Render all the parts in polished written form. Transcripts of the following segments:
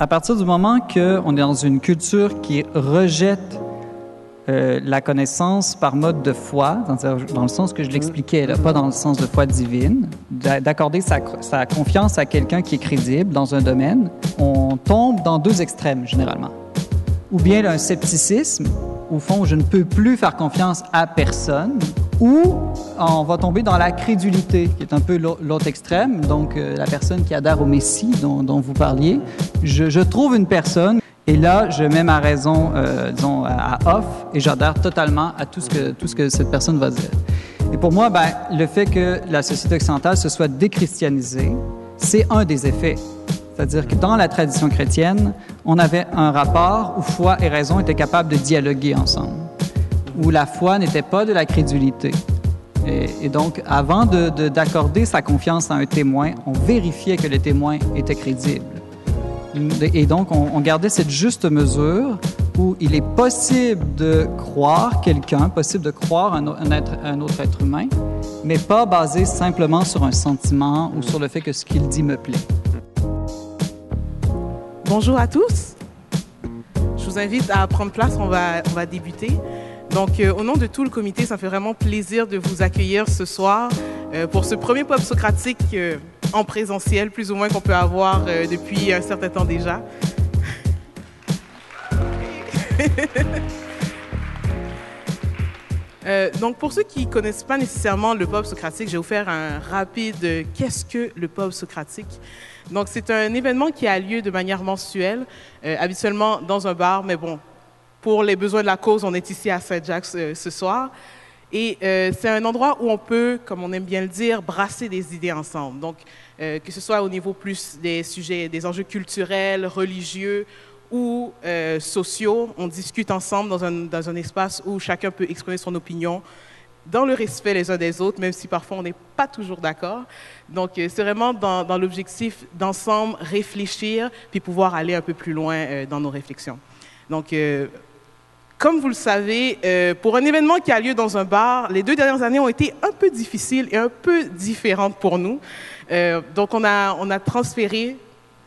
À partir du moment qu'on est dans une culture qui rejette la connaissance par mode de foi, dans le sens que je l'expliquais, là, pas dans le sens de foi divine, d'accorder sa confiance à quelqu'un qui est crédible dans un domaine, on tombe dans deux extrêmes, généralement. Ou bien là, un scepticisme, au fond, je ne peux plus faire confiance à personne, ou on va tomber dans la crédulité, qui est un peu l'autre extrême, donc la personne qui adhère au Messie dont vous parliez. Je trouve une personne... Et là, je mets ma raison, disons, à off et j'adhère totalement à tout ce que cette personne va dire. Et pour moi, le fait que la société occidentale se soit déchristianisée, c'est un des effets. C'est-à-dire que dans la tradition chrétienne, on avait un rapport où foi et raison étaient capables de dialoguer ensemble, où la foi n'était pas de la crédulité. Et donc, avant d'accorder sa confiance à un témoin, on vérifiait que le témoin était crédible. Et donc, on gardait cette juste mesure où il est possible de croire quelqu'un, possible de croire un autre être humain, mais pas basé simplement sur un sentiment ou sur le fait que ce qu'il dit me plaît. Bonjour à tous. Je vous invite à prendre place, on va débuter. Donc, au nom de tout le comité, ça fait vraiment plaisir de vous accueillir ce soir pour ce premier Pop Socratique en présentiel, plus ou moins, qu'on peut avoir depuis un certain temps déjà. Donc, pour ceux qui ne connaissent pas nécessairement le Pop Socratique, je vais vous faire un rapide « Qu'est-ce que le Pop Socratique ?» Donc, c'est un événement qui a lieu de manière mensuelle, habituellement dans un bar, mais bon, pour les besoins de la cause, on est ici à Saint-Jacques ce soir. Et c'est un endroit où on peut, comme on aime bien le dire, brasser des idées ensemble. Donc, que ce soit au niveau plus des sujets, des enjeux culturels, religieux ou sociaux, on discute ensemble dans un espace où chacun peut exprimer son opinion dans le respect les uns des autres, même si parfois on n'est pas toujours d'accord. Donc, c'est vraiment dans l'objectif d'ensemble réfléchir puis pouvoir aller un peu plus loin dans nos réflexions. Donc, comme vous le savez, pour un événement qui a lieu dans un bar, les 2 dernières années ont été un peu difficiles et un peu différentes pour nous. Donc, on a transféré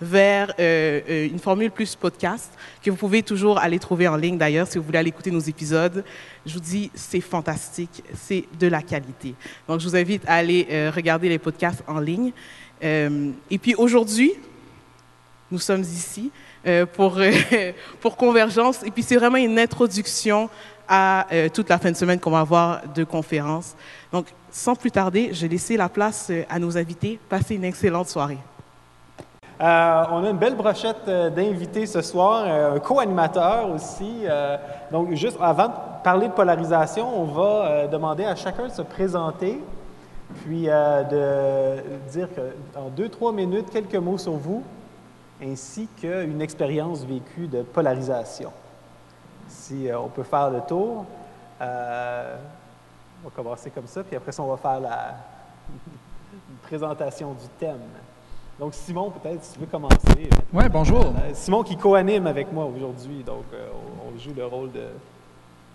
vers une formule plus podcast que vous pouvez toujours aller trouver en ligne d'ailleurs si vous voulez aller écouter nos épisodes. Je vous dis, c'est fantastique, c'est de la qualité. Donc, je vous invite à aller regarder les podcasts en ligne. Et puis, aujourd'hui, nous sommes ici pour Convergence. Et puis, c'est vraiment une introduction à toute la fin de semaine qu'on va avoir de conférences. Donc, sans plus tarder, je vais laisser la place à nos invités. Passez une excellente soirée. On a une belle brochette d'invités ce soir, un co-animateur aussi. Donc, juste avant de parler de polarisation, on va demander à chacun de se présenter, puis de dire en 2-3 minutes, quelques mots sur vous, ainsi qu'une expérience vécue de polarisation. Si on peut faire le tour, on va commencer comme ça, puis après ça, on va faire la présentation du thème. Donc, Simon, peut-être, si tu veux commencer. Oui, bonjour. Simon qui co-anime avec moi aujourd'hui, donc on joue le rôle de...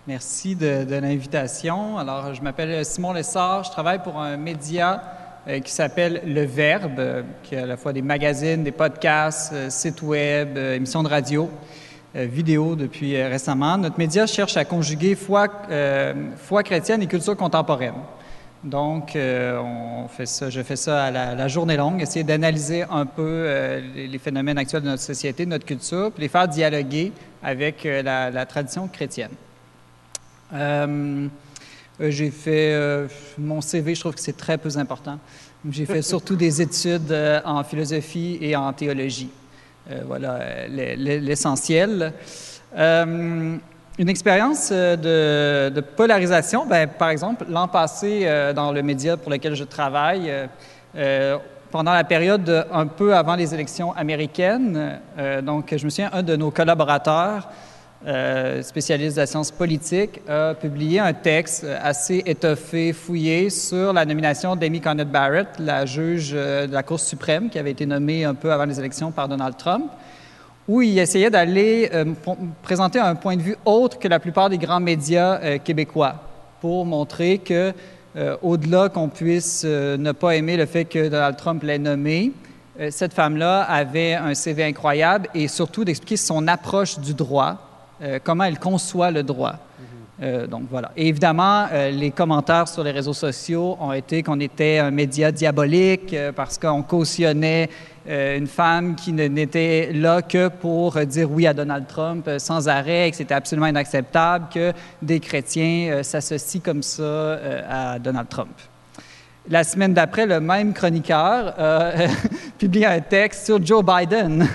Merci de l'invitation. Alors, je m'appelle Simon Lessard, je travaille pour un média qui s'appelle Le Verbe, qui est à la fois des magazines, des podcasts, sites web, émissions de radio, vidéo depuis récemment. Notre média cherche à conjuguer foi chrétienne et culture contemporaine. Donc, on fait ça, je fais ça à la journée longue, essayer d'analyser un peu les phénomènes actuels de notre société, de notre culture, puis les faire dialoguer avec la tradition chrétienne. J'ai fait mon CV, je trouve que c'est très peu important. J'ai fait surtout des études en philosophie et en théologie. Voilà l'essentiel. Une expérience de polarisation, par exemple, l'an passé, dans le média pour lequel je travaille, pendant la période un peu avant les élections américaines, donc je me souviens, un de nos collaborateurs, spécialiste de la science politique, a publié un texte assez étoffé, fouillé, sur la nomination d'Amy Coney Barrett, la juge de la Cour suprême, qui avait été nommée un peu avant les élections par Donald Trump, où il essayait d'aller présenter un point de vue autre que la plupart des grands médias québécois, pour montrer que, au-delà qu'on puisse ne pas aimer le fait que Donald Trump l'ait nommé, Cette femme-là avait un CV incroyable et surtout d'expliquer son approche du droit, comment elle conçoit le droit. Donc voilà. Et évidemment, les commentaires sur les réseaux sociaux ont été qu'on était un média diabolique parce qu'on cautionnait une femme qui n'était là que pour dire oui à Donald Trump sans arrêt, que c'était absolument inacceptable que des chrétiens s'associent comme ça à Donald Trump. La semaine d'après, le même chroniqueur publie un texte sur Joe Biden,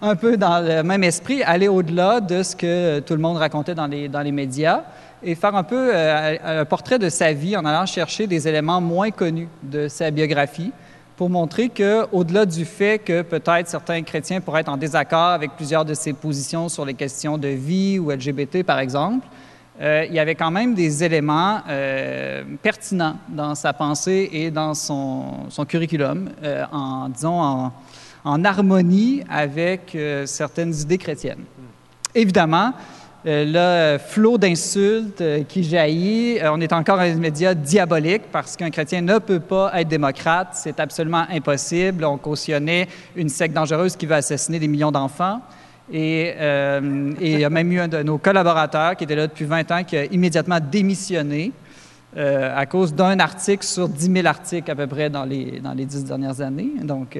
un peu dans le même esprit, aller au-delà de ce que tout le monde racontait dans les médias et faire un peu un portrait de sa vie en allant chercher des éléments moins connus de sa biographie pour montrer qu'au-delà du fait que peut-être certains chrétiens pourraient être en désaccord avec plusieurs de ses positions sur les questions de vie ou LGBT, par exemple, il y avait quand même des éléments pertinents dans sa pensée et dans son curriculum, en harmonie avec certaines idées chrétiennes. Évidemment, le flot d'insultes qui jaillit, on est encore dans les médias diaboliques parce qu'un chrétien ne peut pas être démocrate, c'est absolument impossible. On cautionnait une secte dangereuse qui veut assassiner des millions d'enfants. Et il y a même eu un de nos collaborateurs qui était là depuis 20 ans qui a immédiatement démissionné à cause d'un article sur 10 000 articles à peu près dans les 10 dernières années. Donc,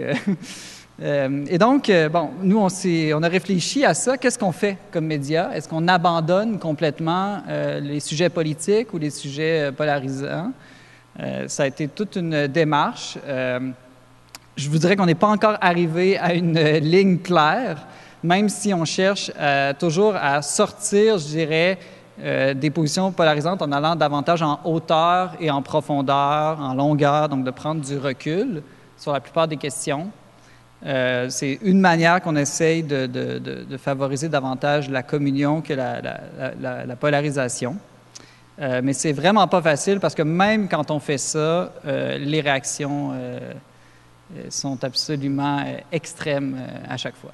bon, nous, on a réfléchi à ça. Qu'est-ce qu'on fait comme média? Est-ce qu'on abandonne complètement les sujets politiques ou les sujets polarisants? Ça a été toute une démarche. Je vous dirais qu'on n'est pas encore arrivé à une ligne claire, même si on cherche toujours à sortir, je dirais, des positions polarisantes en allant davantage en hauteur et en profondeur, en longueur, donc de prendre du recul sur la plupart des questions. C'est une manière qu'on essaye de favoriser davantage la communion que la polarisation. Mais c'est vraiment pas facile parce que même quand on fait ça, les réactions sont absolument extrêmes à chaque fois.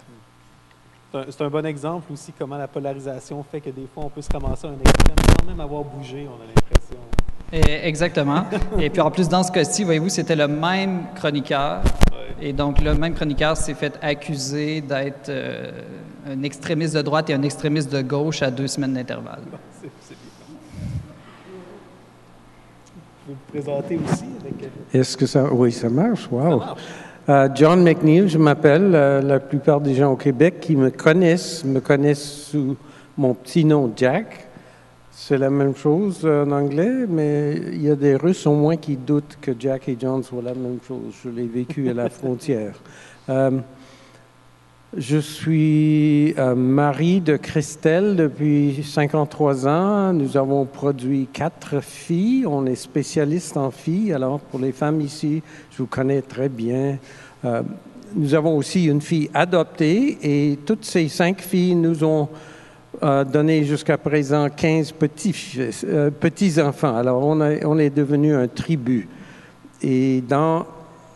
C'est un bon exemple aussi comment la polarisation fait que des fois, on peut se ramasser à un extrême sans même avoir bougé, on a l'impression. Exactement. Et puis en plus, dans ce cas-ci, voyez-vous, c'était le même chroniqueur. Ouais. Et donc, le même chroniqueur s'est fait accuser d'être un extrémiste de droite et un extrémiste de gauche à 2 semaines d'intervalle. C'est bien. Je vais vous présenter aussi. Est-ce que ça... Oui, ça marche. Wow. Ça marche. John McNeil, je m'appelle. La plupart des gens au Québec qui me connaissent sous mon petit nom Jack. C'est la même chose en anglais, mais il y a des Russes au moins qui doutent que Jack et John soient la même chose. Je l'ai vécu à la frontière. Je suis mari de Christelle depuis 53 ans. Nous avons produit 4 filles. On est spécialiste en filles. Alors, pour les femmes ici, je vous connais très bien. Nous avons aussi une fille adoptée et toutes ces 5 filles nous ont donné jusqu'à présent 15 petits-enfants. Alors, on est devenu un tribu. Et dans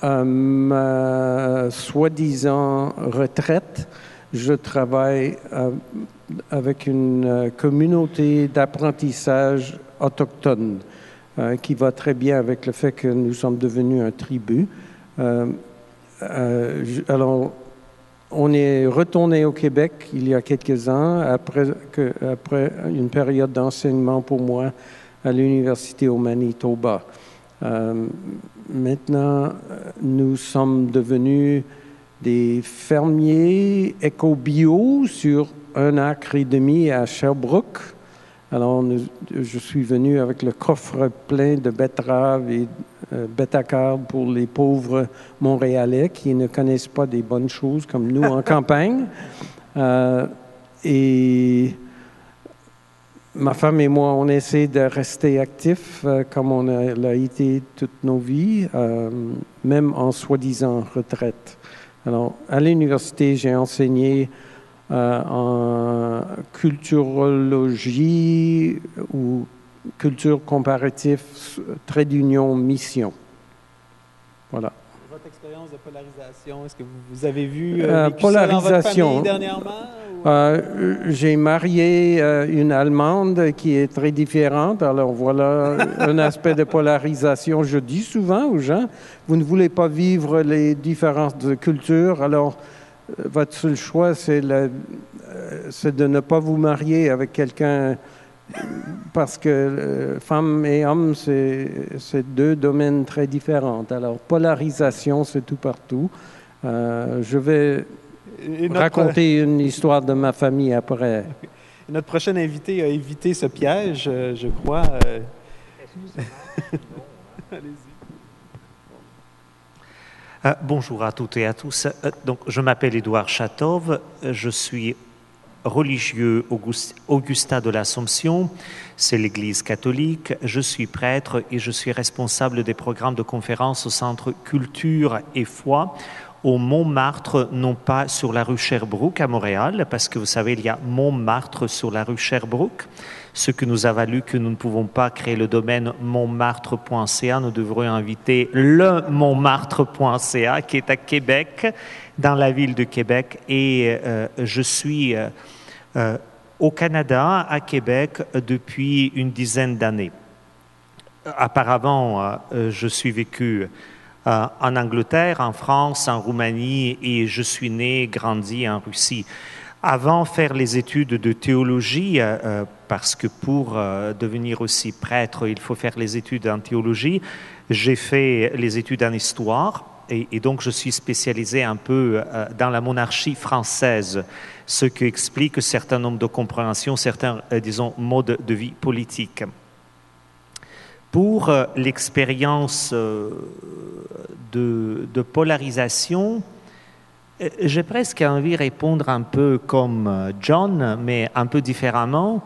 ma soi-disant retraite, je travaille avec une communauté d'apprentissage autochtone qui va très bien avec le fait que nous sommes devenus un tribu. Alors, on est retourné au Québec il y a quelques ans, après une période d'enseignement pour moi à l'université au Manitoba. Maintenant, nous sommes devenus des fermiers éco-bio sur 1,5 acre à Sherbrooke. Alors, je suis venu avec le coffre plein de betteraves et bêta-carbes pour les pauvres Montréalais qui ne connaissent pas des bonnes choses comme nous en campagne. Et ma femme et moi, on essaie de rester actifs comme on l'a été toutes nos vies, même en soi-disant retraite. Alors, à l'université, j'ai enseigné en culturologie ou culture comparative, trait d'union, mission. Voilà. Votre expérience de polarisation, est-ce que vous avez vu vécu ça dans votre famille dernièrement? Ou... J'ai marié une Allemande qui est très différente. Alors voilà un aspect de polarisation. Je dis souvent aux gens, vous ne voulez pas vivre les différences de culture, alors votre seul choix, c'est de ne pas vous marier avec quelqu'un, parce que femmes et hommes, c'est deux domaines très différents. Alors polarisation, c'est tout partout. Je vais raconter une histoire de ma famille après. Et notre prochain invité a évité ce piège, je crois. Allez-y. Bonjour à toutes et à tous. Donc, je m'appelle Édouard Shatov, je suis religieux Augustin de l'Assomption, c'est l'Église catholique, je suis prêtre et je suis responsable des programmes de conférences au Centre Culture et Foi, au Montmartre, non pas sur la rue Sherbrooke à Montréal, parce que vous savez, il y a Montmartre sur la rue Sherbrooke, ce que nous a valu que nous ne pouvons pas créer le domaine montmartre.ca. Nous devrions inviter le montmartre.ca qui est à Québec, dans la ville de Québec. Et je suis au Canada, à Québec, depuis une dizaine d'années. Auparavant, je suis vécu en Angleterre, en France, en Roumanie, et je suis né, grandi en Russie. Avant de faire les études de théologie, parce que pour devenir aussi prêtre, il faut faire les études en théologie, j'ai fait les études en histoire, et donc je suis spécialisé un peu dans la monarchie française, ce qui explique un certain nombre de compréhensions, certains, disons, modes de vie politique. Pour l'expérience de polarisation, j'ai presque envie de répondre un peu comme John, mais un peu différemment.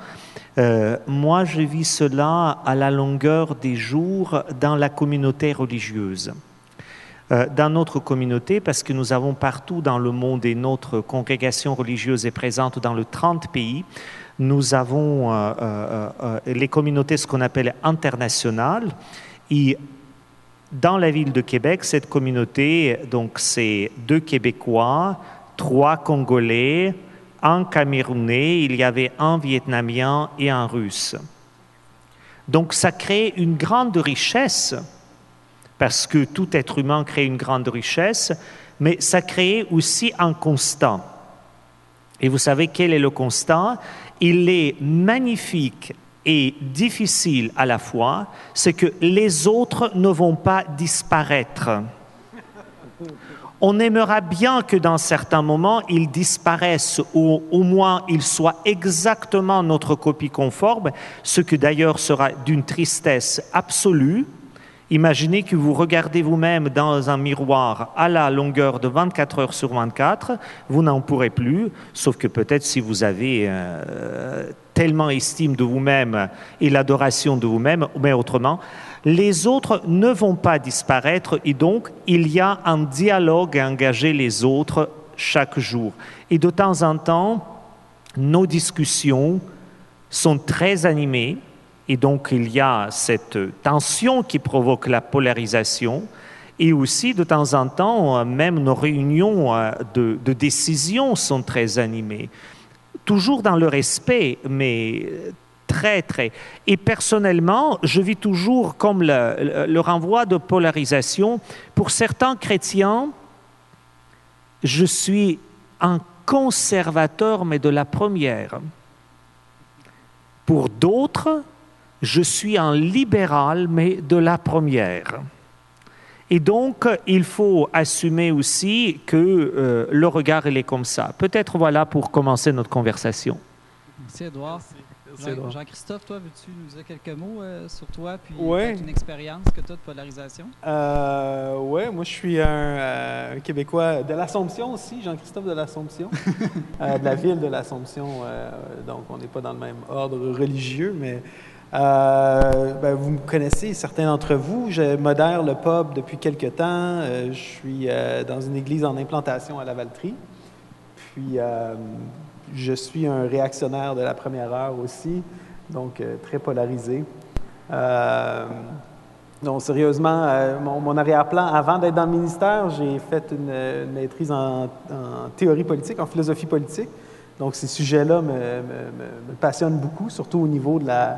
Moi, je vis cela à la longueur des jours dans la communauté religieuse. Dans notre communauté, parce que nous avons partout dans le monde, et notre congrégation religieuse est présente dans les 30 pays, nous avons les communautés, ce qu'on appelle internationales, et dans la ville de Québec, cette communauté, donc c'est 2 Québécois, 3 Congolais, 1 Camerounais, il y avait 1 Vietnamien et 1 Russe. Donc ça crée une grande richesse, parce que tout être humain crée une grande richesse, mais ça crée aussi un constat. Et vous savez quel est le constat? Il est magnifique et difficile à la fois, c'est que les autres ne vont pas disparaître. On aimera bien que dans certains moments, ils disparaissent, ou au moins ils soient exactement notre copie conforme, ce que d'ailleurs sera d'une tristesse absolue. Imaginez que vous regardez vous-même dans un miroir à la longueur de 24 heures sur 24, vous n'en pourrez plus, sauf que peut-être si vous avez tellement estime de vous-même et l'adoration de vous-même, mais autrement, les autres ne vont pas disparaître et donc il y a un dialogue à engager les autres chaque jour. Et de temps en temps, nos discussions sont très animées. Et donc, il y a cette tension qui provoque la polarisation. Et aussi, de temps en temps, même nos réunions de décision sont très animées. Toujours dans le respect, mais très, très. Et personnellement, je vis toujours comme le renvoi de polarisation. Pour certains chrétiens, je suis un conservateur, mais de la première. Pour d'autres, je suis un libéral, mais de la première. Et donc, il faut assumer aussi que le regard, il est comme ça. Peut-être voilà pour commencer notre conversation. Merci, Édouard. Jean-Christophe, toi, veux-tu nous dire quelques mots sur toi, puis peut-être une expérience que tu as de polarisation? Oui, moi, je suis un Québécois de l'Assomption aussi, Jean-Christophe de l'Assomption, de la ville de l'Assomption. Donc, on n'est pas dans le même ordre religieux, mais... vous me connaissez, certains d'entre vous. Je modère le pub depuis quelques temps. Je suis dans une église en implantation à La Valtrie. Puis, je suis un réactionnaire de la première heure aussi, donc très polarisé. Non, sérieusement, mon arrière-plan, avant d'être dans le ministère, j'ai fait une maîtrise en théorie politique, en philosophie politique. Donc, ces sujets-là me passionnent beaucoup, surtout au niveau de la...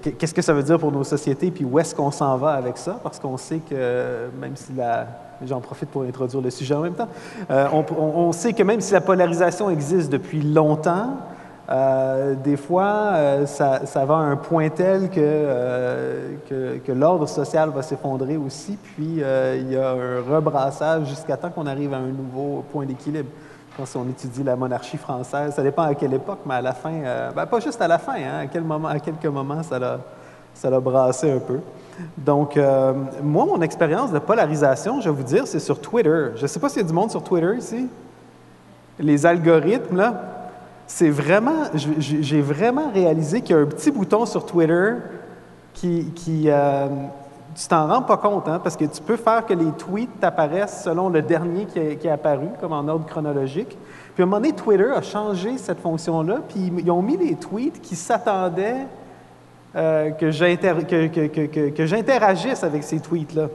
qu'est-ce que ça veut dire pour nos sociétés, puis où est-ce qu'on s'en va avec ça, parce qu'on sait que, même si la... J'en profite pour introduire le sujet en même temps. On sait que même si la polarisation existe depuis longtemps, des fois, ça va à un point tel que l'ordre social va s'effondrer aussi, puis il y a un rebrassage jusqu'à temps qu'on arrive à un nouveau point d'équilibre. Je pense qu'on étudie la monarchie française, ça dépend à quelle époque, mais à la fin, pas juste à la fin, hein, à quelques moments, ça l'a brassé un peu. Donc, moi, mon expérience de polarisation, je vais vous dire, c'est sur Twitter. Je ne sais pas s'il y a du monde sur Twitter ici. Les algorithmes, là, c'est vraiment... J'ai vraiment réalisé qu'il y a un petit bouton sur Twitter qui tu t'en rends pas compte, hein, parce que tu peux faire que les tweets t'apparaissent selon le dernier qui est apparu, comme en ordre chronologique. Puis à un moment donné, Twitter a changé cette fonction-là, puis ils ont mis les tweets qui s'attendaient que j'interagisse avec ces tweets-là.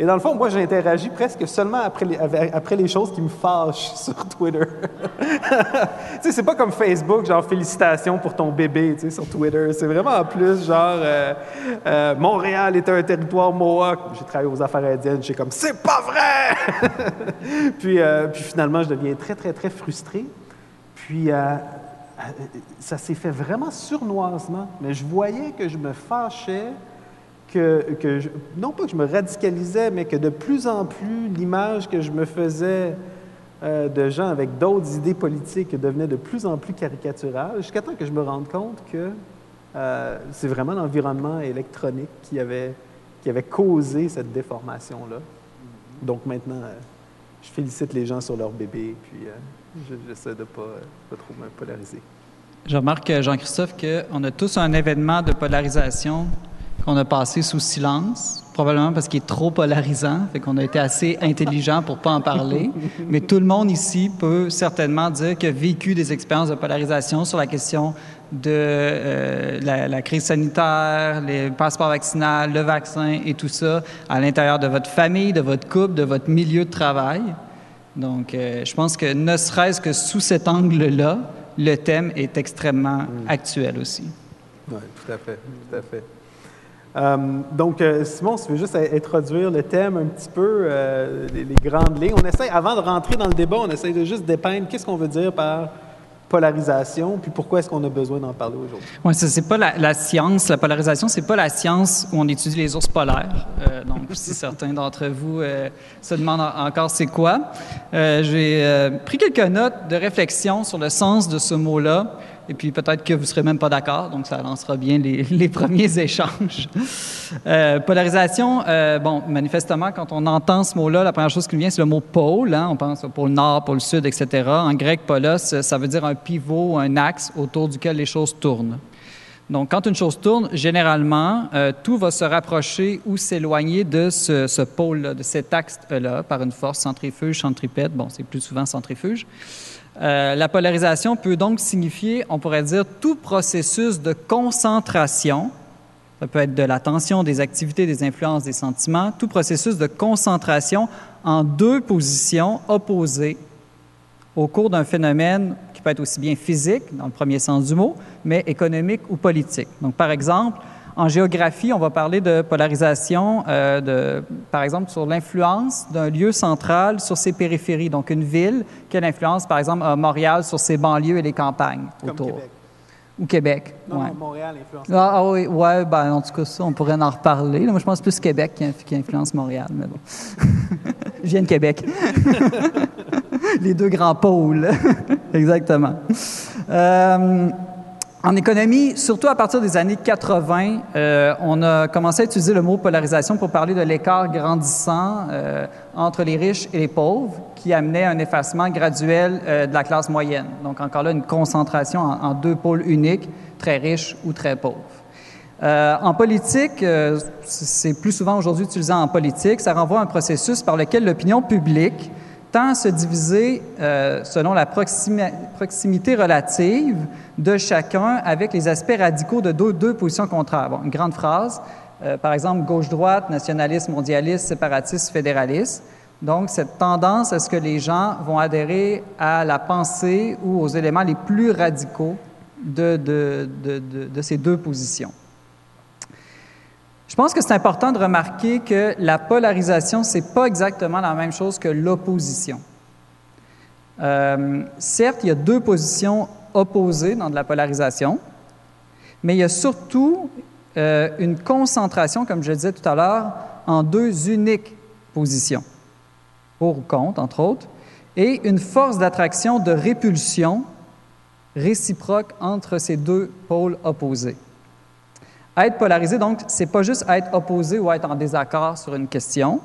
Et dans le fond, moi, j'interagis presque seulement après les choses qui me fâchent sur Twitter. Tu sais, c'est pas comme Facebook, genre « Félicitations pour ton bébé », tu sais, sur Twitter. C'est vraiment en plus genre « Montréal est un territoire Mohawk ». J'ai travaillé aux affaires indiennes, j'ai comme « C'est pas vrai !» Puis finalement, je deviens très, très, très frustré. Puis ça s'est fait vraiment sournoisement. Mais je voyais que je me fâchais. Non pas que je me radicalisais, mais que de plus en plus, l'image que je me faisais de gens avec d'autres idées politiques devenait de plus en plus caricaturale, jusqu'à temps que je me rende compte que c'est vraiment l'environnement électronique qui avait causé cette déformation-là. Donc maintenant, je félicite les gens sur leur bébé, puis j'essaie de pas trop me polariser. Je remarque, Jean-Christophe, qu'on a tous un événement de polarisation qu'on a passé sous silence, probablement parce qu'il est trop polarisant, fait qu'on a été assez intelligent pour ne pas en parler. Mais tout le monde ici peut certainement dire qu'il a vécu des expériences de polarisation sur la question de la crise sanitaire, les passeports vaccinaux, le vaccin et tout ça, à l'intérieur de votre famille, de votre couple, de votre milieu de travail. Donc, je pense que ne serait-ce que sous cet angle-là, le thème est extrêmement actuel aussi. Oui, tout à fait, tout à fait. Donc, Simon, si tu veux juste introduire le thème un petit peu, les grandes lignes. On essaie, avant de rentrer dans le débat, on essaie de juste dépeindre qu'est-ce qu'on veut dire par polarisation, puis pourquoi est-ce qu'on a besoin d'en parler aujourd'hui. Oui, c'est pas la science. La polarisation, c'est pas la science où on étudie les ours polaires. Donc, si certains d'entre vous se demandent encore c'est quoi, j'ai pris quelques notes de réflexion sur le sens de ce mot-là. Et puis, peut-être que vous ne serez même pas d'accord, donc ça lancera bien les premiers échanges. Polarisation, bon, manifestement, quand on entend ce mot-là, la première chose qui nous vient, c'est le mot « pôle ». Hein, on pense au pôle nord, pôle sud, etc. En grec, « polos », ça veut dire un pivot, un axe autour duquel les choses tournent. Donc, quand une chose tourne, généralement, tout va se rapprocher ou s'éloigner de ce pôle-là, de cet axe-là, par une force centrifuge, centripète. Bon, c'est plus souvent centrifuge. La polarisation peut donc signifier, on pourrait dire, tout processus de concentration, ça peut être de l'attention, des activités, des influences, des sentiments, tout processus de concentration en deux positions opposées au cours d'un phénomène qui peut être aussi bien physique, dans le premier sens du mot, mais économique ou politique. Donc, par exemple, en géographie, on va parler de polarisation, par exemple, sur l'influence d'un lieu central sur ses périphéries. Donc, une ville, quelle influence, par exemple, à Montréal sur ses banlieues et les campagnes autour. Comme Québec. Ou Québec. Non, ouais. Montréal influence. Ah oui, ouais, ben, en tout cas, ça, on pourrait en reparler. Moi, je pense plus Québec qui influence Montréal, mais bon. Je viens de Québec. Les deux grands pôles. Exactement. En économie, surtout à partir des années 80, on a commencé à utiliser le mot polarisation pour parler de l'écart grandissant entre les riches et les pauvres qui amenait à un effacement graduel de la classe moyenne. Donc encore là, une concentration en deux pôles uniques, très riches ou très pauvres. En politique, c'est plus souvent aujourd'hui utilisé en politique, ça renvoie à un processus par lequel l'opinion publique tend à se diviser selon la proximité relative de chacun avec les aspects radicaux de deux positions contraires. Bon, une grande phrase, par exemple, gauche-droite, nationaliste, mondialiste, séparatiste, fédéraliste. Donc, cette tendance à ce que les gens vont adhérer à la pensée ou aux éléments les plus radicaux de ces deux positions. Je pense que c'est important de remarquer que la polarisation, ce n'est pas exactement la même chose que l'opposition. Certes, il y a deux positions opposées dans de la polarisation, mais il y a surtout une concentration, comme je le disais tout à l'heure, en deux uniques positions, pour ou contre, entre autres, et une force d'attraction de répulsion réciproque entre ces deux pôles opposés. Être polarisé, donc, ce n'est pas juste être opposé ou être en désaccord sur une question,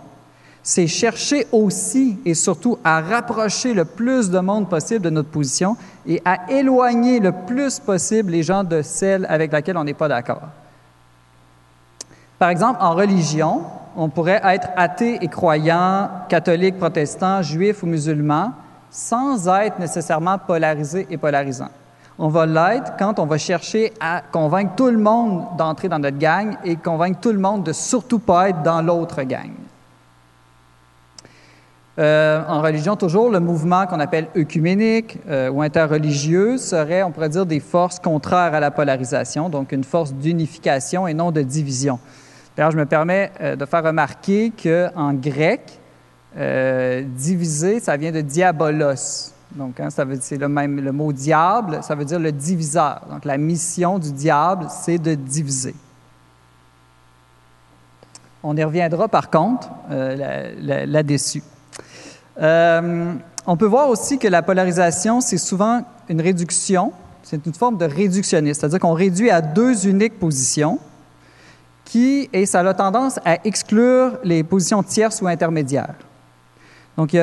c'est chercher aussi et surtout à rapprocher le plus de monde possible de notre position et à éloigner le plus possible les gens de celle avec laquelle on n'est pas d'accord. Par exemple, en religion, on pourrait être athée et croyant, catholique, protestant, juif ou musulman, sans être nécessairement polarisé et polarisant. On va l'être quand on va chercher à convaincre tout le monde d'entrer dans notre gang et convaincre tout le monde de surtout pas être dans l'autre gang. En religion, toujours, le mouvement qu'on appelle œcuménique ou interreligieux serait, on pourrait dire, des forces contraires à la polarisation, donc une force d'unification et non de division. D'ailleurs, je me permets de faire remarquer qu'en grec, diviser, ça vient de diabolos. Donc, hein, c'est le mot diable, ça veut dire le diviseur. Donc, la mission du diable, c'est de diviser. On y reviendra, par contre, là-dessus. On peut voir aussi que la polarisation, c'est souvent une réduction, c'est une forme de réductionnisme, c'est-à-dire qu'on réduit à deux uniques positions et ça a tendance à exclure les positions tierces ou intermédiaires. Donc,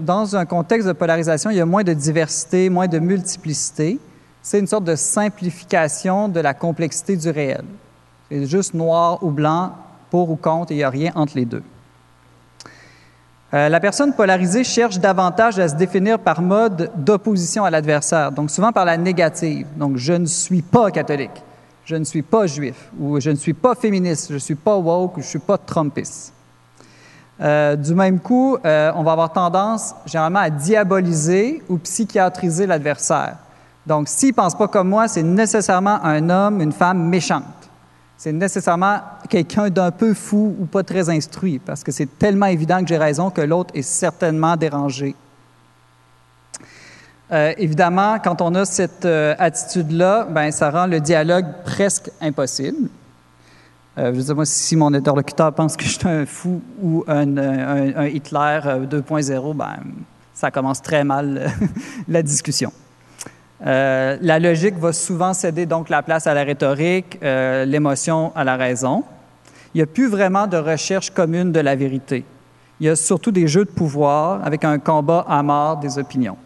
dans un contexte de polarisation, il y a moins de diversité, moins de multiplicité. C'est une sorte de simplification de la complexité du réel. C'est juste noir ou blanc, pour ou contre, et il n'y a rien entre les deux. La personne polarisée cherche davantage à se définir par mode d'opposition à l'adversaire, donc souvent par la négative. Donc, je ne suis pas catholique, je ne suis pas juif, ou je ne suis pas féministe, je ne suis pas woke, ou je ne suis pas trumpiste. Du même coup, on va avoir tendance généralement à diaboliser ou psychiatriser l'adversaire. Donc, s'il ne pense pas comme moi, c'est nécessairement un homme, une femme méchante. C'est nécessairement quelqu'un d'un peu fou ou pas très instruit, parce que c'est tellement évident que j'ai raison que l'autre est certainement dérangé. Évidemment, quand on a cette attitude-là, ben, ça rend le dialogue presque impossible. Je veux dire, moi, si mon interlocuteur pense que je suis un fou ou un Hitler 2.0, ben, ça commence très mal la discussion. La logique va souvent céder donc la place à la rhétorique, l'émotion à la raison. Il n'y a plus vraiment de recherche commune de la vérité. Il y a surtout des jeux de pouvoir avec un combat à mort des opinions.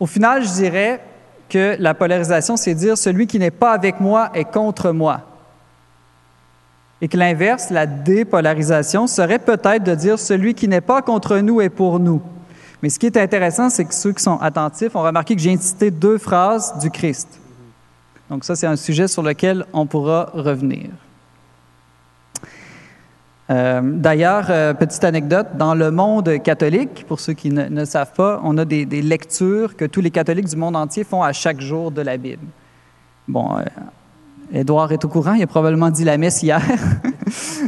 Au final, je dirais que la polarisation, c'est dire « celui qui n'est pas avec moi est contre moi ». Et que l'inverse, la dépolarisation, serait peut-être de dire « celui qui n'est pas contre nous est pour nous ». Mais ce qui est intéressant, c'est que ceux qui sont attentifs ont remarqué que j'ai cité deux phrases du Christ. Donc ça, c'est un sujet sur lequel on pourra revenir. D'ailleurs, petite anecdote, dans le monde catholique, pour ceux qui ne savent pas, on a des lectures que tous les catholiques du monde entier font à chaque jour de la Bible. Bon, Édouard est au courant, il a probablement dit la messe hier.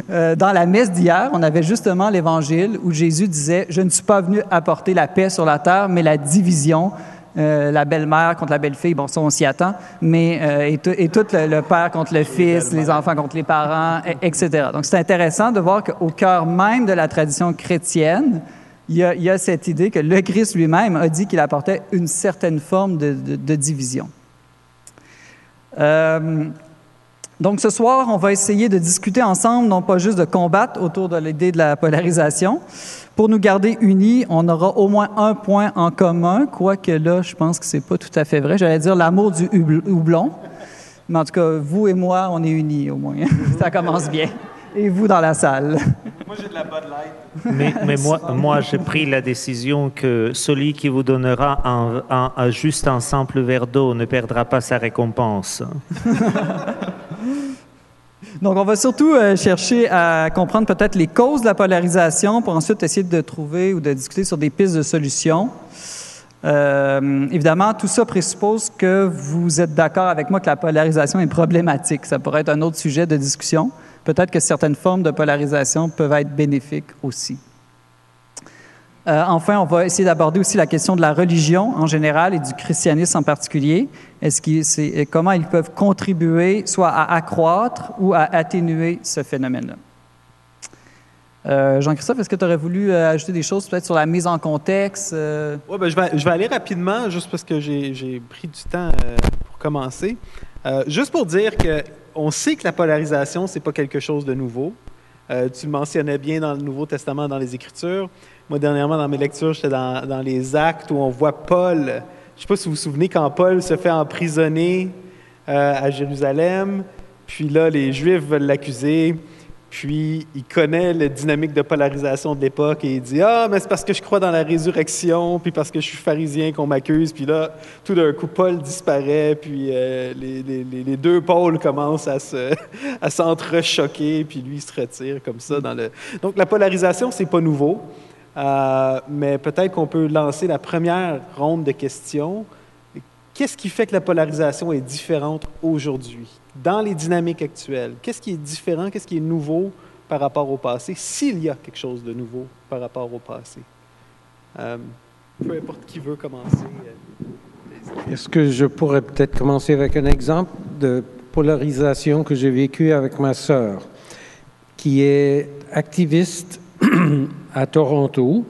Dans la messe d'hier, on avait justement l'évangile où Jésus disait « Je ne suis pas venu apporter la paix sur la terre, mais la division, la belle-mère contre la belle-fille, bon, ça on s'y attend, mais et tout le père contre le fils, les enfants contre les parents, etc. » Donc c'est intéressant de voir qu'au cœur même de la tradition chrétienne, il y a cette idée que le Christ lui-même a dit qu'il apportait une certaine forme de division. Donc, ce soir, on va essayer de discuter ensemble, non pas juste de combattre autour de l'idée de la polarisation. Pour nous garder unis, on aura au moins un point en commun, quoique là, je pense que ce n'est pas tout à fait vrai. J'allais dire l'amour du houblon, mais en tout cas, vous et moi, on est unis au moins. Ça commence bien. Et vous dans la salle. Moi, j'ai de la Bud Light. Mais moi j'ai pris la décision que celui qui vous donnera juste un simple verre d'eau ne perdra pas sa récompense. Donc, on va surtout chercher à comprendre peut-être les causes de la polarisation pour ensuite essayer de trouver ou de discuter sur des pistes de solutions. Évidemment, tout ça présuppose que vous êtes d'accord avec moi que la polarisation est problématique. Ça pourrait être un autre sujet de discussion. Peut-être que certaines formes de polarisation peuvent être bénéfiques aussi. Enfin, on va essayer d'aborder aussi la question de la religion en général et du christianisme en particulier. Comment ils peuvent contribuer soit à accroître ou à atténuer ce phénomène-là. Jean-Christophe, est-ce que tu aurais voulu ajouter des choses peut-être sur la mise en contexte? Oui, ben, je vais aller rapidement, juste parce que j'ai pris du temps pour commencer. Juste pour dire qu'on sait que la polarisation, ce n'est pas quelque chose de nouveau. Tu le mentionnais bien dans le Nouveau Testament, dans les Écritures. Moi, dernièrement, dans mes lectures, j'étais dans les Actes où on voit Paul. Je ne sais pas si vous vous souvenez quand Paul se fait emprisonner à Jérusalem. Puis là, les Juifs veulent l'accuser. Puis il connaît la dynamique de polarisation de l'époque et il dit « Ah, mais c'est parce que je crois dans la résurrection, puis parce que je suis pharisien qu'on m'accuse. » Puis là, tout d'un coup, Paul disparaît, puis les deux pôles commencent à s'entrechoquer, puis lui, il se retire comme ça. Donc, la polarisation, c'est pas nouveau. Mais peut-être qu'on peut lancer la première ronde de questions. Qu'est-ce qui fait que la polarisation est différente aujourd'hui, dans les dynamiques actuelles? Qu'est-ce qui est différent, qu'est-ce qui est nouveau par rapport au passé, s'il y a quelque chose de nouveau par rapport au passé? Peu importe qui veut commencer. Est-ce que je pourrais peut-être commencer avec un exemple de polarisation que j'ai vécu avec ma sœur, qui est activiste à Toronto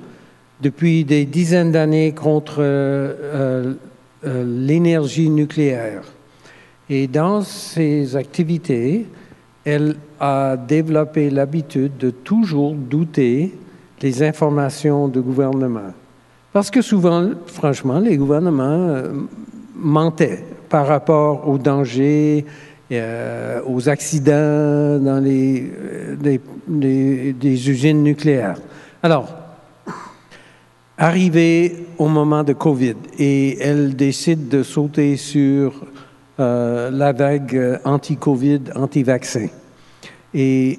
depuis des dizaines d'années contre l'énergie nucléaire. Et dans ses activités, elle a développé l'habitude de toujours douter les informations du gouvernement. Parce que souvent, franchement, les gouvernements mentaient par rapport aux dangers, aux accidents dans les usines nucléaires. Alors, arrivé au moment de COVID, et elle décide de sauter sur la vague anti-COVID, anti-vaccin. Et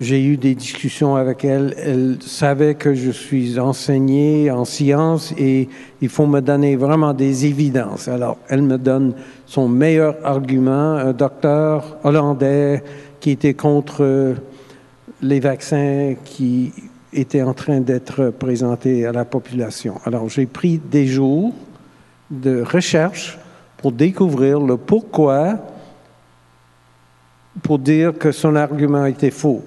j'ai eu des discussions avec elle. Elle savait que je suis enseigné en sciences et il faut me donner vraiment des évidences. Alors, elle me donne son meilleur argument, un docteur hollandais qui était contre les vaccins qui était en train d'être présenté à la population. Alors, j'ai pris des jours de recherche pour découvrir le pourquoi, pour dire que son argument était faux.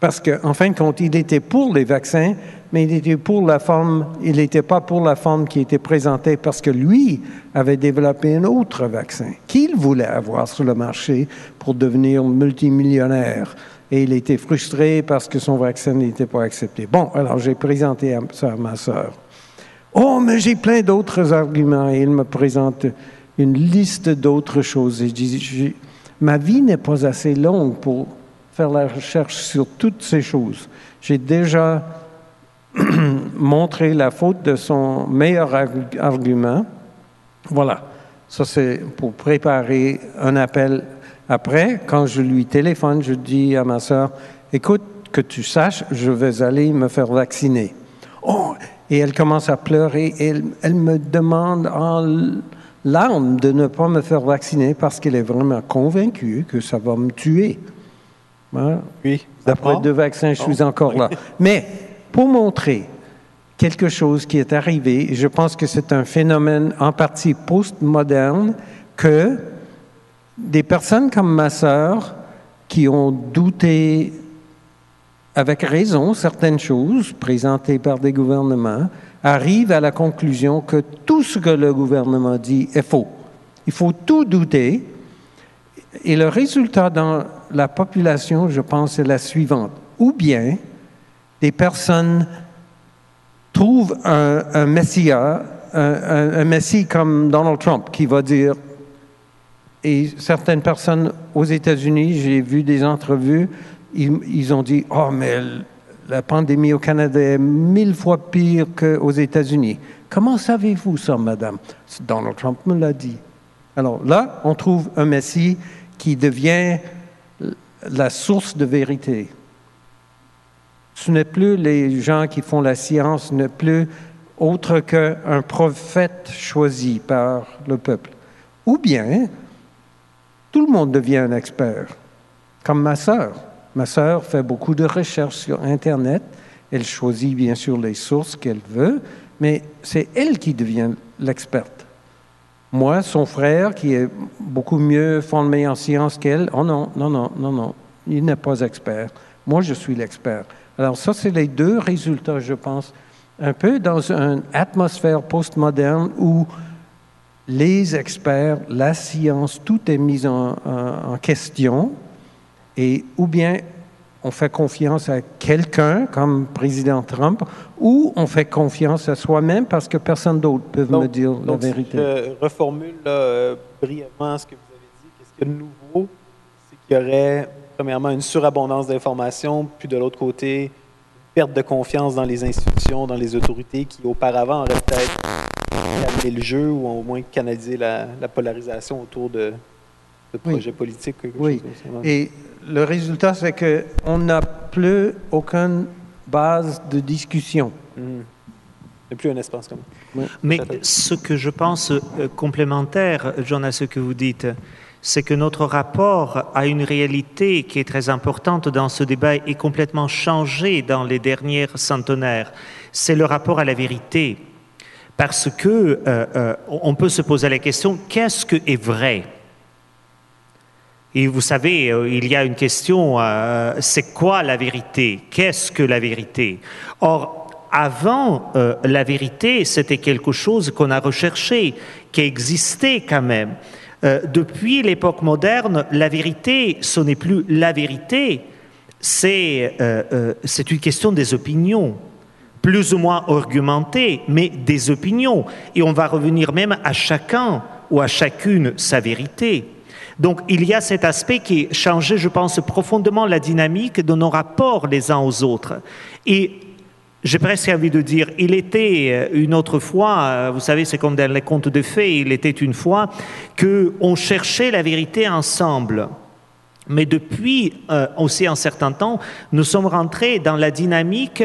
Parce qu'en fin de compte, il était pour les vaccins, mais il n'était pas pour la forme qui était présentée parce que lui avait développé un autre vaccin qu'il voulait avoir sur le marché pour devenir multimillionnaire. Et il était frustré parce que son vaccin n'était pas accepté. Bon, alors j'ai présenté ça à ma sœur. « Oh, mais j'ai plein d'autres arguments. » Et il me présente une liste d'autres choses. Et je dis « Ma vie n'est pas assez longue pour faire la recherche sur toutes ces choses. J'ai déjà montré la faute de son meilleur argument. » Voilà. Ça, c'est pour préparer un appel. Après, quand je lui téléphone, je dis à ma sœur, « Écoute, que tu saches, je vais aller me faire vacciner. » Oh! Et elle commence à pleurer. Et elle me demande en larmes de ne pas me faire vacciner parce qu'elle est vraiment convaincue que ça va me tuer. Voilà. Oui. D'après deux vaccins, je suis encore là. Mais pour montrer quelque chose qui est arrivé, je pense que c'est un phénomène en partie postmoderne que des personnes comme ma sœur qui ont douté avec raison certaines choses présentées par des gouvernements arrivent à la conclusion que tout ce que le gouvernement dit est faux. Il faut tout douter. Et le résultat dans la population, je pense, est la suivante. Ou bien, des personnes trouvent un messie comme Donald Trump qui va dire... Et certaines personnes aux États-Unis, j'ai vu des entrevues, ils ont dit « Oh, mais la pandémie au Canada est 1000 fois pire qu'aux États-Unis. » Comment savez-vous ça, madame? Donald Trump me l'a dit. Alors là, on trouve un messie qui devient la source de vérité. Ce n'est plus les gens qui font la science, ce n'est plus autre qu'un prophète choisi par le peuple. Ou bien, tout le monde devient un expert, comme ma sœur. Ma sœur fait beaucoup de recherches sur Internet. Elle choisit bien sûr les sources qu'elle veut, mais c'est elle qui devient l'experte. Moi, son frère, qui est beaucoup mieux formé en sciences qu'elle, oh non, non, non, non, non, il n'est pas expert. Moi, je suis l'expert. Alors ça, c'est les deux résultats, je pense, un peu dans une atmosphère postmoderne où les experts, la science, tout est mis en question, et ou bien on fait confiance à quelqu'un, comme président Trump, ou on fait confiance à soi-même parce que personne d'autre peut me dire la vérité. Si je reformule brièvement ce que vous avez dit. Qu'est-ce qu'il y a de nouveau? C'est qu'il y aurait, premièrement, une surabondance d'informations, puis de l'autre côté, une perte de confiance dans les institutions, dans les autorités qui, auparavant, auraient peut-être calmé le jeu ou au moins canalisé la polarisation autour de projets politiques. Oui. Et le résultat, c'est qu'on n'a plus aucune base de discussion. Mmh. Il n'y a plus un espace comme ça. Mais ce que je pense complémentaire, John, à ce que vous dites, c'est que notre rapport à une réalité qui est très importante dans ce débat est complètement changé dans les dernières centenaires. C'est le rapport à la vérité. Parce que on peut se poser la question, qu'est-ce que est vrai ? Et vous savez, il y a une question, c'est quoi la vérité? Qu'est-ce que la vérité? Or, avant, la vérité, c'était quelque chose qu'on a recherché, qui existait quand même. Depuis l'époque moderne, la vérité, ce n'est plus la vérité, c'est une question des opinions, plus ou moins argumentées, mais des opinions. Et on va revenir même à chacun ou à chacune sa vérité. Donc, il y a cet aspect qui changeait, je pense, profondément la dynamique de nos rapports les uns aux autres. Et j'ai presque envie de dire, il était une autre fois, vous savez, c'est comme dans les contes de fées, il était une fois qu'on cherchait la vérité ensemble. Mais depuis aussi un certain temps, nous sommes rentrés dans la dynamique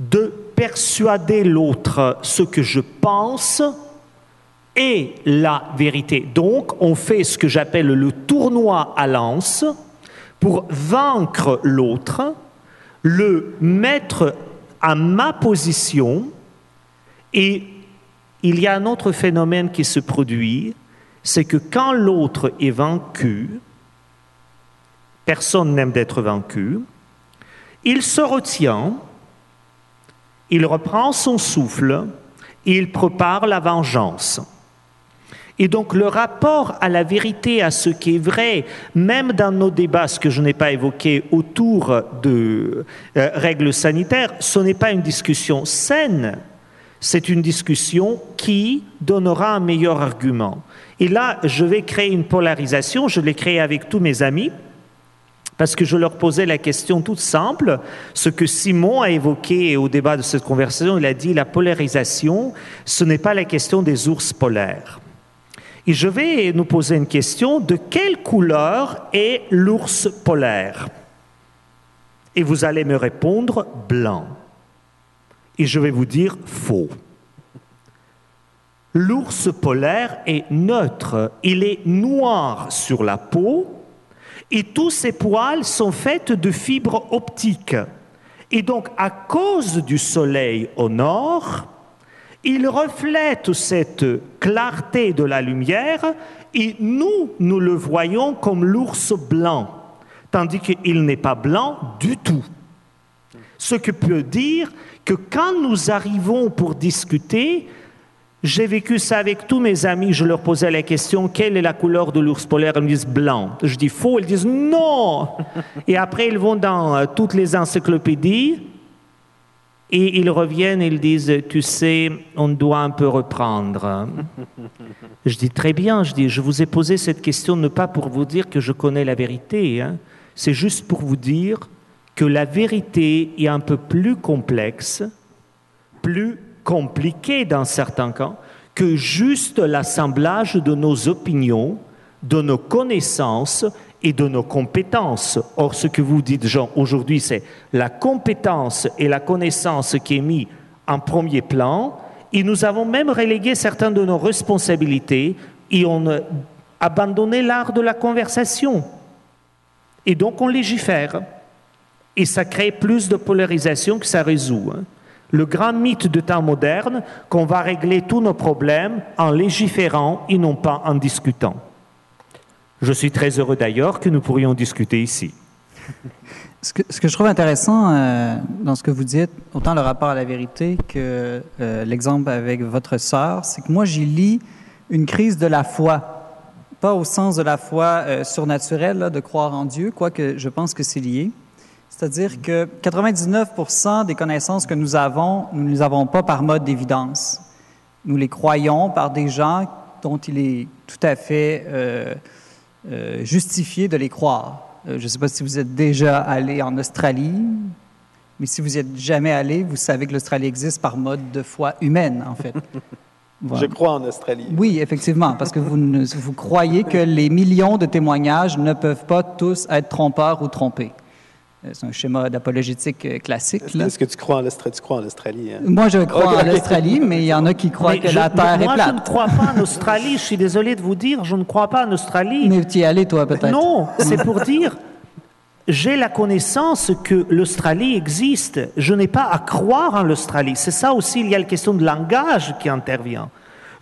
de persuader l'autre ce que je pense et la vérité. Donc, on fait ce que j'appelle le tournoi à lance pour vaincre l'autre, le mettre à ma position. Et il y a un autre phénomène qui se produit, c'est que quand l'autre est vaincu, personne n'aime d'être vaincu, il se retient, il reprend son souffle, il prépare la vengeance. Et donc le rapport à la vérité, à ce qui est vrai, même dans nos débats, ce que je n'ai pas évoqué autour de règles sanitaires, ce n'est pas une discussion saine, c'est une discussion qui donnera un meilleur argument. Et là, je vais créer une polarisation, je l'ai créée avec tous mes amis, parce que je leur posais la question toute simple, ce que Simon a évoqué au débat de cette conversation, il a dit la polarisation, ce n'est pas la question des ours polaires. Et je vais nous poser une question, de quelle couleur est l'ours polaire? Et vous allez me répondre, blanc. Et je vais vous dire, faux. L'ours polaire est neutre, il est noir sur la peau, et tous ses poils sont faits de fibres optiques. Et donc, à cause du soleil au nord, il reflète cette clarté de la lumière et nous, nous le voyons comme l'ours blanc, tandis qu'il n'est pas blanc du tout. Ce qui peut dire que quand nous arrivons pour discuter, j'ai vécu ça avec tous mes amis, je leur posais la question « Quelle est la couleur de l'ours polaire ?» Ils me disent « Blanc ». Je dis « Faux ». Ils disent « Non !» Et après, ils vont dans toutes les encyclopédies. Et ils reviennent, ils disent, tu sais, on doit un peu reprendre. Je dis, très bien, je vous ai posé cette question, non pas pour vous dire que je connais la vérité, hein. C'est juste pour vous dire que la vérité est un peu plus complexe, plus compliquée dans certains cas, que juste l'assemblage de nos opinions, de nos connaissances et de nos compétences. Or, ce que vous dites, Jean, aujourd'hui, c'est la compétence et la connaissance qui est mise en premier plan, et nous avons même relégué certaines de nos responsabilités et on abandonné l'art de la conversation. Et donc, on légifère. Et ça crée plus de polarisation que ça résout. Le grand mythe du temps moderne, qu'on va régler tous nos problèmes en légiférant et non pas en discutant. Je suis très heureux d'ailleurs que nous pourrions discuter ici. Ce que je trouve intéressant dans ce que vous dites, autant le rapport à la vérité que l'exemple avec votre sœur, c'est que moi j'y lis une crise de la foi. Pas au sens de la foi surnaturelle, là, de croire en Dieu, quoique je pense que c'est lié. C'est-à-dire que 99% des connaissances que nous ne les avons pas par mode d'évidence. Nous les croyons par des gens dont il est tout à fait justifié de les croire. Je ne sais pas si vous êtes déjà allé en Australie, mais si vous n'y êtes jamais allé, vous savez que l'Australie existe par mode de foi humaine, en fait. Voilà. Je crois en Australie. Oui, effectivement, parce que vous croyez que les millions de témoignages ne peuvent pas tous être trompeurs ou trompés. C'est un schéma d'apologétique classique. Est-ce que tu crois en l'Australie? Tu crois en l'Australie, hein? Moi, je crois en l'Australie, mais il y en a qui croient que la Terre est plate. Moi, je ne crois pas en Australie. Je suis désolé de vous dire, je ne crois pas en Australie. Mais tu y es allé, toi, peut-être? Non, c'est pour dire, j'ai la connaissance que l'Australie existe. Je n'ai pas à croire en l'Australie. C'est ça aussi, il y a la question de langage qui intervient.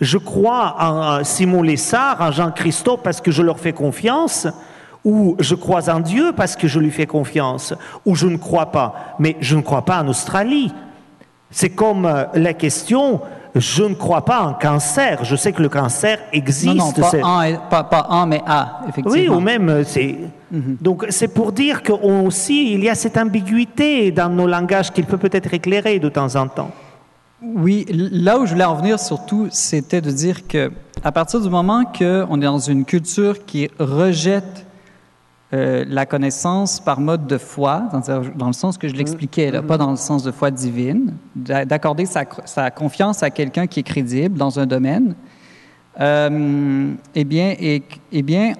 Je crois en Simon Lessard, en Jean-Christophe, parce que je leur fais confiance, ou je crois en Dieu parce que je lui fais confiance, ou je ne crois pas. Mais je ne crois pas en Australie. C'est comme la question, je ne crois pas en cancer. Je sais que le cancer existe. Non, pas en, mais à, effectivement. Oui, ou même, c'est... Mm-hmm. Donc, c'est pour dire qu'on aussi, il y a cette ambiguïté dans nos langages qu'il peut peut-être éclairer de temps en temps. Oui, là où je voulais en venir surtout, c'était de dire que à partir du moment qu'on est dans une culture qui rejette la connaissance par mode de foi, dans le sens que je l'expliquais, là, pas dans le sens de foi divine, d'accorder sa confiance à quelqu'un qui est crédible dans un domaine,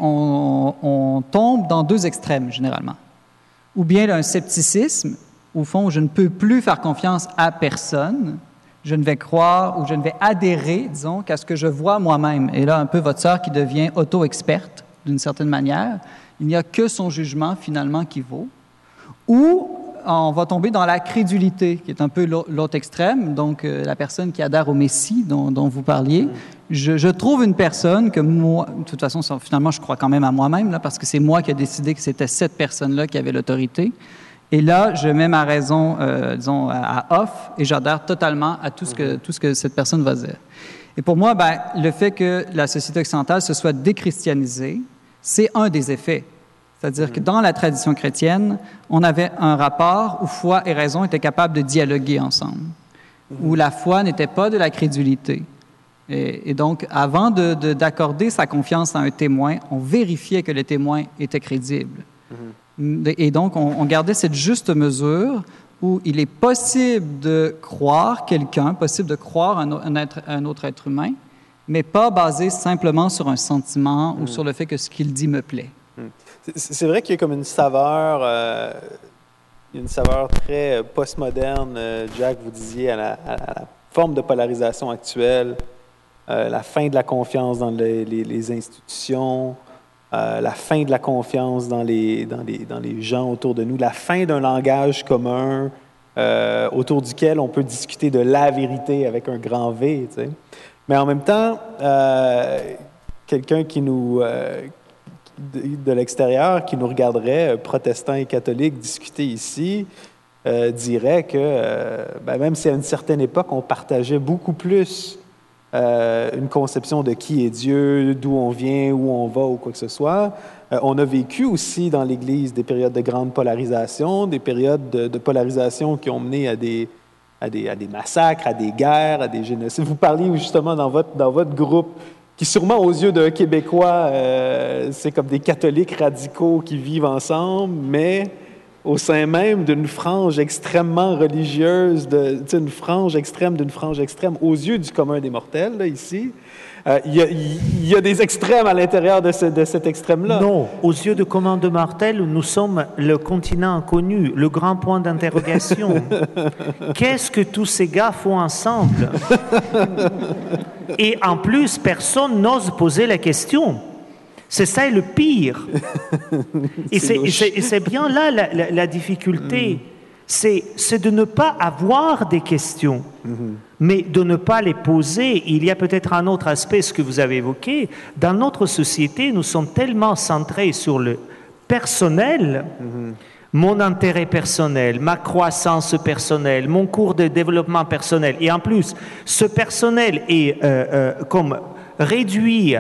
on tombe dans deux extrêmes, généralement. Ou bien un scepticisme, au fond, je ne peux plus faire confiance à personne, je ne vais croire ou je ne vais adhérer, disons, qu'à ce que je vois moi-même. Et là, un peu votre sœur qui devient auto-experte, d'une certaine manière, il n'y a que son jugement, finalement, qui vaut. Ou on va tomber dans la crédulité, qui est un peu l'autre extrême, donc la personne qui adhère au Messie dont vous parliez. Je trouve une personne que moi... De toute façon, finalement, je crois quand même à moi-même, là, parce que c'est moi qui ai décidé que c'était cette personne-là qui avait l'autorité. Et là, je mets ma raison, disons, à off, et j'adhère totalement à tout ce que cette personne va dire. Et pour moi, le fait que la société occidentale se soit déchristianisée, c'est un des effets. C'est-à-dire que dans la tradition chrétienne, on avait un rapport où foi et raison étaient capables de dialoguer ensemble, où la foi n'était pas de la crédulité. Et donc, avant d'accorder sa confiance à un témoin, on vérifiait que le témoin était crédible. Et donc, on gardait cette juste mesure où il est possible de croire quelqu'un, possible de croire un autre être humain, mais pas basé simplement sur un sentiment ou sur le fait que ce qu'il dit me plaît. C'est vrai qu'il y a comme une saveur très postmoderne, Jack, vous disiez, à la forme de polarisation actuelle, la fin de la confiance dans les institutions, la fin de la confiance dans les gens autour de nous, la fin d'un langage commun autour duquel on peut discuter de la vérité avec un grand V, tu sais. Mais en même temps, quelqu'un qui nous de l'extérieur, qui nous regarderait, protestants et catholiques, discuter ici, dirait que même si à une certaine époque, on partageait beaucoup plus une conception de qui est Dieu, d'où on vient, où on va ou quoi que ce soit, on a vécu aussi dans l'Église des périodes de grande polarisation, des périodes de polarisation qui ont mené à des massacres, à des guerres, à des génocides. Vous parliez justement dans votre groupe, qui sûrement aux yeux d'un Québécois, c'est comme des catholiques radicaux qui vivent ensemble, mais au sein même d'une frange extrêmement religieuse, d'une frange extrême, aux yeux du commun des mortels, là, ici. Il y a des extrêmes à l'intérieur de cet extrême-là. Non, aux yeux du commun des mortels, nous sommes le continent inconnu, le grand point d'interrogation. Qu'est-ce que tous ces gars font ensemble? Et en plus, personne n'ose poser la question. C'est ça le pire. Et c'est bien là la difficulté. Mm. C'est de ne pas avoir des questions, mais de ne pas les poser. Il y a peut-être un autre aspect, ce que vous avez évoqué. Dans notre société, nous sommes tellement centrés sur le personnel, mon intérêt personnel, ma croissance personnelle, mon cours de développement personnel. Et en plus, ce personnel est comme réduit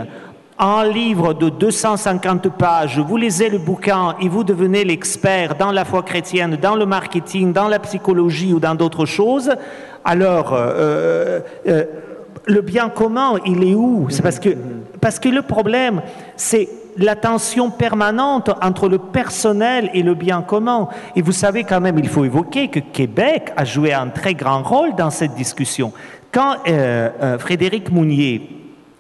un livre de 250 pages, vous lisez le bouquin et vous devenez l'expert dans la foi chrétienne, dans le marketing, dans la psychologie ou dans d'autres choses. Alors, le bien commun, il est où? C'est parce que le problème, c'est la tension permanente entre le personnel et le bien commun. Et vous savez quand même, il faut évoquer que Québec a joué un très grand rôle dans cette discussion. Quand Frédéric Mounier,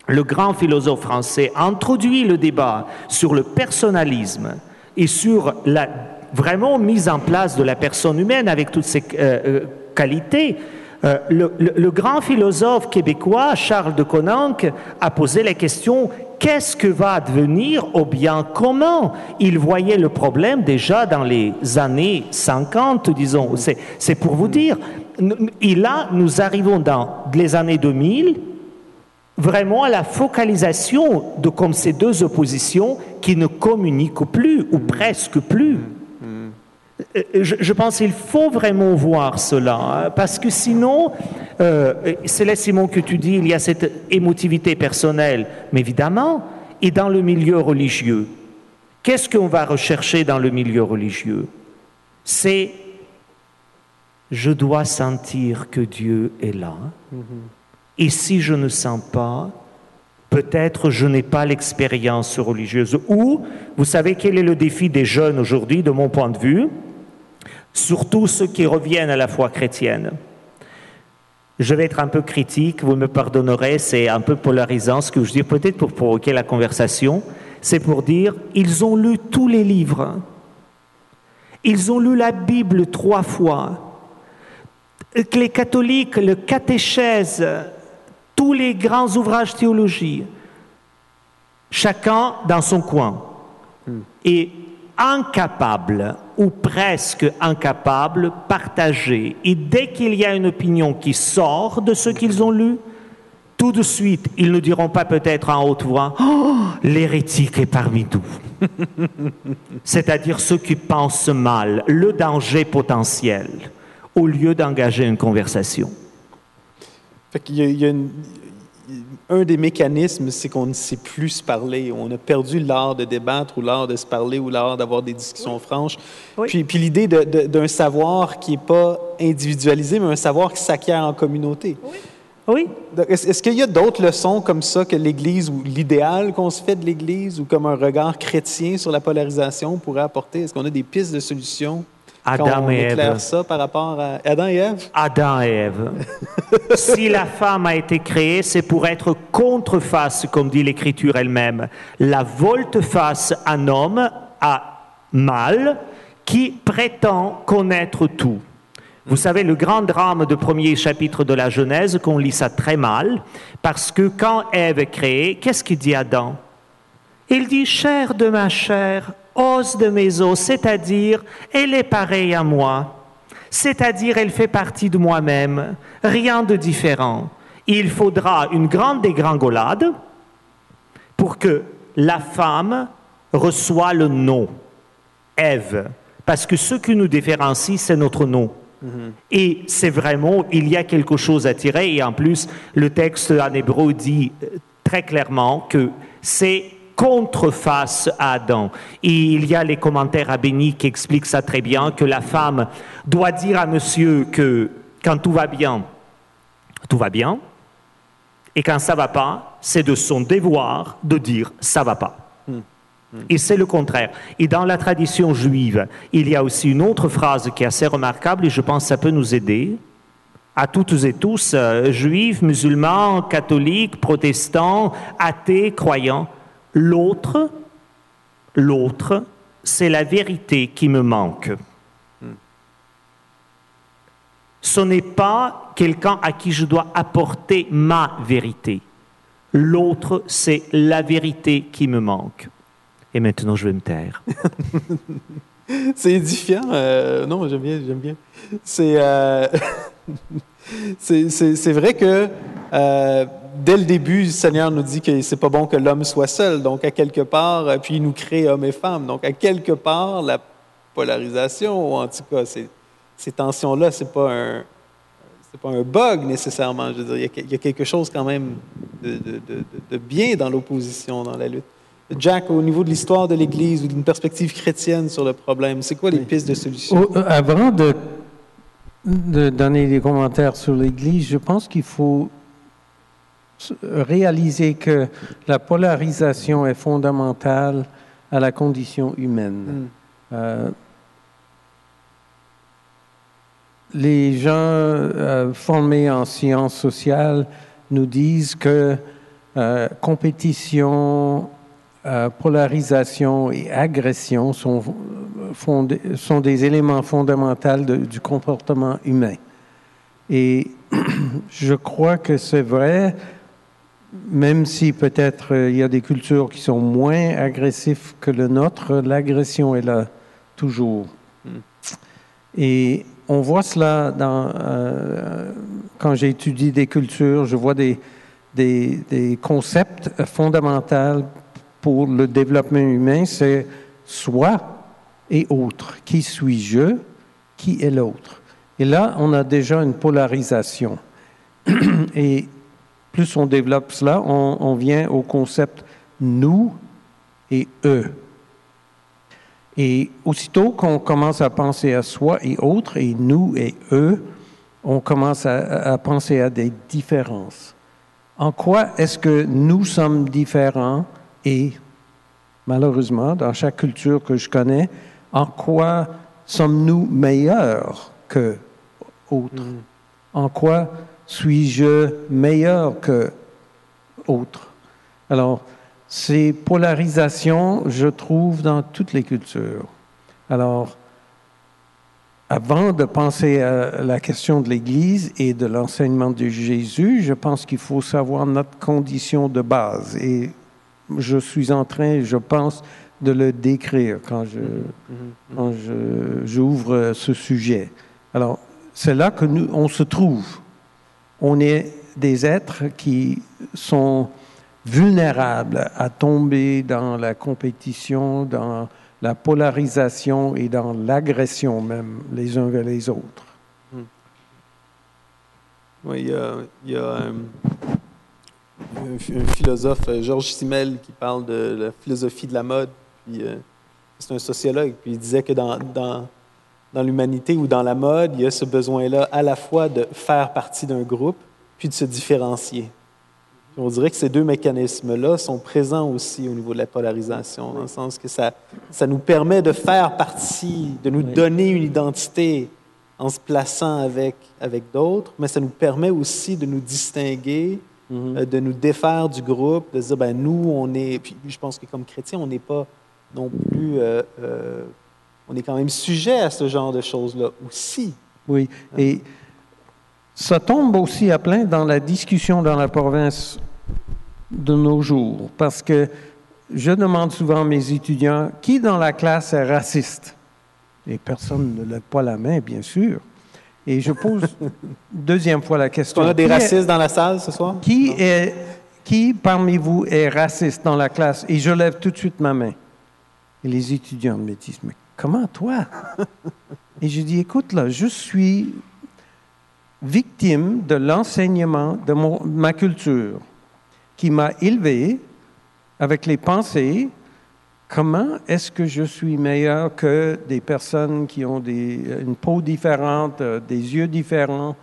le grand philosophe français, introduit le débat sur le personnalisme et sur la vraiment mise en place de la personne humaine avec toutes ses qualités. Le grand philosophe québécois Charles de Coninck a posé la question « Qu'est-ce que va advenir au bien commun ?» Il voyait le problème déjà dans les années 50, disons. C'est pour vous dire. Et là, nous arrivons dans les années 2000, vraiment à la focalisation de comme ces deux oppositions qui ne communiquent plus, ou presque plus. Je pense qu'il faut vraiment voir cela, hein, parce que sinon, c'est là, Simon, que tu dis, il y a cette émotivité personnelle, mais évidemment, et dans le milieu religieux. Qu'est-ce qu'on va rechercher dans le milieu religieux? C'est « je dois sentir que Dieu est là ». Et si je ne sens pas, peut-être je n'ai pas l'expérience religieuse. Ou, vous savez quel est le défi des jeunes aujourd'hui, de mon point de vue, surtout ceux qui reviennent à la foi chrétienne. Je vais être un peu critique, vous me pardonnerez, c'est un peu polarisant ce que je dis, peut-être pour provoquer la conversation, c'est pour dire, ils ont lu tous les livres, ils ont lu la Bible 3 fois, les catholiques, le catéchèse, tous les grands ouvrages théologie, chacun dans son coin, est incapable ou presque incapable de partager. Et dès qu'il y a une opinion qui sort de ce qu'ils ont lu, tout de suite, ils ne diront pas peut-être en haute voix « Oh, l'hérétique est parmi nous ». C'est-à-dire ceux qui pensent mal, le danger potentiel, au lieu d'engager une conversation. Un des mécanismes, c'est qu'on ne sait plus se parler. On a perdu l'art de débattre ou l'art de se parler ou l'art d'avoir des discussions franches. Puis l'idée d'un savoir qui n'est pas individualisé, mais un savoir qui s'acquiert en communauté. Est-ce qu'il y a d'autres leçons comme ça que l'Église, ou l'idéal qu'on se fait de l'Église, ou comme un regard chrétien sur la polarisation pourrait apporter? Est-ce qu'on a des pistes de solutions? Adam et Ève. Ça par rapport à Adam et Ève? Adam et Ève. Si la femme a été créée, c'est pour être contreface, comme dit l'Écriture elle-même. La volte-face, un homme à mal qui prétend connaître tout. Vous savez, le grand drame du premier chapitre de la Genèse, qu'on lit ça très mal, parce que quand Ève est créée, qu'est-ce qu'il dit Adam? Il dit « chair de ma chair ». Os de mes os, c'est-à-dire, elle est pareille à moi, c'est-à-dire, elle fait partie de moi-même, rien de différent. Il faudra une grande dégringolade pour que la femme reçoive le nom, Ève, parce que ce qui nous différencie, c'est notre nom. Et c'est vraiment, il y a quelque chose à tirer, et en plus, le texte en hébreu dit très clairement que c'est contreface à Adam. Et il y a les commentaires à Béni qui expliquent ça très bien, que la femme doit dire à monsieur que quand tout va bien, et quand ça va pas, c'est de son devoir de dire ça va pas. Et c'est le contraire. Et dans la tradition juive, il y a aussi une autre phrase qui est assez remarquable, et je pense que ça peut nous aider, à toutes et tous, juifs, musulmans, catholiques, protestants, athées, croyants. L'autre, c'est la vérité qui me manque. Ce n'est pas quelqu'un à qui je dois apporter ma vérité. L'autre, c'est la vérité qui me manque. Et maintenant, je vais me taire. C'est édifiant. Non, j'aime bien. C'est vrai que dès le début, le Seigneur nous dit que c'est pas bon que l'homme soit seul. Donc, à quelque part, puis il nous crée hommes et femmes. Donc, à quelque part, la polarisation, ou en tout cas, ces tensions-là, c'est pas un bug nécessairement. Je veux dire, il y a quelque chose quand même de bien dans l'opposition, dans la lutte. Jack, au niveau de l'histoire de l'Église ou d'une perspective chrétienne sur le problème, c'est quoi les pistes de solution? Avant de donner des commentaires sur l'Église, je pense qu'il faut réaliser que la polarisation est fondamentale à la condition humaine. Les gens formés en sciences sociales nous disent que compétition, polarisation et agression sont des éléments fondamentaux du comportement humain. Et je crois que c'est vrai, même si peut-être il y a des cultures qui sont moins agressives que le nôtre, l'agression est là toujours. Et on voit cela quand j'étudie des cultures, je vois des concepts fondamentaux pour le développement humain, c'est soi et autre. Qui suis-je? Qui est l'autre? Et là, on a déjà une polarisation. Et plus on développe cela, on vient au concept nous et eux. Et aussitôt qu'on commence à penser à soi et autre, et nous et eux, on commence à penser à des différences. En quoi est-ce que nous sommes différents? Et malheureusement, dans chaque culture que je connais, en quoi sommes-nous meilleurs que autres? En quoi suis-je meilleur que autre? Alors, ces polarisations, je trouve dans toutes les cultures. Alors, avant de penser à la question de l'Église et de l'enseignement de Jésus, je pense qu'il faut savoir notre condition de base. Et je suis en train, je pense, de le décrire quand j'ouvre ce sujet. Alors, c'est là que on se trouve. On est des êtres qui sont vulnérables à tomber dans la compétition, dans la polarisation et dans l'agression même, les uns vers les autres. Oui, il y a un philosophe, Georges Simmel, qui parle de la philosophie de la mode. Puis, c'est un sociologue. Puis il disait que dans l'humanité ou dans la mode, il y a ce besoin-là à la fois de faire partie d'un groupe puis de se différencier. Puis on dirait que ces deux mécanismes-là sont présents aussi au niveau de la polarisation, dans le sens que ça nous permet de faire partie, de nous donner une identité en se plaçant avec d'autres, mais ça nous permet aussi de nous distinguer, de nous défaire du groupe, de se dire, ben nous, on est... Puis je pense que comme chrétiens, on n'est pas non plus... on est quand même sujet à ce genre de choses-là aussi. Oui, et ça tombe aussi à plein dans la discussion dans la province de nos jours, parce que je demande souvent à mes étudiants, qui dans la classe est raciste? Et personne ne lève pas la main, bien sûr. Et je pose deuxième fois la question. On a des racistes dans la salle ce soir? Qui parmi vous est raciste dans la classe? Et je lève tout de suite ma main. Et les étudiants me disent, mais comment toi? Et je dis, écoute là, je suis victime de l'enseignement de ma culture qui m'a élevé avec les pensées. Comment est-ce que je suis meilleur que des personnes qui ont une peau différente, des yeux différents?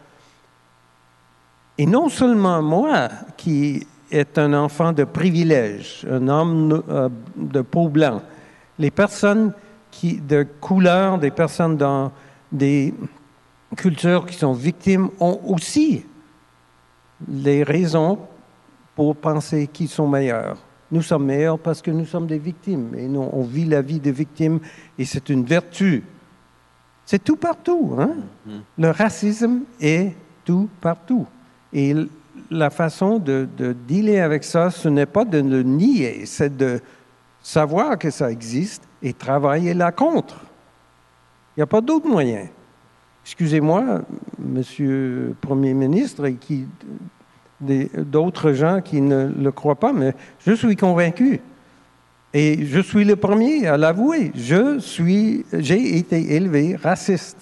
Et non seulement moi, qui est un enfant de privilège, un homme de peau blanche. Les personnes de couleur, des personnes dans des cultures qui sont victimes ont aussi les raisons pour penser qu'ils sont meilleurs. Nous sommes meilleurs parce que nous sommes des victimes et nous, on vit la vie des victimes et c'est une vertu. C'est tout partout, hein? Le racisme est tout partout. Et la façon de dealer avec ça, ce n'est pas de le nier, c'est de savoir que ça existe et travailler là contre. Il n'y a pas d'autre moyen. Excusez-moi, Monsieur le Premier ministre, et d'autres gens qui ne le croient pas, mais je suis convaincu. Et je suis le premier à l'avouer. J'ai été élevé raciste.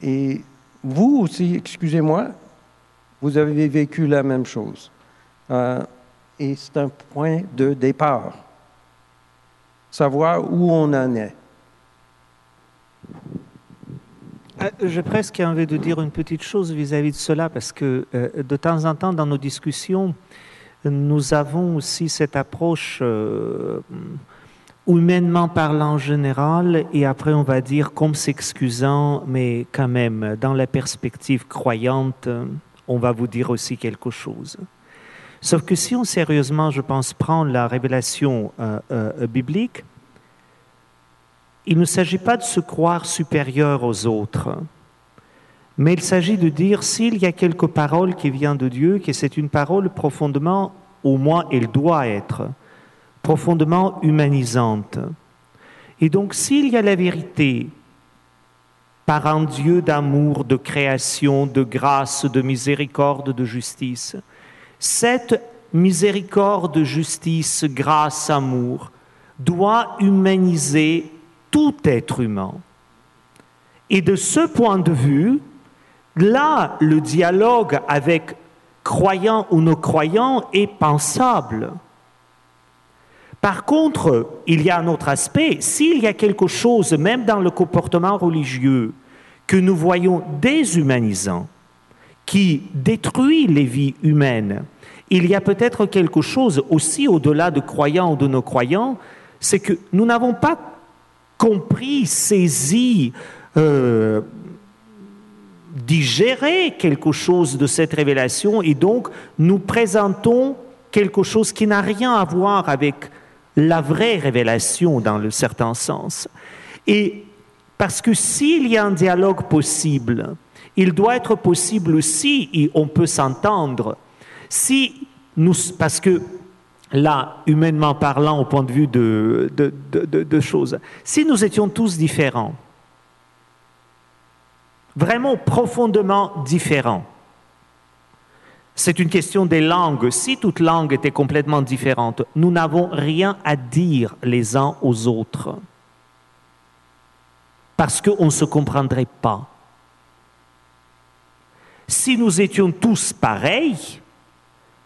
Et vous aussi, excusez-moi, vous avez vécu la même chose. Et c'est un point de départ. Savoir où on en est. J'ai presque envie de dire une petite chose vis-à-vis de cela, parce que de temps en temps, dans nos discussions, nous avons aussi cette approche humainement parlant en général, et après on va dire comme s'excusant, mais quand même, dans la perspective croyante, on va vous dire aussi quelque chose. Sauf que si on sérieusement, je pense, prend la révélation biblique, il ne s'agit pas de se croire supérieur aux autres, mais il s'agit de dire, s'il y a quelque parole qui vient de Dieu, que c'est une parole profondément, au moins elle doit être, profondément humanisante. Et donc, s'il y a la vérité par un Dieu d'amour, de création, de grâce, de miséricorde, de justice, cette miséricorde, justice, grâce, amour, doit humaniser tout être humain. Et de ce point de vue, là, le dialogue avec croyants ou non-croyants est pensable. Par contre, il y a un autre aspect. S'il y a quelque chose, même dans le comportement religieux, que nous voyons déshumanisant, qui détruit les vies humaines, il y a peut-être quelque chose aussi au-delà de croyants ou de non-croyants, c'est que nous n'avons pas compris, saisi, digérer quelque chose de cette révélation, et donc nous présentons quelque chose qui n'a rien à voir avec la vraie révélation dans le certain sens. Et parce que s'il y a un dialogue possible, il doit être possible aussi, et on peut s'entendre, si nous, parce que là, humainement parlant, au point de vue de choses, si nous étions tous différents, vraiment profondément différents. C'est une question des langues. Si toute langue était complètement différente, nous n'avons rien à dire les uns aux autres. Parce qu'on ne se comprendrait pas. Si nous étions tous pareils,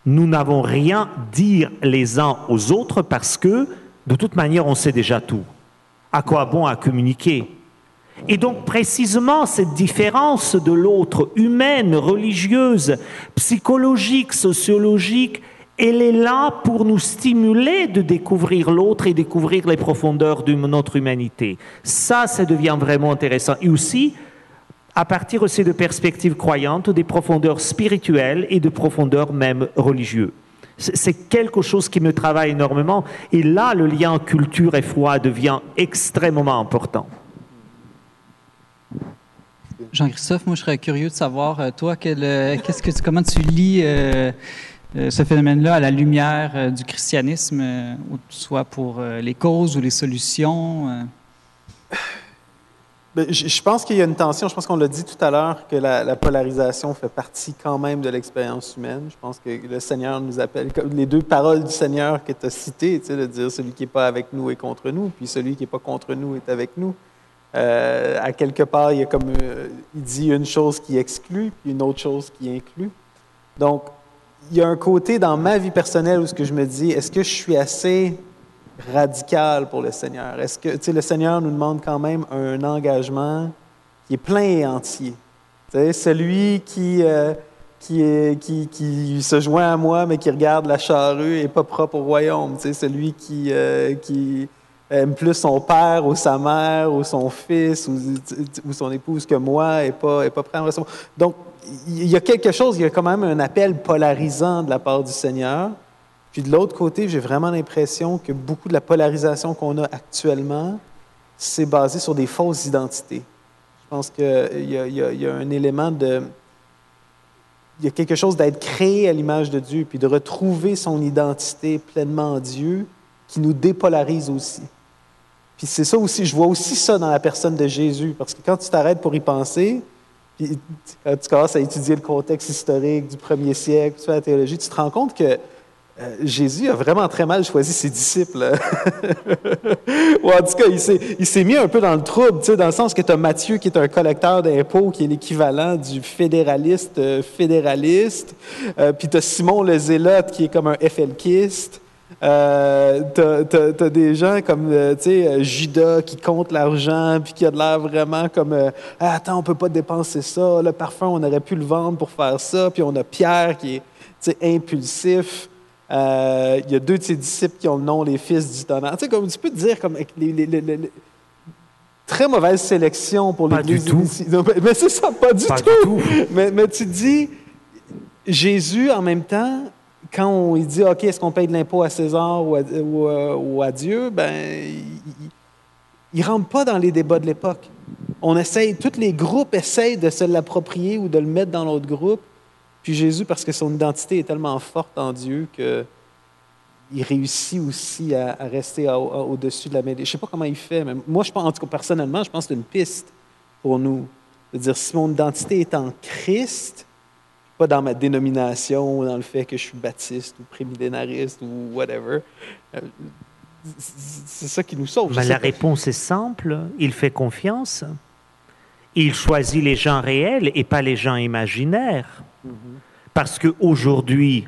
nous n'avons rien à dire les uns aux autres parce que, de toute manière, on sait déjà tout. À quoi bon à communiquer ? Et donc, précisément, cette différence de l'autre, humaine, religieuse, psychologique, sociologique, elle est là pour nous stimuler de découvrir l'autre et découvrir les profondeurs de notre humanité. Ça, ça devient vraiment intéressant. Et aussi, à partir aussi de perspectives croyantes, des profondeurs spirituelles et de profondeurs même religieuses. C'est quelque chose qui me travaille énormément. Et là, le lien culture et foi devient extrêmement important. Jean-Christophe, moi je serais curieux de savoir, toi, comment tu lis ce phénomène-là à la lumière du christianisme, soit pour les causes ou les solutions? Je pense qu'il y a une tension, je pense qu'on l'a dit tout à l'heure, que la polarisation fait partie quand même de l'expérience humaine. Je pense que le Seigneur nous appelle, comme les deux paroles du Seigneur que tu as citées, tu sais, de dire celui qui n'est pas avec nous est contre nous, puis celui qui n'est pas contre nous est avec nous. À quelque part, il y a comme il dit une chose qui exclut, puis une autre chose qui inclut. Donc, il y a un côté dans ma vie personnelle où ce que je me dis, est-ce que je suis assez radical pour le Seigneur? Est-ce que, tu sais, le Seigneur nous demande quand même un engagement qui est plein et entier. Tu sais, celui qui qui se joint à moi, mais qui regarde la charrue et pas propre au royaume. Tu sais, celui qui aime plus son père ou sa mère ou son fils ou son épouse que moi et pas prêt à me recevoir. Donc, il y a quelque chose, il y a quand même un appel polarisant de la part du Seigneur. Puis de l'autre côté, j'ai vraiment l'impression que beaucoup de la polarisation qu'on a actuellement, c'est basé sur des fausses identités. Je pense qu'il y a un élément de... Il y a quelque chose d'être créé à l'image de Dieu, puis de retrouver son identité pleinement en Dieu, qui nous dépolarise aussi. Puis c'est ça aussi, je vois aussi ça dans la personne de Jésus, parce que quand tu t'arrêtes pour y penser, puis quand tu commences à étudier le contexte historique du 1er siècle, tu fais la théologie, tu te rends compte que Jésus a vraiment très mal choisi ses disciples. Ou en tout cas, il s'est mis un peu dans le trouble, tu sais, dans le sens que tu as Matthieu qui est un collecteur d'impôts, qui est l'équivalent du fédéraliste. Puis tu as Simon le Zélote qui est comme un FLKiste. T'as des gens comme Judas qui compte l'argent puis qui a de l'air vraiment comme attends, on peut pas dépenser ça, le parfum on aurait pu le vendre pour faire ça. Puis on a Pierre qui est impulsif. Il y a deux de ses disciples qui ont le nom les fils du tonnerre. Tu sais, comme tu peux te dire comme les très mauvaise sélection pour l'Église. Pas du tout. Mais c'est ça, pas du tout. Mais tu dis Jésus en même temps. Quand on dit « OK, est-ce qu'on paye de l'impôt à César ou à Dieu », ben, il ne rentre pas dans les débats de l'époque. Tous les groupes essayent de se l'approprier ou de le mettre dans l'autre groupe. Puis Jésus, parce que son identité est tellement forte en Dieu qu'il réussit aussi à rester au-dessus de la mêlée. Je ne sais pas comment il fait, mais moi, je pense, en tout cas, personnellement, je pense que c'est une piste pour nous. C'est-à-dire, si mon identité est en Christ, pas dans ma dénomination ou dans le fait que je suis baptiste ou prémillénariste ou whatever. C'est ça qui nous sauve. Mais la réponse est simple. Il fait confiance. Il choisit les gens réels et pas les gens imaginaires. Mm-hmm. Parce qu'aujourd'hui,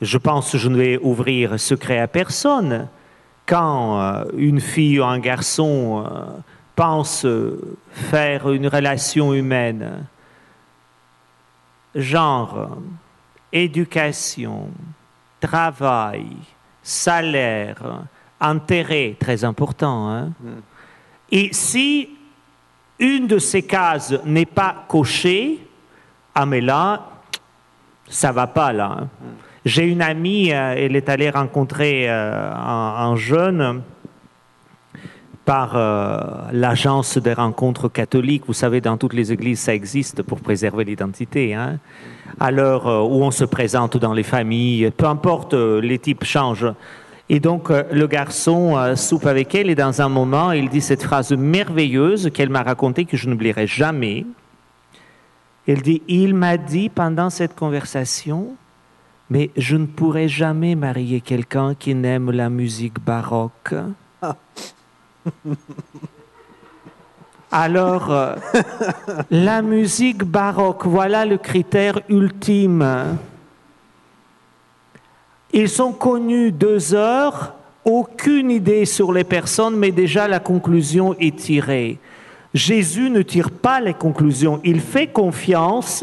je pense que je ne vais ouvrir secret à personne. Quand une fille ou un garçon pense faire une relation humaine, genre, éducation, travail, salaire, intérêt, très important. Hein? Et si une de ces cases n'est pas cochée, ah mais là, ça ne va pas là. Hein? J'ai une amie, elle est allée rencontrer un jeune par l'agence des rencontres catholiques. Vous savez, dans toutes les églises, ça existe pour préserver l'identité. Hein? À l'heure où on se présente dans les familles, peu importe, les types changent. Et donc, le garçon soupe avec elle et dans un moment, il dit cette phrase merveilleuse qu'elle m'a racontée, que je n'oublierai jamais. Elle dit, il m'a dit pendant cette conversation, mais je ne pourrai jamais marier quelqu'un qui n'aime la musique baroque. Ah. Alors, la musique baroque, voilà le critère ultime. Ils sont connus 2 heures, aucune idée sur les personnes, mais déjà la conclusion est tirée. Jésus ne tire pas les conclusions, il fait confiance,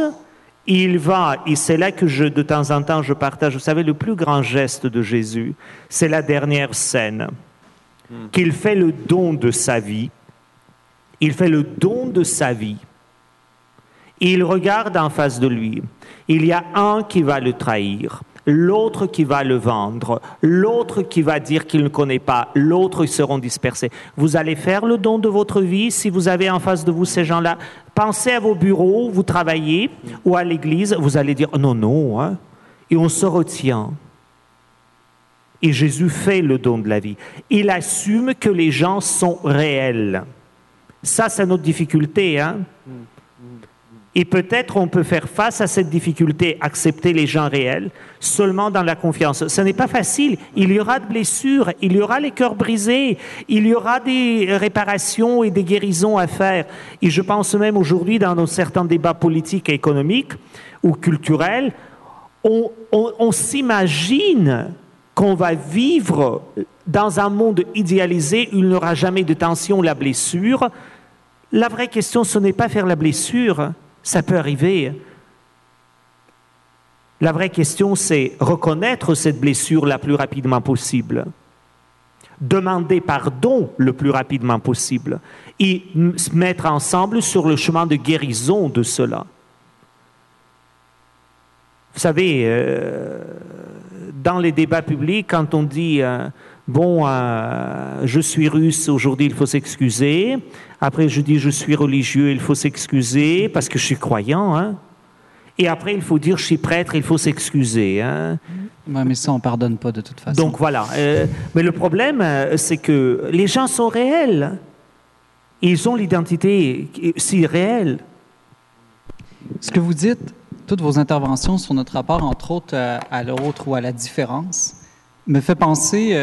il va, et c'est là que de temps en temps je partage, vous savez, le plus grand geste de Jésus, c'est la dernière scène. Qu'il fait le don de sa vie. Il fait le don de sa vie. Il regarde en face de lui. Il y a un qui va le trahir, l'autre qui va le vendre, l'autre qui va dire qu'il ne connaît pas, l'autre, ils seront dispersés. Vous allez faire le don de votre vie si vous avez en face de vous ces gens-là. Pensez à vos bureaux, vous travaillez, ou à l'église, vous allez dire non, hein? Et on se retient. Et Jésus fait le don de la vie. Il assume que les gens sont réels. Ça, c'est notre difficulté. Hein? Et peut-être on peut faire face à cette difficulté, accepter les gens réels, seulement dans la confiance. Ce n'est pas facile. Il y aura des blessures, il y aura les cœurs brisés, il y aura des réparations et des guérisons à faire. Et je pense même aujourd'hui, dans certains débats politiques et économiques ou culturels, on s'imagine qu'on va vivre dans un monde idéalisé où il n'y aura jamais de tension, la blessure. La vraie question, ce n'est pas faire la blessure, ça peut arriver. La vraie question, c'est reconnaître cette blessure la plus rapidement possible, demander pardon le plus rapidement possible et se mettre ensemble sur le chemin de guérison de cela. Vous savez, dans les débats publics, quand on dit je suis russe, aujourd'hui il faut s'excuser. Après je dis je suis religieux, il faut s'excuser parce que je suis croyant. Hein. Et après il faut dire je suis prêtre, il faut s'excuser. Hein. Ouais, mais ça on ne pardonne pas de toute façon. Donc voilà. Mais le problème c'est que les gens sont réels. Ils ont l'identité si réelle. Ce que vous dites, toutes vos interventions sur notre rapport entre autres à l'autre ou à la différence, me fait penser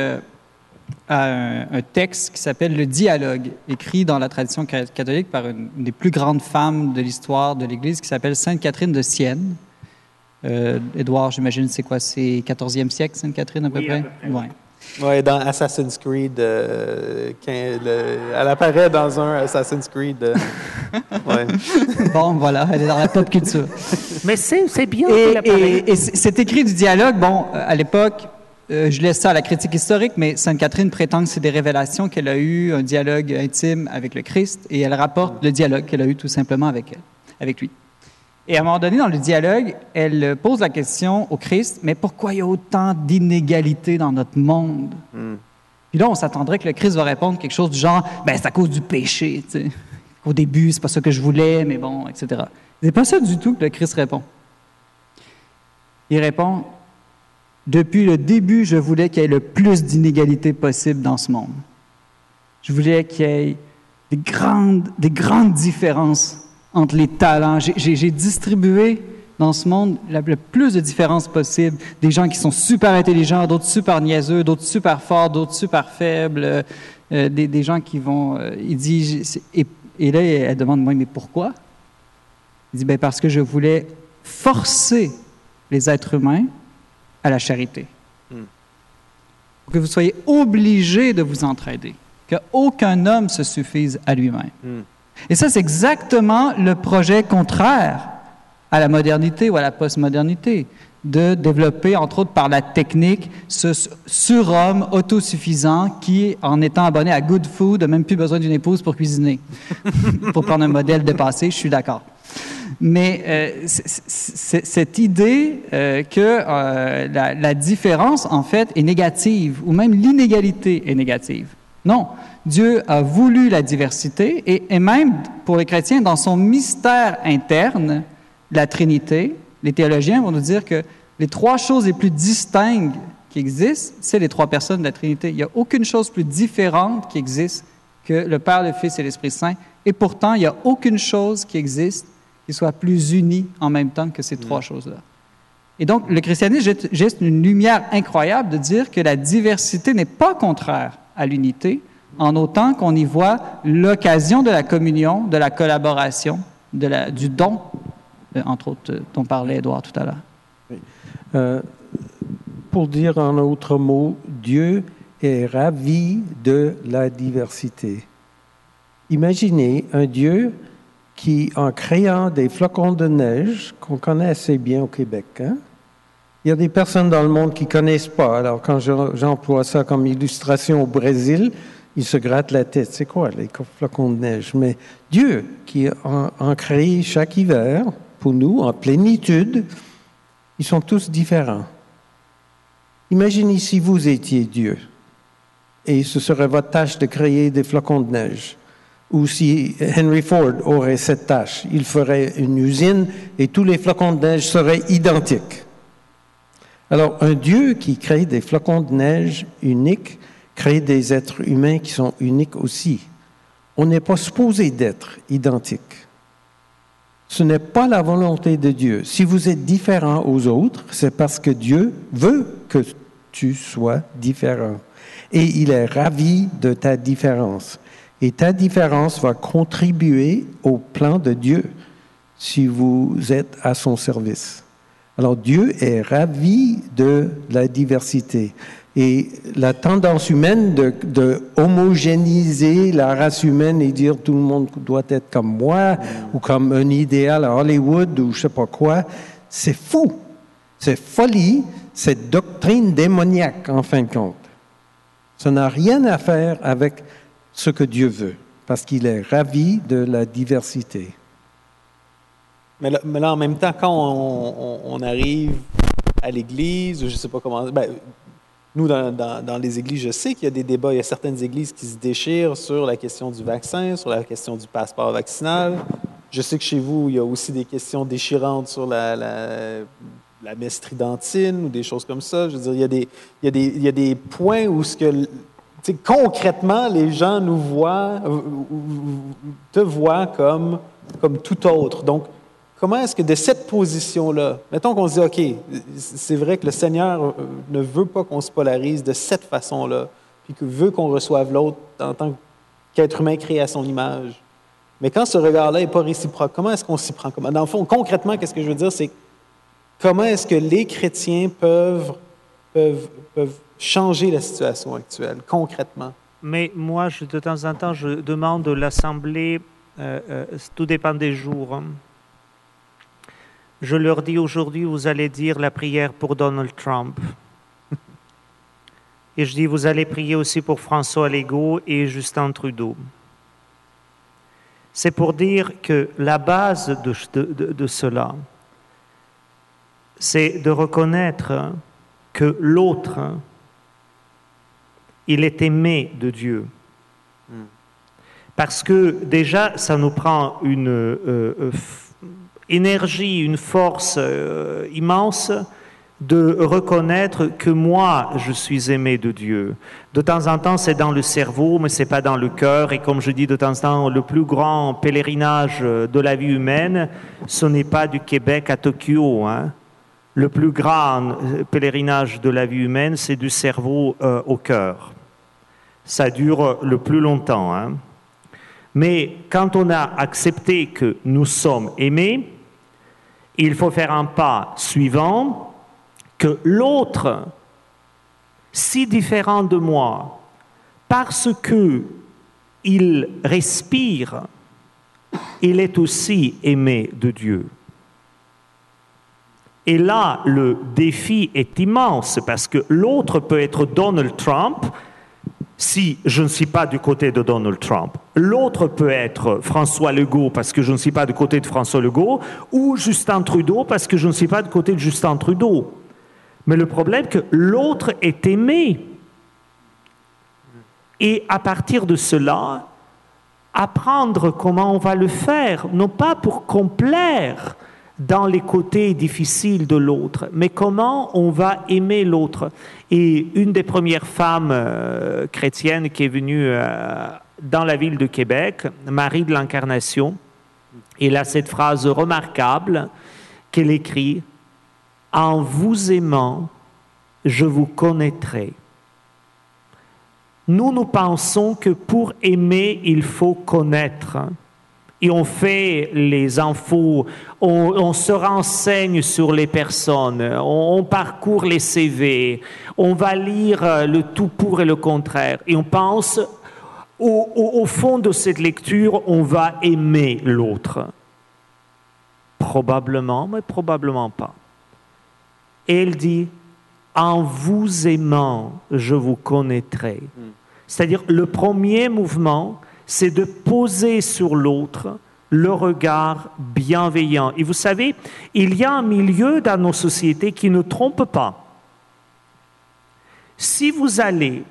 à un texte qui s'appelle « Le dialogue », écrit dans la tradition catholique par une des plus grandes femmes de l'histoire de l'Église, qui s'appelle Sainte-Catherine de Sienne. Édouard, j'imagine, c'est quoi? C'est 14e siècle, Sainte-Catherine, à peu près? Oui. Ouais, dans Assassin's Creed, elle apparaît dans un Assassin's Creed. Ouais. Bon, voilà, elle est dans la pop culture. Mais c'est bien. Et c'est écrit du dialogue, bon, à l'époque... je laisse ça à la critique historique, mais Sainte-Catherine prétend que c'est des révélations qu'elle a eues, un dialogue intime avec le Christ, et elle rapporte le dialogue qu'elle a eu tout simplement avec lui. Et à un moment donné, dans le dialogue, elle pose la question au Christ, mais pourquoi il y a autant d'inégalités dans notre monde? Mm. Puis là, on s'attendrait que le Christ va répondre quelque chose du genre, ben c'est à cause du péché, tu sais. Au début, c'est pas ça que je voulais, mais bon, etc. C'est pas ça du tout que le Christ répond. Il répond... Depuis le début, je voulais qu'il y ait le plus d'inégalités possible dans ce monde. Je voulais qu'il y ait des grandes différences entre les talents. J'ai distribué dans ce monde le plus de différences possibles. Des gens qui sont super intelligents, d'autres super niaiseux, d'autres super forts, d'autres super faibles. Des gens qui vont... il dit, et là, elle demande, moi, mais pourquoi? Il dit, ben, parce que je voulais forcer les êtres humains à la charité. Pour que vous soyez obligés de vous entraider, qu'aucun homme se suffise à lui-même. Et ça, c'est exactement le projet contraire à la modernité ou à la postmodernité, de développer, entre autres par la technique, ce surhomme autosuffisant qui, en étant abonné à Good Food, n'a même plus besoin d'une épouse pour cuisiner. Pour prendre un modèle dépassé, je suis d'accord. Mais cette idée que la différence, en fait, est négative, ou même l'inégalité est négative. Non, Dieu a voulu la diversité, et même pour les chrétiens, dans son mystère interne, la Trinité, les théologiens vont nous dire que les trois choses les plus distinctes qui existent, c'est les trois personnes de la Trinité. Il n'y a aucune chose plus différente qui existe que le Père, le Fils et l'Esprit Saint, et pourtant, il n'y a aucune chose qui existe qui soit plus unie en même temps que ces trois choses-là. Et donc, le christianisme jette une lumière incroyable de dire que la diversité n'est pas contraire à l'unité, en autant qu'on y voit l'occasion de la communion, de la collaboration, du don, entre autres, dont parlait Édouard tout à l'heure. Oui. Pour dire en autre mot, Dieu est ravi de la diversité. Imaginez un Dieu qui, en créant des flocons de neige, qu'on connaît assez bien au Québec, hein? Il y a des personnes dans le monde qui ne connaissent pas. Alors, quand j'emploie ça comme illustration au Brésil, ils se grattent la tête. C'est quoi, les flocons de neige? Mais Dieu, qui en crée chaque hiver, pour nous, en plénitude, ils sont tous différents. Imaginez si vous étiez Dieu, et ce serait votre tâche de créer des flocons de neige. Ou si Henry Ford aurait cette tâche, il ferait une usine et tous les flocons de neige seraient identiques. Alors, un Dieu qui crée des flocons de neige uniques crée des êtres humains qui sont uniques aussi. On n'est pas supposé d'être identiques. Ce n'est pas la volonté de Dieu. Si vous êtes différent aux autres, c'est parce que Dieu veut que tu sois différent. Et il est ravi de ta différence. Et ta différence va contribuer au plan de Dieu si vous êtes à son service. Alors Dieu est ravi de la diversité. Et la tendance humaine de homogénéiser la race humaine et dire tout le monde doit être comme moi ou comme un idéal à Hollywood ou je ne sais pas quoi, c'est fou. C'est folie, c'est doctrine démoniaque, en fin de compte. Ça n'a rien à faire avec ce que Dieu veut, parce qu'il est ravi de la diversité. Mais là, en même temps, quand on arrive à l'Église, je ne sais pas comment... Ben, nous, dans les églises, je sais qu'il y a des débats. Il y a certaines églises qui se déchirent sur la question du vaccin, sur la question du passeport vaccinal. Je sais que chez vous, il y a aussi des questions déchirantes sur la mestridentine ou des choses comme ça. Je veux dire, il y a des points où ce que... Tu sais, concrètement, les gens nous voient, te voient comme tout autre. Donc, comment est-ce que de cette position-là, mettons qu'on se dit, OK, c'est vrai que le Seigneur ne veut pas qu'on se polarise de cette façon-là, puis qu'il veut qu'on reçoive l'autre en tant qu'être humain créé à son image. Mais quand ce regard-là n'est pas réciproque, comment est-ce qu'on s'y prend? Dans le fond, concrètement, qu'est-ce que je veux dire, c'est comment est-ce que les chrétiens peuvent changer la situation actuelle, concrètement? Mais moi, de temps en temps, je demande à l'Assemblée, tout dépend des jours, hein. Je leur dis aujourd'hui, vous allez dire la prière pour Donald Trump. Et je dis, vous allez prier aussi pour François Legault et Justin Trudeau. C'est pour dire que la base de cela, c'est de reconnaître que l'autre, il est aimé de Dieu. Parce que déjà, ça nous prend une énergie, une force immense de reconnaître que moi, je suis aimé de Dieu. De temps en temps, c'est dans le cerveau, mais c'est pas dans le cœur. Et comme je dis de temps en temps, le plus grand pèlerinage de la vie humaine, ce n'est pas du Québec à Tokyo, hein. Le plus grand pèlerinage de la vie humaine, c'est du cerveau au cœur. Ça dure le plus longtemps, hein. Mais quand on a accepté que nous sommes aimés, il faut faire un pas suivant, que l'autre, si différent de moi, parce qu'il respire, il est aussi aimé de Dieu. Et là, le défi est immense, parce que l'autre peut être Donald Trump, si je ne suis pas du côté de Donald Trump. L'autre peut être François Legault parce que je ne suis pas du côté de François Legault, ou Justin Trudeau parce que je ne suis pas du côté de Justin Trudeau. Mais le problème, c'est que l'autre est aimé. Et à partir de cela, apprendre comment on va le faire, non pas pour complaire dans les côtés difficiles de l'autre, mais comment on va aimer l'autre. Et une des premières femmes chrétiennes qui est venue dans la ville de Québec, Marie de l'Incarnation, elle a cette phrase remarquable qu'elle écrit « En vous aimant, je vous connaîtrai ». Nous, nous pensons que pour aimer, il faut connaître. Et on fait les infos, on se renseigne sur les personnes, on parcourt les CV, on va lire le tout pour et le contraire. Et on pense, au fond de cette lecture, on va aimer l'autre. Probablement, mais probablement pas. Et elle dit, en vous aimant, je vous connaîtrai. C'est-à-dire, le premier mouvement, c'est de poser sur l'autre le regard bienveillant. Et vous savez, il y a un milieu dans nos sociétés qui ne trompe pas. Si vous allez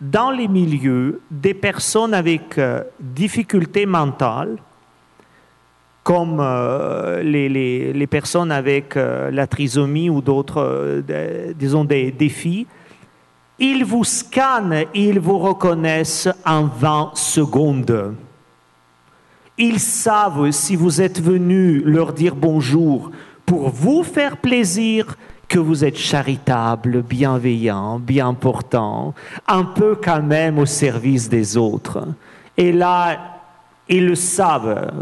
dans les milieux des personnes avec difficultés mentales, comme les personnes avec la trisomie ou d'autres, disons des défis, ils vous scannent, ils vous reconnaissent en 20 secondes. Ils savent si vous êtes venu leur dire bonjour pour vous faire plaisir, que vous êtes charitable, bienveillant, bien portant, un peu quand même au service des autres. Et là, ils le savent,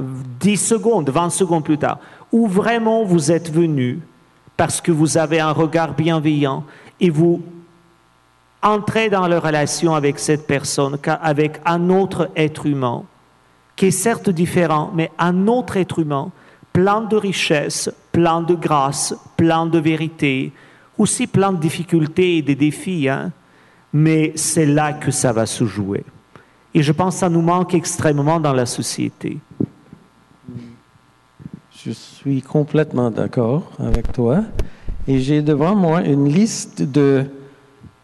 10 secondes, 20 secondes plus tard, où vraiment vous êtes venu parce que vous avez un regard bienveillant et vous entrer dans la relation avec cette personne, avec un autre être humain, qui est certes différent, mais un autre être humain, plein de richesses, plein de grâce, plein de vérité, aussi plein de difficultés et de défis, hein. Mais c'est là que ça va se jouer. Et je pense que ça nous manque extrêmement dans la société. Je suis complètement d'accord avec toi. Et j'ai devant moi une liste de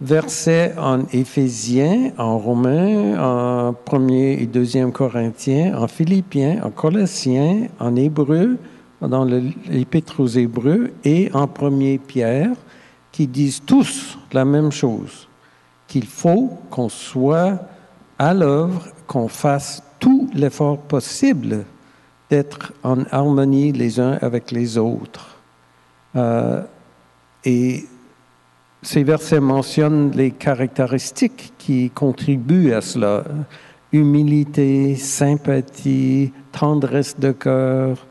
versets en Éphésiens, en Romains, en 1er et 2e Corinthiens, en Philippiens, en Colossiens, en Hébreux, dans l'Épître aux Hébreux et en 1er Pierre, qui disent tous la même chose, qu'il faut qu'on soit à l'œuvre, qu'on fasse tout l'effort possible d'être en harmonie les uns avec les autres. Et ces versets mentionnent les caractéristiques qui contribuent à cela. Humilité, sympathie, tendresse de cœur,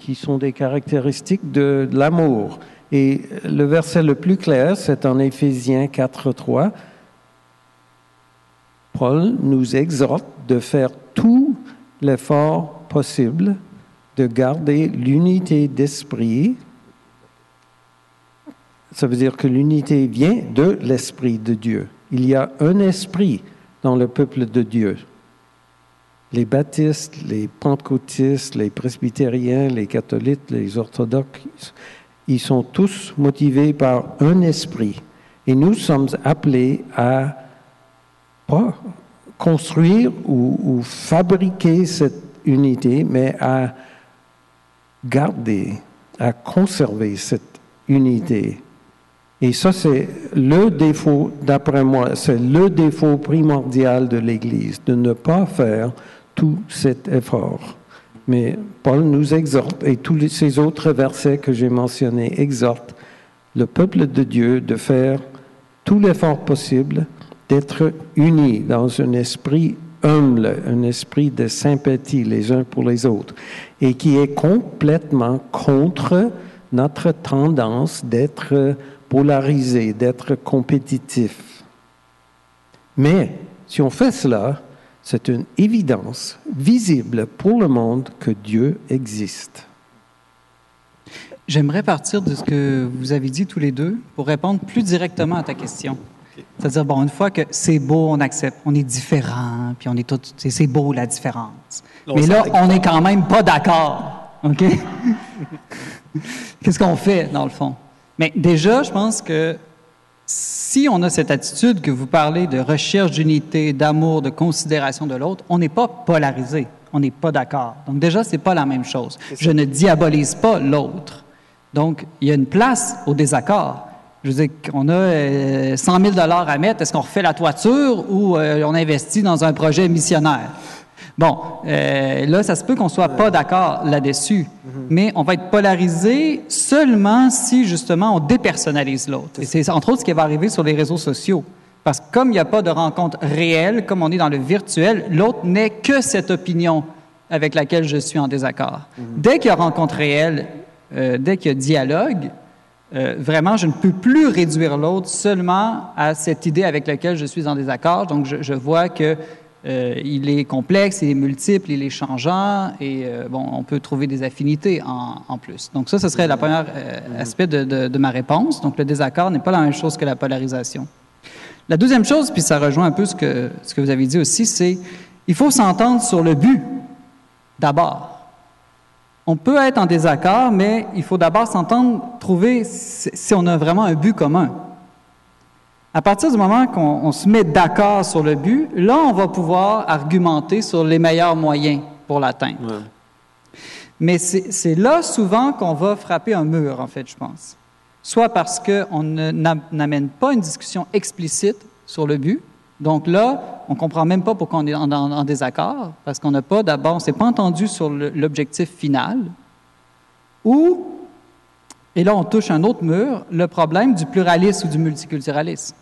qui sont des caractéristiques de l'amour. Et le verset le plus clair, c'est en Éphésiens 4:3. Paul nous exhorte de faire tout l'effort possible de garder l'unité d'esprit. Ça veut dire que l'unité vient de l'Esprit de Dieu. Il y a un esprit dans le peuple de Dieu. Les baptistes, les pentecôtistes, les presbytériens, les catholiques, les orthodoxes, ils sont tous motivés par un esprit. Et nous sommes appelés à pas construire ou fabriquer cette unité, mais à garder, à conserver cette unité. Et ça, c'est le défaut, d'après moi, c'est le défaut primordial de l'Église, de ne pas faire tout cet effort. Mais Paul nous exhorte, et tous ces autres versets que j'ai mentionnés exhortent le peuple de Dieu de faire tout l'effort possible d'être unis dans un esprit humble, un esprit de sympathie les uns pour les autres, et qui est complètement contre notre tendance d'être polarisé, d'être compétitif. Mais si on fait cela, c'est une évidence visible pour le monde que Dieu existe. J'aimerais partir de ce que vous avez dit tous les deux pour répondre plus directement à ta question. C'est-à-dire, bon, une fois que c'est beau, on accepte, on est différent, puis on est tous, c'est beau la différence. Mais là, on n'est quand même pas d'accord, OK? Qu'est-ce qu'on fait, dans le fond? Mais déjà, je pense que si on a cette attitude que vous parlez de recherche d'unité, d'amour, de considération de l'autre, on n'est pas polarisé, on n'est pas d'accord. Donc déjà, c'est pas la même chose. Je ne diabolise pas l'autre. Donc, il y a une place au désaccord. Je veux dire qu'on a 100 000 $ à mettre, est-ce qu'on refait la toiture ou on investit dans un projet missionnaire? Bon, là, ça se peut qu'on ne soit pas d'accord là-dessus, mais on va être polarisé seulement si, justement, on dépersonnalise l'autre. Et c'est entre autres ce qui va arriver sur les réseaux sociaux. Parce que comme il n'y a pas de rencontre réelle, comme on est dans le virtuel, l'autre n'est que cette opinion avec laquelle je suis en désaccord. Dès qu'il y a rencontre réelle, dès qu'il y a dialogue, vraiment, je ne peux plus réduire l'autre seulement à cette idée avec laquelle je suis en désaccord. Donc, je vois que il est complexe, il est multiple, il est changeant et, bon, on peut trouver des affinités en plus. Donc ça, ce serait le premier aspect de ma réponse. Donc le désaccord n'est pas la même chose que la polarisation. La deuxième chose, puis ça rejoint un peu ce que vous avez dit aussi, c'est il faut s'entendre sur le but d'abord. On peut être en désaccord, mais il faut d'abord s'entendre, trouver si on a vraiment un but commun. À partir du moment qu'on se met d'accord sur le but, là, on va pouvoir argumenter sur les meilleurs moyens pour l'atteindre. Ouais. Mais c'est là, souvent, qu'on va frapper un mur, en fait, je pense. Soit parce qu'on n'amène pas une discussion explicite sur le but. Donc là, on ne comprend même pas pourquoi on est en désaccord, parce qu'on n'a pas, d'abord, on ne s'est pas entendu sur l'objectif final. Ou, et là, on touche un autre mur, le problème du pluralisme ou du multiculturalisme.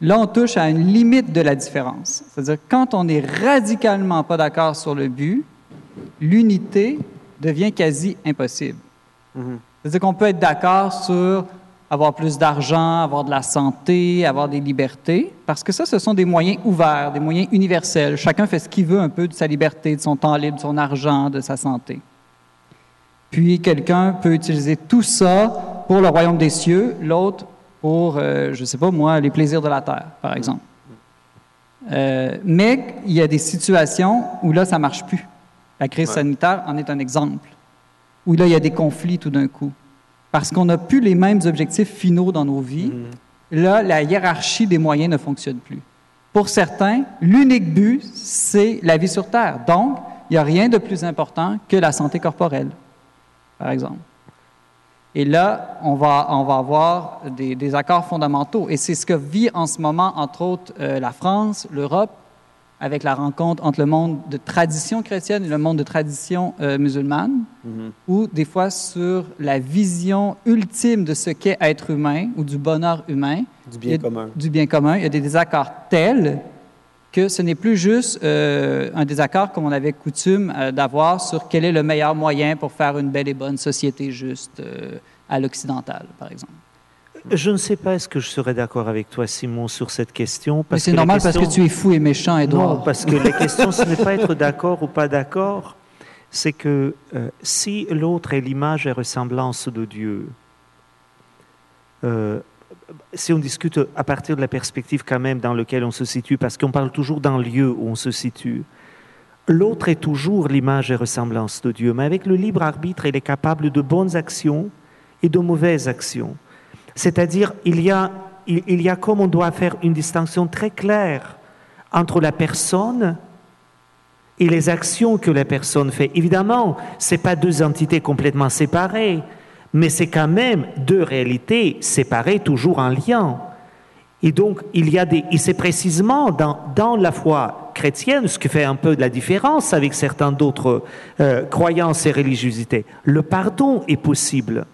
Là, on touche à une limite de la différence. C'est-à-dire, quand on n'est radicalement pas d'accord sur le but, l'unité devient quasi impossible. C'est-à-dire qu'on peut être d'accord sur avoir plus d'argent, avoir de la santé, avoir des libertés, parce que ça, ce sont des moyens ouverts, des moyens universels. Chacun fait ce qu'il veut un peu de sa liberté, de son temps libre, de son argent, de sa santé. Puis quelqu'un peut utiliser tout ça pour le royaume des cieux, l'autre pour, je ne sais pas moi, les plaisirs de la terre, par exemple. Mais il y a des situations où là, ça ne marche plus. La crise sanitaire en est un exemple. Où là, il y a des conflits tout d'un coup. Parce qu'on n'a plus les mêmes objectifs finaux dans nos vies. Là, la hiérarchie des moyens ne fonctionne plus. Pour certains, l'unique but, c'est la vie sur Terre. Donc, il n'y a rien de plus important que la santé corporelle, par exemple. Et là, on va avoir des accords fondamentaux. Et c'est ce que vit en ce moment, entre autres, la France, l'Europe, avec la rencontre entre le monde de tradition chrétienne et le monde de tradition musulmane, où des fois sur la vision ultime de ce qu'est être humain ou du bonheur humain, du bien commun, il y a des désaccords tels que ce n'est plus juste un désaccord comme on avait coutume d'avoir sur quel est le meilleur moyen pour faire une belle et bonne société juste à l'occidental, par exemple. Je ne sais pas, est-ce que je serais d'accord avec toi, Simon, sur cette question. Parce mais c'est normal question... parce que tu es fou et méchant, Édouard. Non, parce que la question, ce n'est pas être d'accord ou pas d'accord, c'est que si l'autre est l'image et ressemblance de Dieu, si on discute à partir de la perspective quand même dans laquelle on se situe, parce qu'on parle toujours d'un lieu où on se situe, l'autre est toujours l'image et ressemblance de Dieu, mais avec le libre arbitre, il est capable de bonnes actions et de mauvaises actions. C'est-à-dire, il y a comme on doit faire une distinction très claire entre la personne et les actions que la personne fait. Évidemment, ce n'est pas deux entités complètement séparées, mais c'est quand même deux réalités séparées, toujours en lien. Et donc, et c'est précisément dans la foi chrétienne, ce qui fait un peu de la différence avec certaines d'autres croyances et religiosités. Le pardon est possible.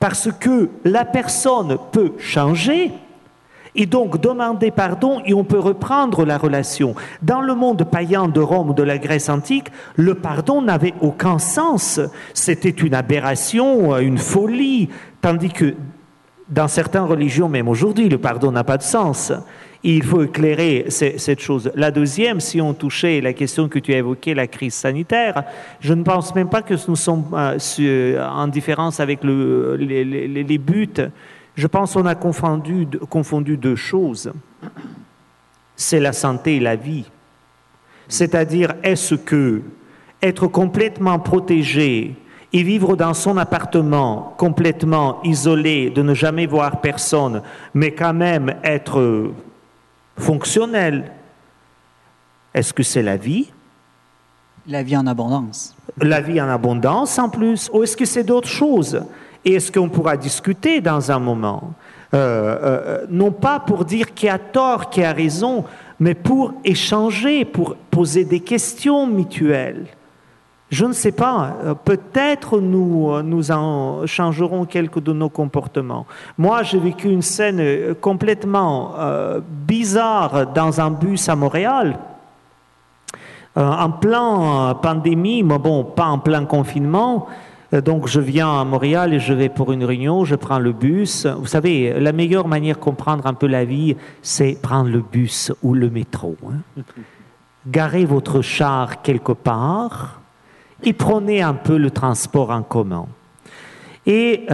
Parce que la personne peut changer et donc demander pardon et on peut reprendre la relation. Dans le monde païen de Rome ou de la Grèce antique, le pardon n'avait aucun sens. C'était une aberration, une folie. Tandis que dans certaines religions, même aujourd'hui, le pardon n'a pas de sens. Et il faut éclairer cette chose. La deuxième, si on touchait la question que tu as évoquée, la crise sanitaire, je ne pense même pas que nous sommes en différence avec les buts. Je pense qu'on a confondu deux choses. C'est la santé et la vie. C'est-à-dire, est-ce que être complètement protégé et vivre dans son appartement, complètement isolé, de ne jamais voir personne, mais quand même être fonctionnel, est-ce que c'est la vie? La vie en abondance. La vie en abondance en plus, ou est-ce que c'est d'autres choses? Et est-ce qu'on pourra discuter dans un moment? Non pas pour dire qui a tort, qui a raison, mais pour échanger, pour poser des questions mutuelles. Je ne sais pas, peut-être nous en changerons quelques de nos comportements. Moi, j'ai vécu une scène complètement bizarre dans un bus à Montréal, en plein pandémie, mais bon, pas en plein confinement. Donc, je viens à Montréal et je vais pour une réunion, je prends le bus. Vous savez, la meilleure manière de comprendre un peu la vie, c'est prendre le bus ou le métro. Hein. Garez votre char quelque part. Ils prenaient un peu le transport en commun. Et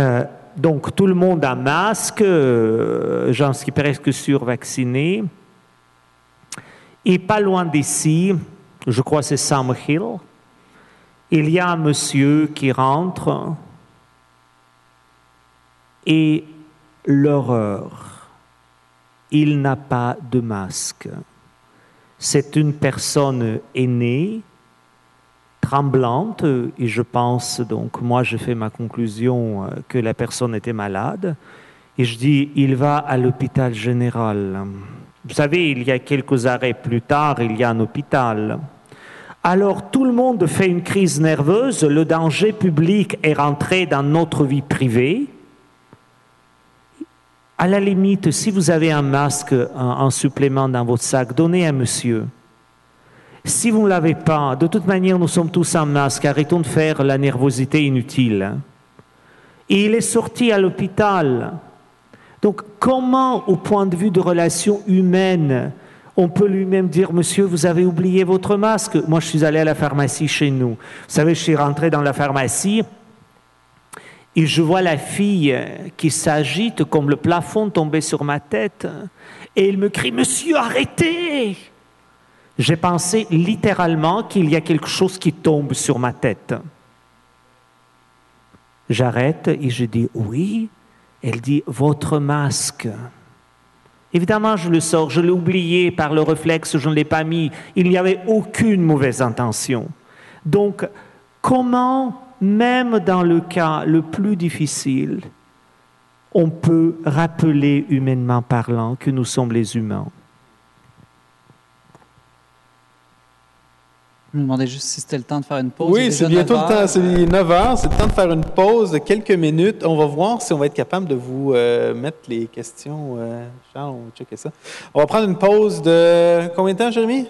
donc, tout le monde a masque, j'en suis presque sûr vacciné. Et pas loin d'ici, je crois que c'est Sam Hill, il y a un monsieur qui rentre. Et l'horreur, il n'a pas de masque. C'est une personne aînée, tremblante, et je pense, donc moi j'ai fait ma conclusion que la personne était malade, et je dis, il va à l'hôpital général. Vous savez, il y a quelques arrêts plus tard, il y a un hôpital. Alors tout le monde fait une crise nerveuse, le danger public est rentré dans notre vie privée. À la limite, si vous avez un masque en supplément dans votre sac, donnez à monsieur. Si vous ne l'avez pas, de toute manière, nous sommes tous en masque. Arrêtons de faire la nervosité inutile. Et il est sorti à l'hôpital. Donc, comment, au point de vue de relations humaines, on peut lui-même dire « Monsieur, vous avez oublié votre masque ?» Moi, je suis allé à la pharmacie chez nous. Vous savez, je suis rentré dans la pharmacie. Et je vois la fille qui s'agite comme le plafond tombé sur ma tête. Et elle me crie « Monsieur, arrêtez !» J'ai pensé littéralement qu'il y a quelque chose qui tombe sur ma tête. J'arrête et je dis « Oui ». Elle dit « Votre masque ». Évidemment, je le sors, je l'ai oublié par le réflexe, je ne l'ai pas mis. Il n'y avait aucune mauvaise intention. Donc, comment, même dans le cas le plus difficile, on peut rappeler, humainement parlant, que nous sommes les humains? Je me demandais juste si c'était le temps de faire une pause. Oui, c'est bientôt le temps, c'est 9h, c'est le temps de faire une pause de quelques minutes. On va voir si on va être capable de vous mettre les questions. Charles, on va checker ça. On va prendre une pause de combien de temps, Jérémy?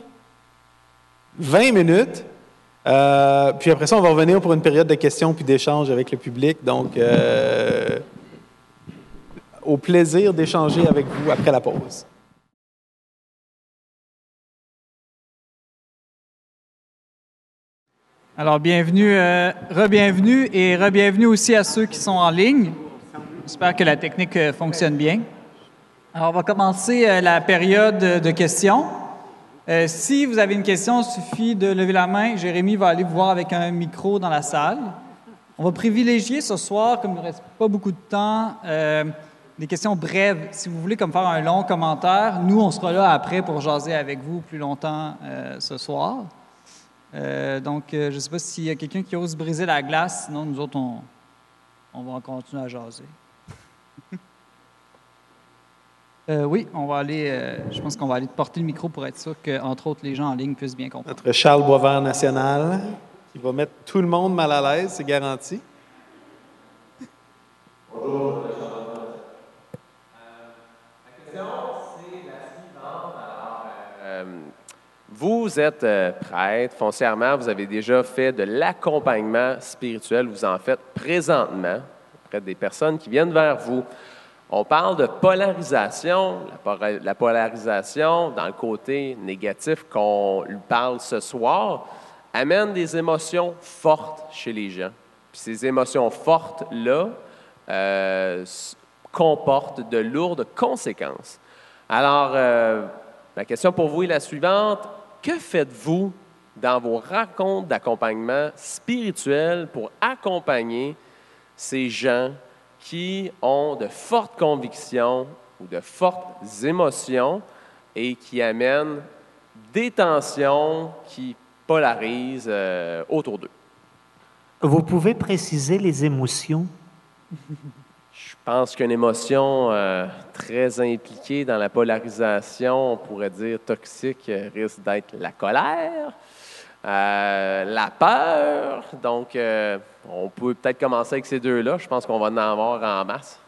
20 minutes. Puis après ça, on va revenir pour une période de questions puis d'échanges avec le public. Donc, au plaisir d'échanger avec vous après la pause. Alors, bienvenue, re-bienvenue et re-bienvenue aussi à ceux qui sont en ligne. J'espère que la technique fonctionne bien. Alors, on va commencer la période de questions. Si vous avez une question, il suffit de lever la main. Jérémy va aller vous voir avec un micro dans la salle. On va privilégier ce soir, comme il ne reste pas beaucoup de temps, des questions brèves. Si vous voulez comme faire un long commentaire, nous, on sera là après pour jaser avec vous plus longtemps ce soir. Donc, je ne sais pas s'il y a quelqu'un qui ose briser la glace, sinon nous autres, on va en continuer à jaser. Oui, on va aller, je pense qu'on va aller te porter le micro pour être sûr qu'entre autres, les gens en ligne puissent bien comprendre. Notre Charles Boisvert national, qui va mettre tout le monde mal à l'aise, c'est garanti. Bonjour, Charles Boisvert. La question, c'est la suivante. Alors, vous êtes prêtre, foncièrement, vous avez déjà fait de l'accompagnement spirituel, vous en faites présentement, auprès des personnes qui viennent vers vous. On parle de polarisation, la polarisation dans le côté négatif qu'on lui parle ce soir, amène des émotions fortes chez les gens. Puis ces émotions fortes-là comportent de lourdes conséquences. Alors, ma question pour vous est la suivante. Que faites-vous dans vos rencontres d'accompagnement spirituel pour accompagner ces gens qui ont de fortes convictions ou de fortes émotions et qui amènent des tensions qui polarisent autour d'eux? Vous pouvez préciser les émotions? Je pense qu'une émotion très impliquée dans la polarisation, on pourrait dire toxique, risque d'être la colère, la peur. Donc, on peut peut-être commencer avec ces deux-là. Je pense qu'on va en avoir en masse.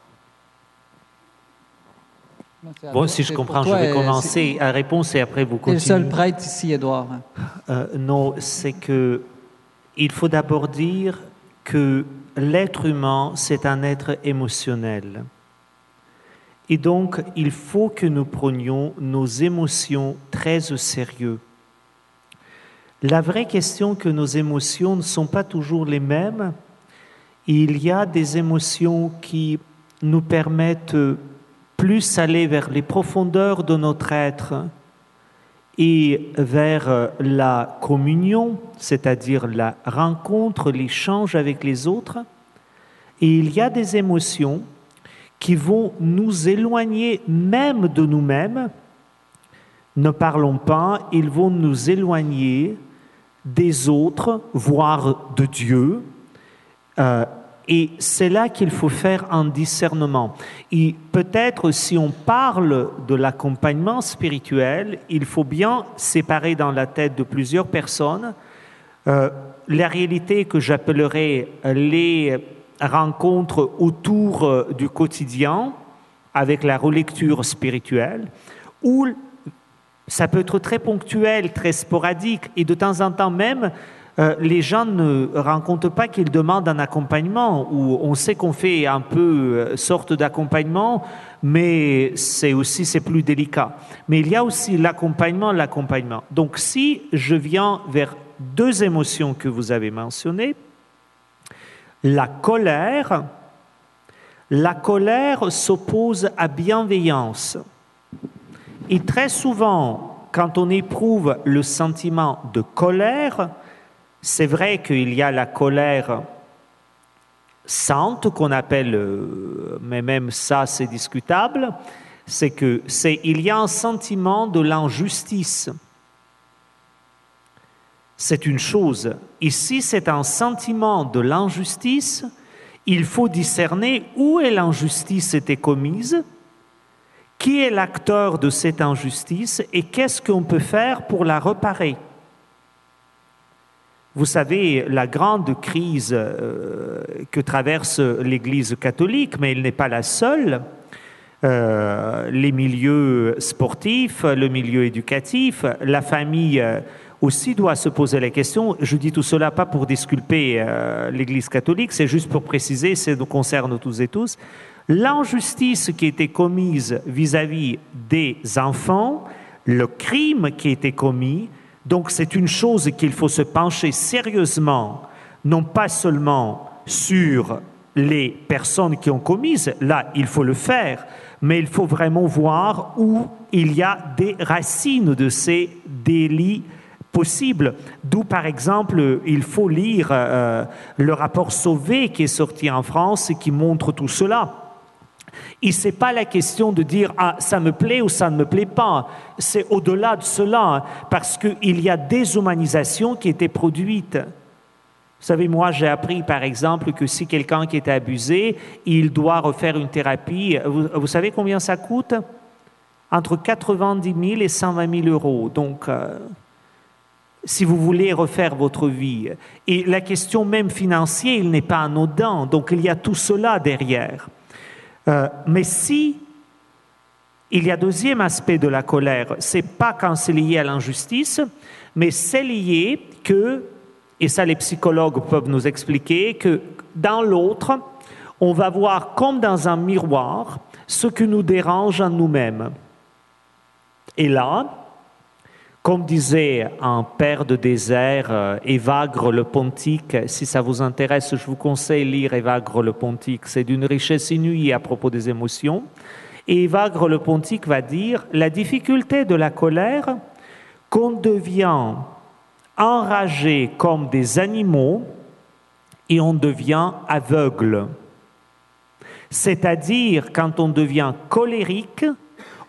Bon, si je comprends, je vais commencer à répondre et après vous continuez. C'est le seul prêtre ici, Édouard. Non, c'est que il faut d'abord dire que l'être humain, c'est un être émotionnel. Et donc, il faut que nous prenions nos émotions très au sérieux. La vraie question que nos émotions ne sont pas toujours les mêmes. Il y a des émotions qui nous permettent plus d'aller vers les profondeurs de notre être et vers la communion, c'est-à-dire la rencontre, l'échange avec les autres. Et il y a des émotions qui vont nous éloigner même de nous-mêmes. Ne parlons pas, ils vont nous éloigner des autres, voire de Dieu. Et c'est là qu'il faut faire un discernement. Et peut-être si on parle de l'accompagnement spirituel, il faut bien séparer dans la tête de plusieurs personnes la réalité que j'appellerais les rencontres autour du quotidien avec la relecture spirituelle, où ça peut être très ponctuel, très sporadique et de temps en temps même, les gens ne rencontrent pas qu'ils demandent un accompagnement où on sait qu'on fait un peu sorte d'accompagnement, mais c'est plus délicat. Mais il y a aussi l'accompagnement. Donc si je viens vers deux émotions que vous avez mentionnées, la colère La colère s'oppose à bienveillance. Et très souvent, quand on éprouve le sentiment de colère, c'est vrai qu'il y a la colère sainte, qu'on appelle, mais même ça c'est discutable, il y a un sentiment de l'injustice. C'est une chose. Ici, c'est un sentiment de l'injustice. Il faut discerner où est l'injustice été commise, qui est l'acteur de cette injustice et qu'est-ce qu'on peut faire pour la réparer. Vous savez, la grande crise que traverse l'Église catholique, mais elle n'est pas la seule, les milieux sportifs, le milieu éducatif, la famille aussi doit se poser la question. Je dis tout cela pas pour disculper l'Église catholique, c'est juste pour préciser, ça nous concerne tous et tous. L'injustice qui était commise vis-à-vis des enfants, le crime qui était commis, donc c'est une chose qu'il faut se pencher sérieusement, non pas seulement sur les personnes qui ont commis, là il faut le faire, mais il faut vraiment voir où il y a des racines de ces délits possible. D'où, par exemple, il faut lire le rapport Sauvé qui est sorti en France et qui montre tout cela. Et ce n'est pas la question de dire « Ah, ça me plaît ou ça ne me plaît pas ». C'est au-delà de cela, parce qu'il y a des humanisations qui étaient produites. Vous savez, moi, j'ai appris, par exemple, que si quelqu'un qui était abusé, il doit refaire une thérapie. Vous savez combien ça coûte ? Entre 90 000 et 120 000 euros. Donc... si vous voulez refaire votre vie. Et la question même financière, il n'est pas anodin. Donc, il y a tout cela derrière. Mais si, il y a deuxième aspect de la colère. Ce n'est pas quand c'est lié à l'injustice, mais c'est lié que, et ça les psychologues peuvent nous expliquer, que dans l'autre, on va voir comme dans un miroir ce qui nous dérange en nous-mêmes. Et là... comme disait un père de désert, Évagre le Pontique, si ça vous intéresse, je vous conseille de lire Évagre le Pontique, c'est d'une richesse inouïe à propos des émotions. Et Évagre le Pontique va dire « La difficulté de la colère, qu'on devient enragé comme des animaux et on devient aveugle. C'est-à-dire quand on devient colérique,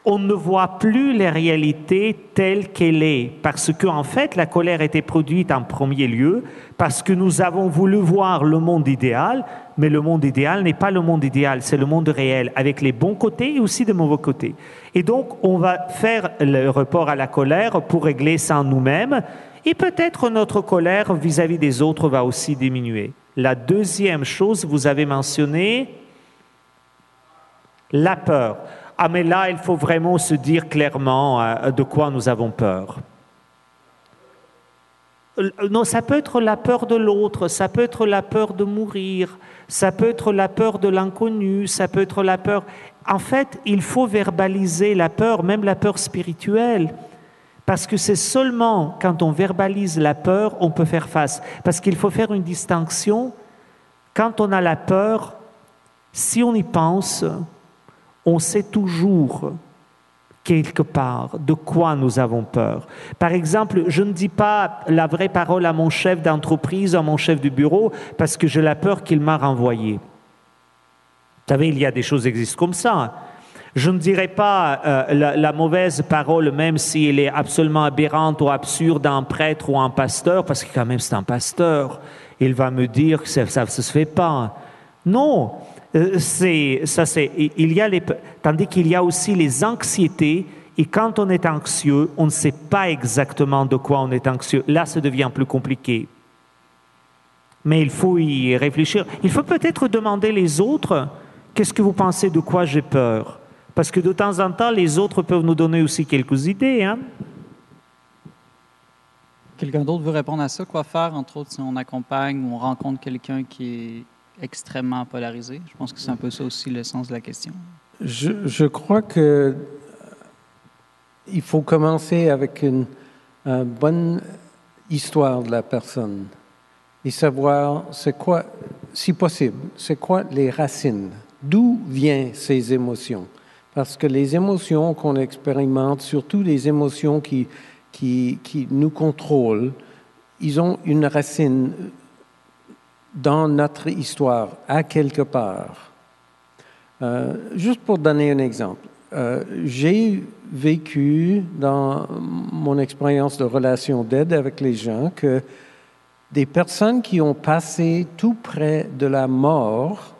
on ne voit plus la réalité telle qu'elle est, parce qu'en fait, la colère était produite en premier lieu, parce que nous avons voulu voir le monde idéal, mais le monde idéal n'est pas le monde idéal, c'est le monde réel, avec les bons côtés et aussi les mauvais côtés. Et donc, on va faire le rapport à la colère pour régler ça en nous-mêmes, et peut-être notre colère vis-à-vis des autres va aussi diminuer. La deuxième chose, vous avez mentionné, la peur. Ah, mais là, il faut vraiment se dire clairement de quoi nous avons peur. Non, ça peut être la peur de l'autre, ça peut être la peur de mourir, ça peut être la peur de l'inconnu, ça peut être la peur... En fait, il faut verbaliser la peur, même la peur spirituelle, parce que c'est seulement quand on verbalise la peur, on peut faire face. Parce qu'il faut faire une distinction. Quand on a la peur, si on y pense... on sait toujours, quelque part, de quoi nous avons peur. Par exemple, je ne dis pas la vraie parole à mon chef d'entreprise, à mon chef de bureau, parce que j'ai la peur qu'il m'a renvoyé. Vous savez, il y a des choses qui existent comme ça. Je ne dirai pas la mauvaise parole, même si elle est absolument aberrante ou absurde, à un prêtre ou à un pasteur, parce que quand même c'est un pasteur. Il va me dire que ça ne se fait pas. Non! Tandis qu'il y a aussi les anxiétés, et quand on est anxieux, on ne sait pas exactement de quoi on est anxieux. Là, ça devient plus compliqué. Mais il faut y réfléchir. Il faut peut-être demander les autres, qu'est-ce que vous pensez de quoi j'ai peur? Parce que de temps en temps, les autres peuvent nous donner aussi quelques idées. Hein? Quelqu'un d'autre veut répondre à ça? Quoi faire, entre autres, si on accompagne ou on rencontre quelqu'un qui est extrêmement polarisé? Je pense que c'est un peu ça aussi le sens de la question. Je crois que il faut commencer avec une bonne histoire de la personne et savoir c'est quoi, si possible, c'est quoi les racines d'où viennent ces émotions. Parce que les émotions qu'on expérimente, surtout les émotions qui nous contrôlent, ils ont une racine dans notre histoire, à quelque part. Juste pour donner un exemple, j'ai vécu dans mon expérience de relation d'aide avec les gens que des personnes qui ont passé tout près de la mort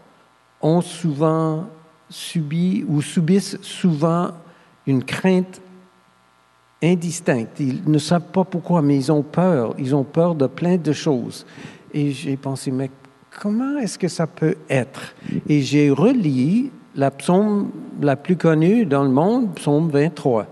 ont souvent subi ou subissent souvent une crainte indistincte. Ils ne savent pas pourquoi, mais ils ont peur. Ils ont peur de plein de choses. Et j'ai pensé, mais comment est-ce que ça peut être? Et j'ai relu la psaume la plus connue dans le monde, psaume 23.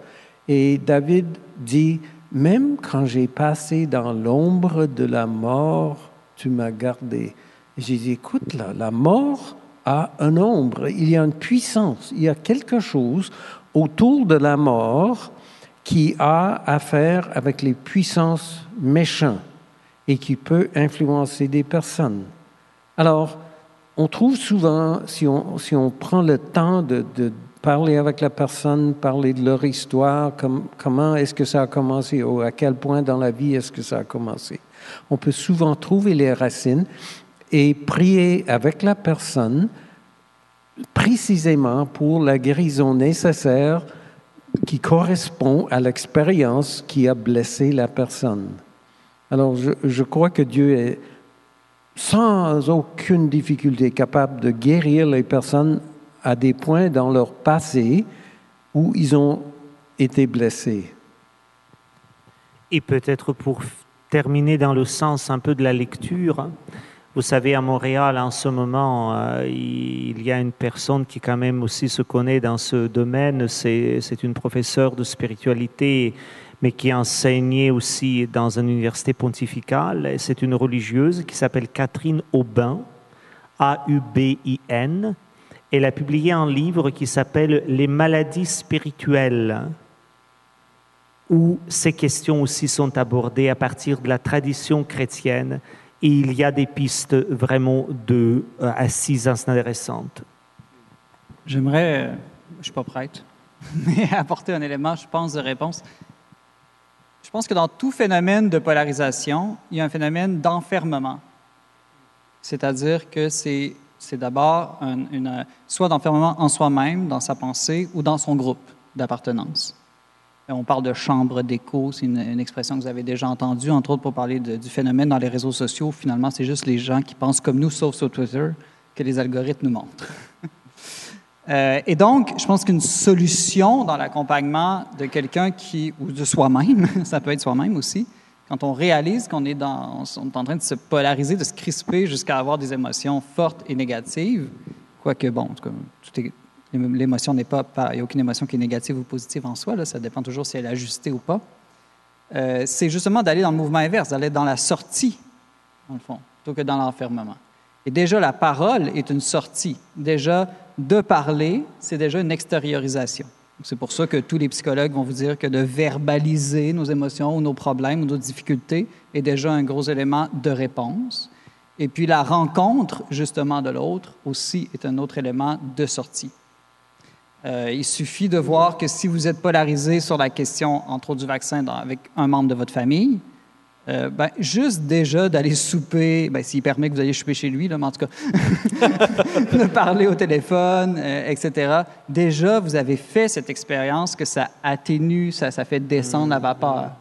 Et David dit, « Même quand j'ai passé dans l'ombre de la mort, tu m'as gardé. » J'ai dit, « Écoute, là, la mort a un ombre, il y a une puissance, il y a quelque chose autour de la mort qui a affaire avec les puissances méchantes. Et qui peut influencer des personnes. » Alors, on trouve souvent, si on prend le temps de parler avec la personne, parler de leur histoire, comment est-ce que ça a commencé, ou à quel point dans la vie est-ce que ça a commencé. On peut souvent trouver les racines et prier avec la personne précisément pour la guérison nécessaire qui correspond à l'expérience qui a blessé la personne. Alors, je crois que Dieu est sans aucune difficulté capable de guérir les personnes à des points dans leur passé où ils ont été blessés. Et peut-être pour terminer dans le sens un peu de la lecture, vous savez, à Montréal, en ce moment, il y a une personne qui quand même aussi se connaît dans ce domaine, c'est une professeure de spiritualité mais qui enseignait aussi dans une université pontificale. C'est une religieuse qui s'appelle Catherine Aubin, A-U-B-I-N. Elle a publié un livre qui s'appelle « Les maladies spirituelles », où ces questions aussi sont abordées à partir de la tradition chrétienne. Et il y a des pistes vraiment assises intéressantes. J'aimerais, je ne suis pas prêtre, mais apporter un élément, je pense, de réponse. Je pense que dans tout phénomène de polarisation, il y a un phénomène d'enfermement. C'est-à-dire que c'est d'abord soit d'enfermement en soi-même, dans sa pensée, ou dans son groupe d'appartenance. Et on parle de chambre d'écho, c'est une expression que vous avez déjà entendue, entre autres pour parler du phénomène dans les réseaux sociaux. Finalement, c'est juste les gens qui pensent comme nous, sauf sur Twitter, que les algorithmes nous montrent. Et donc, je pense qu'une solution dans l'accompagnement de quelqu'un ou de soi-même, ça peut être soi-même aussi, quand on réalise qu'on est en train de se polariser, de se crisper jusqu'à avoir des émotions fortes et négatives, quoique, bon, en tout cas, l'émotion n'est pas, il n'y a aucune émotion qui est négative ou positive en soi, là, ça dépend toujours si elle est ajustée ou pas, c'est justement d'aller dans le mouvement inverse, d'aller dans la sortie, dans le fond, plutôt que dans l'enfermement. Et déjà, la parole est une sortie. Déjà, de parler, c'est déjà une extériorisation. C'est pour ça que tous les psychologues vont vous dire que de verbaliser nos émotions ou nos problèmes ou nos difficultés est déjà un gros élément de réponse. Et puis, la rencontre, justement, de l'autre aussi est un autre élément de sortie. Il suffit de voir que si vous êtes polarisé sur la question, entre autres, du vaccin avec un membre de votre famille, juste déjà d'aller souper, s'il permet que vous alliez souper chez lui, là, mais en tout cas, de parler au téléphone, etc. Déjà, vous avez fait cette expérience que ça atténue, ça fait descendre la vapeur.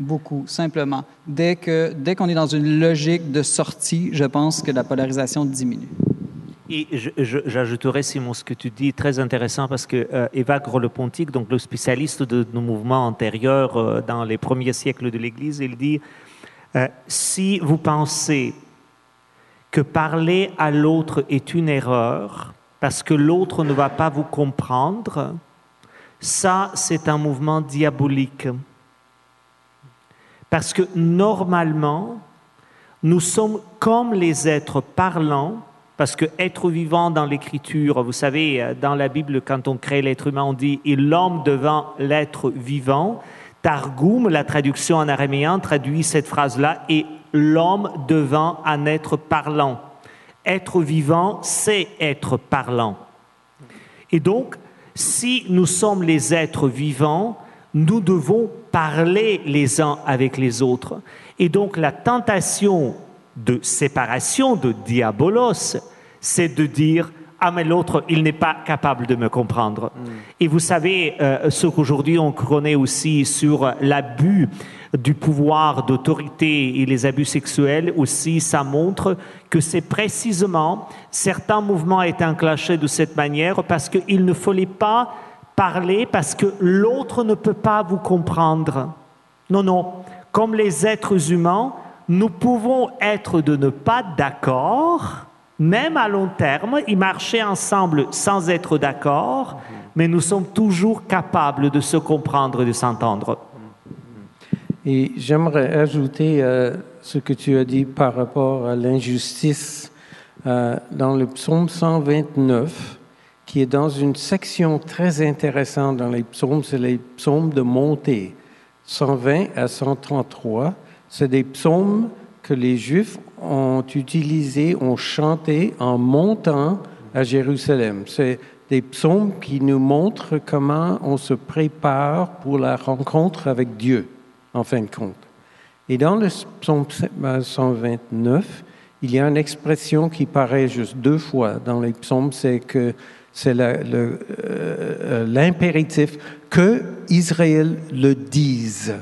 Beaucoup, simplement. Dès qu'on est dans une logique de sortie, je pense que la polarisation diminue. Et j'ajouterais, Simon, ce que tu dis, très intéressant, parce que Évagre le Pontique, donc le spécialiste de nos mouvements antérieurs dans les premiers siècles de l'Église, il dit si vous pensez que parler à l'autre est une erreur, parce que l'autre ne va pas vous comprendre, ça, c'est un mouvement diabolique. Parce que normalement, nous sommes comme les êtres parlants. Parce que être vivant dans l'Écriture, vous savez, dans la Bible, quand on crée l'être humain, on dit « et l'homme devant l'être vivant ». Targum, la traduction en araméen, traduit cette phrase-là « et l'homme devant un être parlant ». Être vivant, c'est être parlant. Et donc, si nous sommes les êtres vivants, nous devons parler les uns avec les autres. Et donc, la tentation de séparation, de diabolos, c'est de dire « Ah, mais l'autre, il n'est pas capable de me comprendre. » Et vous savez, ce qu'aujourd'hui on connaît aussi sur l'abus du pouvoir d'autorité et les abus sexuels aussi, ça montre que c'est précisément certains mouvements étaient enclenchés de cette manière parce qu'il ne fallait pas parler parce que l'autre ne peut pas vous comprendre. Non, non. Comme les êtres humains, nous pouvons être de ne pas d'accord, même à long terme, et marcher ensemble sans être d'accord, mais nous sommes toujours capables de se comprendre et de s'entendre. Et j'aimerais ajouter ce que tu as dit par rapport à l'injustice dans le psaume 129, qui est dans une section très intéressante dans les psaumes, c'est les psaumes de montée, 120 à 133. C'est des psaumes que les Juifs ont utilisés, ont chantés en montant à Jérusalem. C'est des psaumes qui nous montrent comment on se prépare pour la rencontre avec Dieu, en fin de compte. Et dans le psaume 129, il y a une expression qui paraît juste deux fois dans les psaumes, c'est que c'est l'impératif que Israël le dise.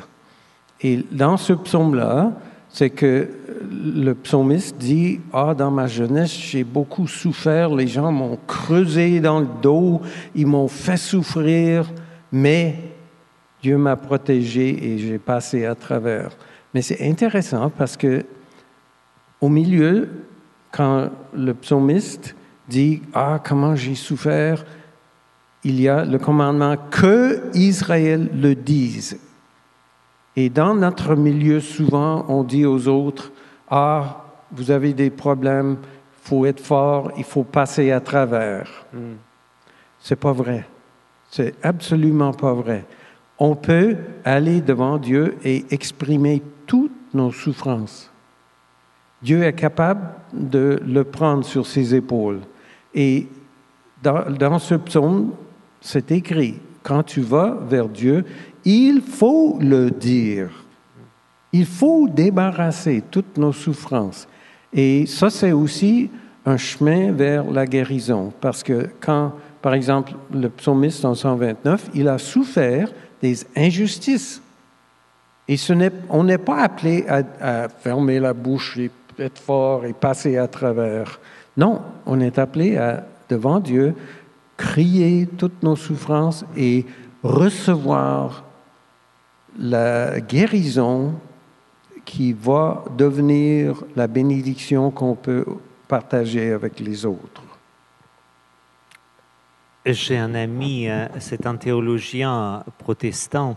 Et dans ce psaume-là, c'est que le psalmiste dit « Ah, dans ma jeunesse, j'ai beaucoup souffert, les gens m'ont creusé dans le dos, ils m'ont fait souffrir, mais Dieu m'a protégé et j'ai passé à travers. » Mais c'est intéressant parce que au milieu, quand le psalmiste dit « Ah, comment j'ai souffert », il y a le commandement « Que Israël le dise ». Et dans notre milieu, souvent, on dit aux autres « Ah, vous avez des problèmes, il faut être fort, il faut passer à travers. » C'est pas vrai. C'est absolument pas vrai. On peut aller devant Dieu et exprimer toutes nos souffrances. Dieu est capable de le prendre sur ses épaules. Et dans ce psaume, c'est écrit, quand tu vas vers Dieu, il faut le dire. Il faut débarrasser toutes nos souffrances. Et ça, c'est aussi un chemin vers la guérison. Parce que quand, par exemple, le psalmiste en 129, il a souffert des injustices. Et on n'est pas appelé à fermer la bouche et être fort et passer à travers. Non, on est appelé à, devant Dieu, crier toutes nos souffrances et recevoir la guérison qui va devenir la bénédiction qu'on peut partager avec les autres. J'ai un ami, c'est un théologien protestant.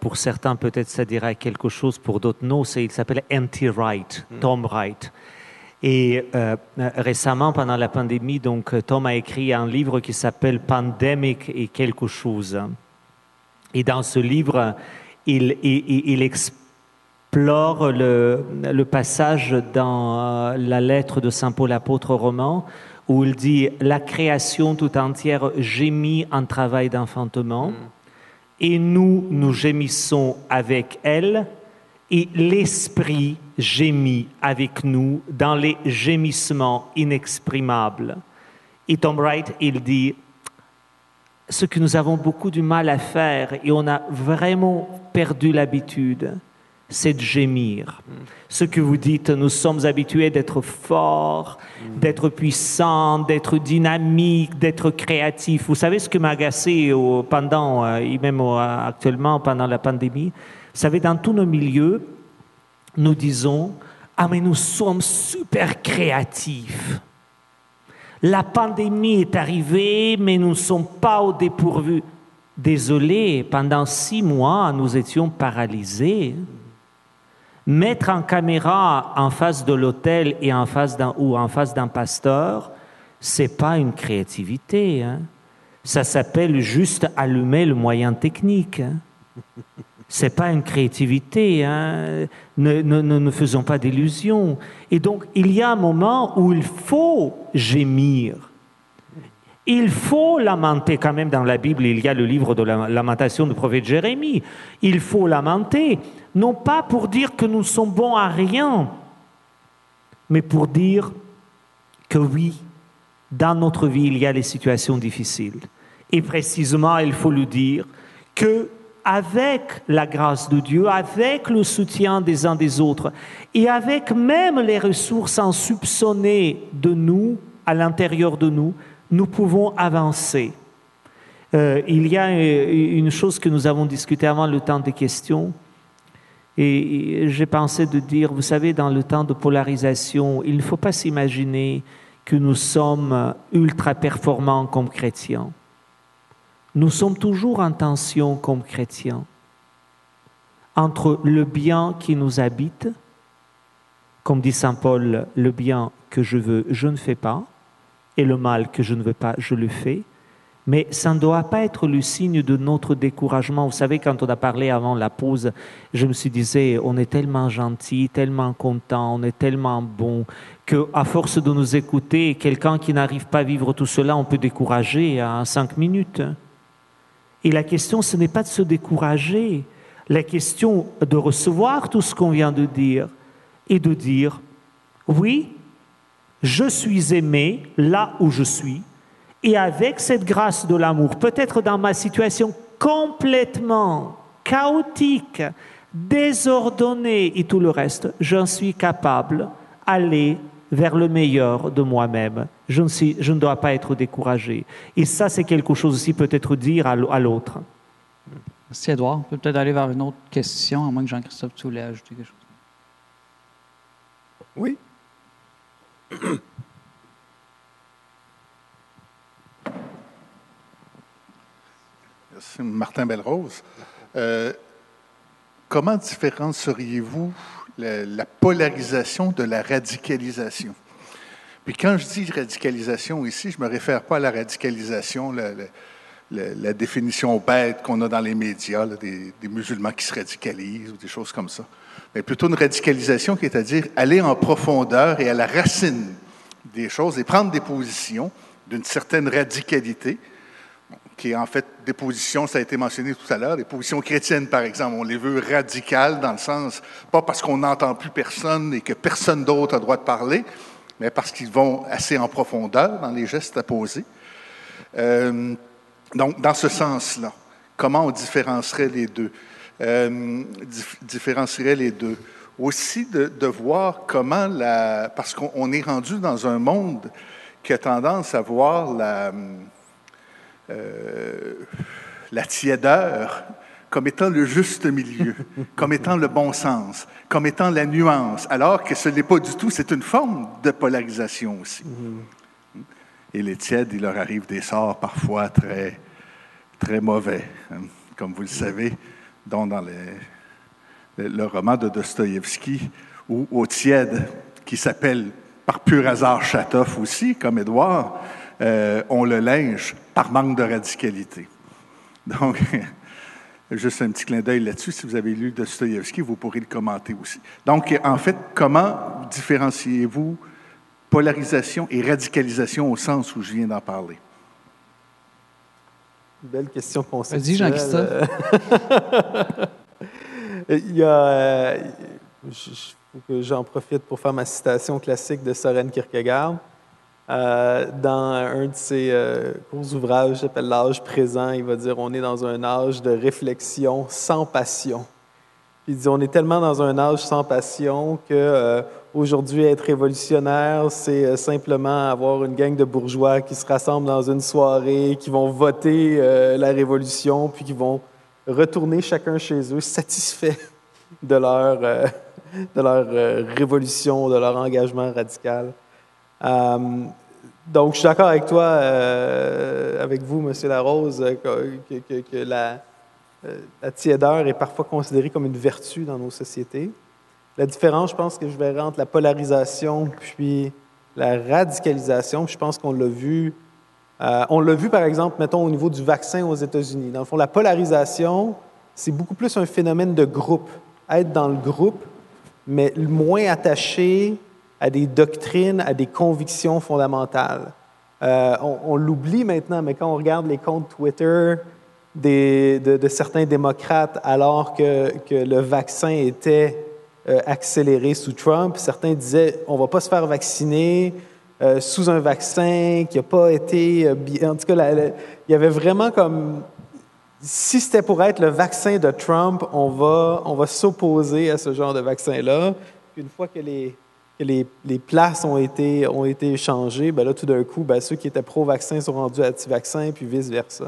Pour certains, peut-être ça dira quelque chose, pour d'autres, non. Il s'appelle N.T. Wright, Tom Wright. Et récemment, pendant la pandémie, donc, Tom a écrit un livre qui s'appelle « Pandemic et quelque chose ». Et dans ce livre, il explore le passage dans la lettre de Saint Paul apôtre aux Romains, où il dit « La création tout entière gémit en travail d'enfantement, et nous, nous gémissons avec elle, et l'Esprit gémit avec nous dans les gémissements inexprimables. » Et Tom Wright, il dit « Ce que nous avons beaucoup du mal à faire, et on a vraiment perdu l'habitude, c'est de gémir. » Ce que vous dites, nous sommes habitués d'être forts, d'être puissants, d'être dynamiques, d'être créatifs. Vous savez ce qui m'a agacé actuellement, pendant la pandémie? Vous savez, dans tous nos milieux, nous disons « Ah, mais nous sommes super créatifs. La pandémie est arrivée, mais nous ne sommes pas au dépourvu. » Désolé, pendant 6 mois, nous étions paralysés. Mettre en caméra en face de l'hôtel et en face d'un pasteur, c'est pas une créativité. Hein. Ça s'appelle juste allumer le moyen technique. Hein. C'est pas une créativité, hein. Ne faisons pas d'illusions. Et donc, il y a un moment où il faut gémir. Il faut lamenter quand même dans la Bible, il y a le livre de la lamentation du prophète Jérémie. Il faut lamenter, non pas pour dire que nous sommes bons à rien, mais pour dire que oui, dans notre vie, il y a les situations difficiles. Et précisément, il faut le dire, qu'avec la grâce de Dieu, avec le soutien des uns des autres, et avec même les ressources en soupçonnées de nous, à l'intérieur de nous, nous pouvons avancer. Il y a une chose que nous avons discutée avant le temps des questions, et j'ai pensé de dire, vous savez, dans le temps de polarisation, il ne faut pas s'imaginer que nous sommes ultra performants comme chrétiens. Nous sommes toujours en tension comme chrétiens entre le bien qui nous habite, comme dit saint Paul, le bien que je veux, je ne fais pas, et le mal que je ne veux pas, je le fais. Mais ça ne doit pas être le signe de notre découragement. Vous savez, quand on a parlé avant la pause, je me suis dit, on est tellement gentil, tellement content, on est tellement bon, qu'à force de nous écouter, quelqu'un qui n'arrive pas à vivre tout cela, on peut décourager à 5 minutes. Et la question, ce n'est pas de se décourager. La question de recevoir tout ce qu'on vient de dire et de dire, oui, je suis aimé là où je suis, et avec cette grâce de l'amour, peut-être dans ma situation complètement chaotique, désordonnée et tout le reste, j'en suis capable d'aller vers le meilleur de moi-même. Je ne dois pas être découragé. Et ça, c'est quelque chose aussi peut-être dire à l'autre. Merci, Édouard. On peut peut-être aller vers une autre question, à moins que Jean-Christophe, tu voulais ajouter quelque chose. Oui. Merci, Martin Bellerose. Comment différencieriez-vous la polarisation de la radicalisation? Puis quand je dis radicalisation ici, je ne me réfère pas à la radicalisation, la définition bête qu'on a dans les médias, là, des musulmans qui se radicalisent ou des choses comme ça, mais plutôt une radicalisation qui est à dire aller en profondeur et à la racine des choses et prendre des positions d'une certaine radicalité, qui est en fait des positions, ça a été mentionné tout à l'heure, des positions chrétiennes par exemple, on les veut radicales dans le sens, pas parce qu'on n'entend plus personne et que personne d'autre a droit de parler, mais parce qu'ils vont assez en profondeur dans les gestes à poser. Donc, dans ce sens-là, comment on différencierait les deux? Aussi de voir comment parce qu'on est rendu dans un monde qui a tendance à voir la tiédeur comme étant le juste milieu, comme étant le bon sens, comme étant la nuance, alors que ce n'est pas du tout, c'est une forme de polarisation aussi. Et les tièdes, il leur arrive des sorts parfois très, très mauvais, comme vous le savez, dont dans le roman de Dostoïevski, où au tiède, qui s'appelle par pur hasard Shatov aussi, comme Édouard, on le linge par manque de radicalité. Donc, juste un petit clin d'œil là-dessus, si vous avez lu Dostoïevski, vous pourrez le commenter aussi. Donc, en fait, comment différenciez-vous polarisation et radicalisation au sens où je viens d'en parler? Belle question conceptuelle. Vas-y, Jean-Christophe. J'en profite pour faire ma citation classique de Søren Kierkegaard. Dans un de ses courts ouvrages, s'appelle « L'âge présent », il va dire « On est dans un âge de réflexion sans passion ». Il dit « On est tellement dans un âge sans passion que... aujourd'hui, être révolutionnaire, c'est simplement avoir une gang de bourgeois qui se rassemblent dans une soirée, qui vont voter la révolution, puis qui vont retourner chacun chez eux satisfaits de leur révolution, de leur engagement radical. » Donc, je suis d'accord avec toi, avec vous, M. Larose, que la tiédeur est parfois considérée comme une vertu dans nos sociétés. La différence, je pense, que je verrais entre la polarisation puis la radicalisation, je pense qu'on l'a vu. On l'a vu, par exemple, mettons, au niveau du vaccin aux États-Unis. Dans le fond, la polarisation, c'est beaucoup plus un phénomène de groupe, être dans le groupe, mais moins attaché à des doctrines, à des convictions fondamentales. On l'oublie maintenant, mais quand on regarde les comptes Twitter de certains démocrates alors que le vaccin était accéléré sous Trump, certains disaient « on ne va pas se faire vacciner sous un vaccin qui n'a pas été… » En tout cas, il y avait vraiment comme… Si c'était pour être le vaccin de Trump, on va s'opposer à ce genre de vaccin-là. Une fois que les places ont été échangées, ben là, tout d'un coup, ben, ceux qui étaient pro-vaccin sont rendus anti-vaccin, puis vice-versa.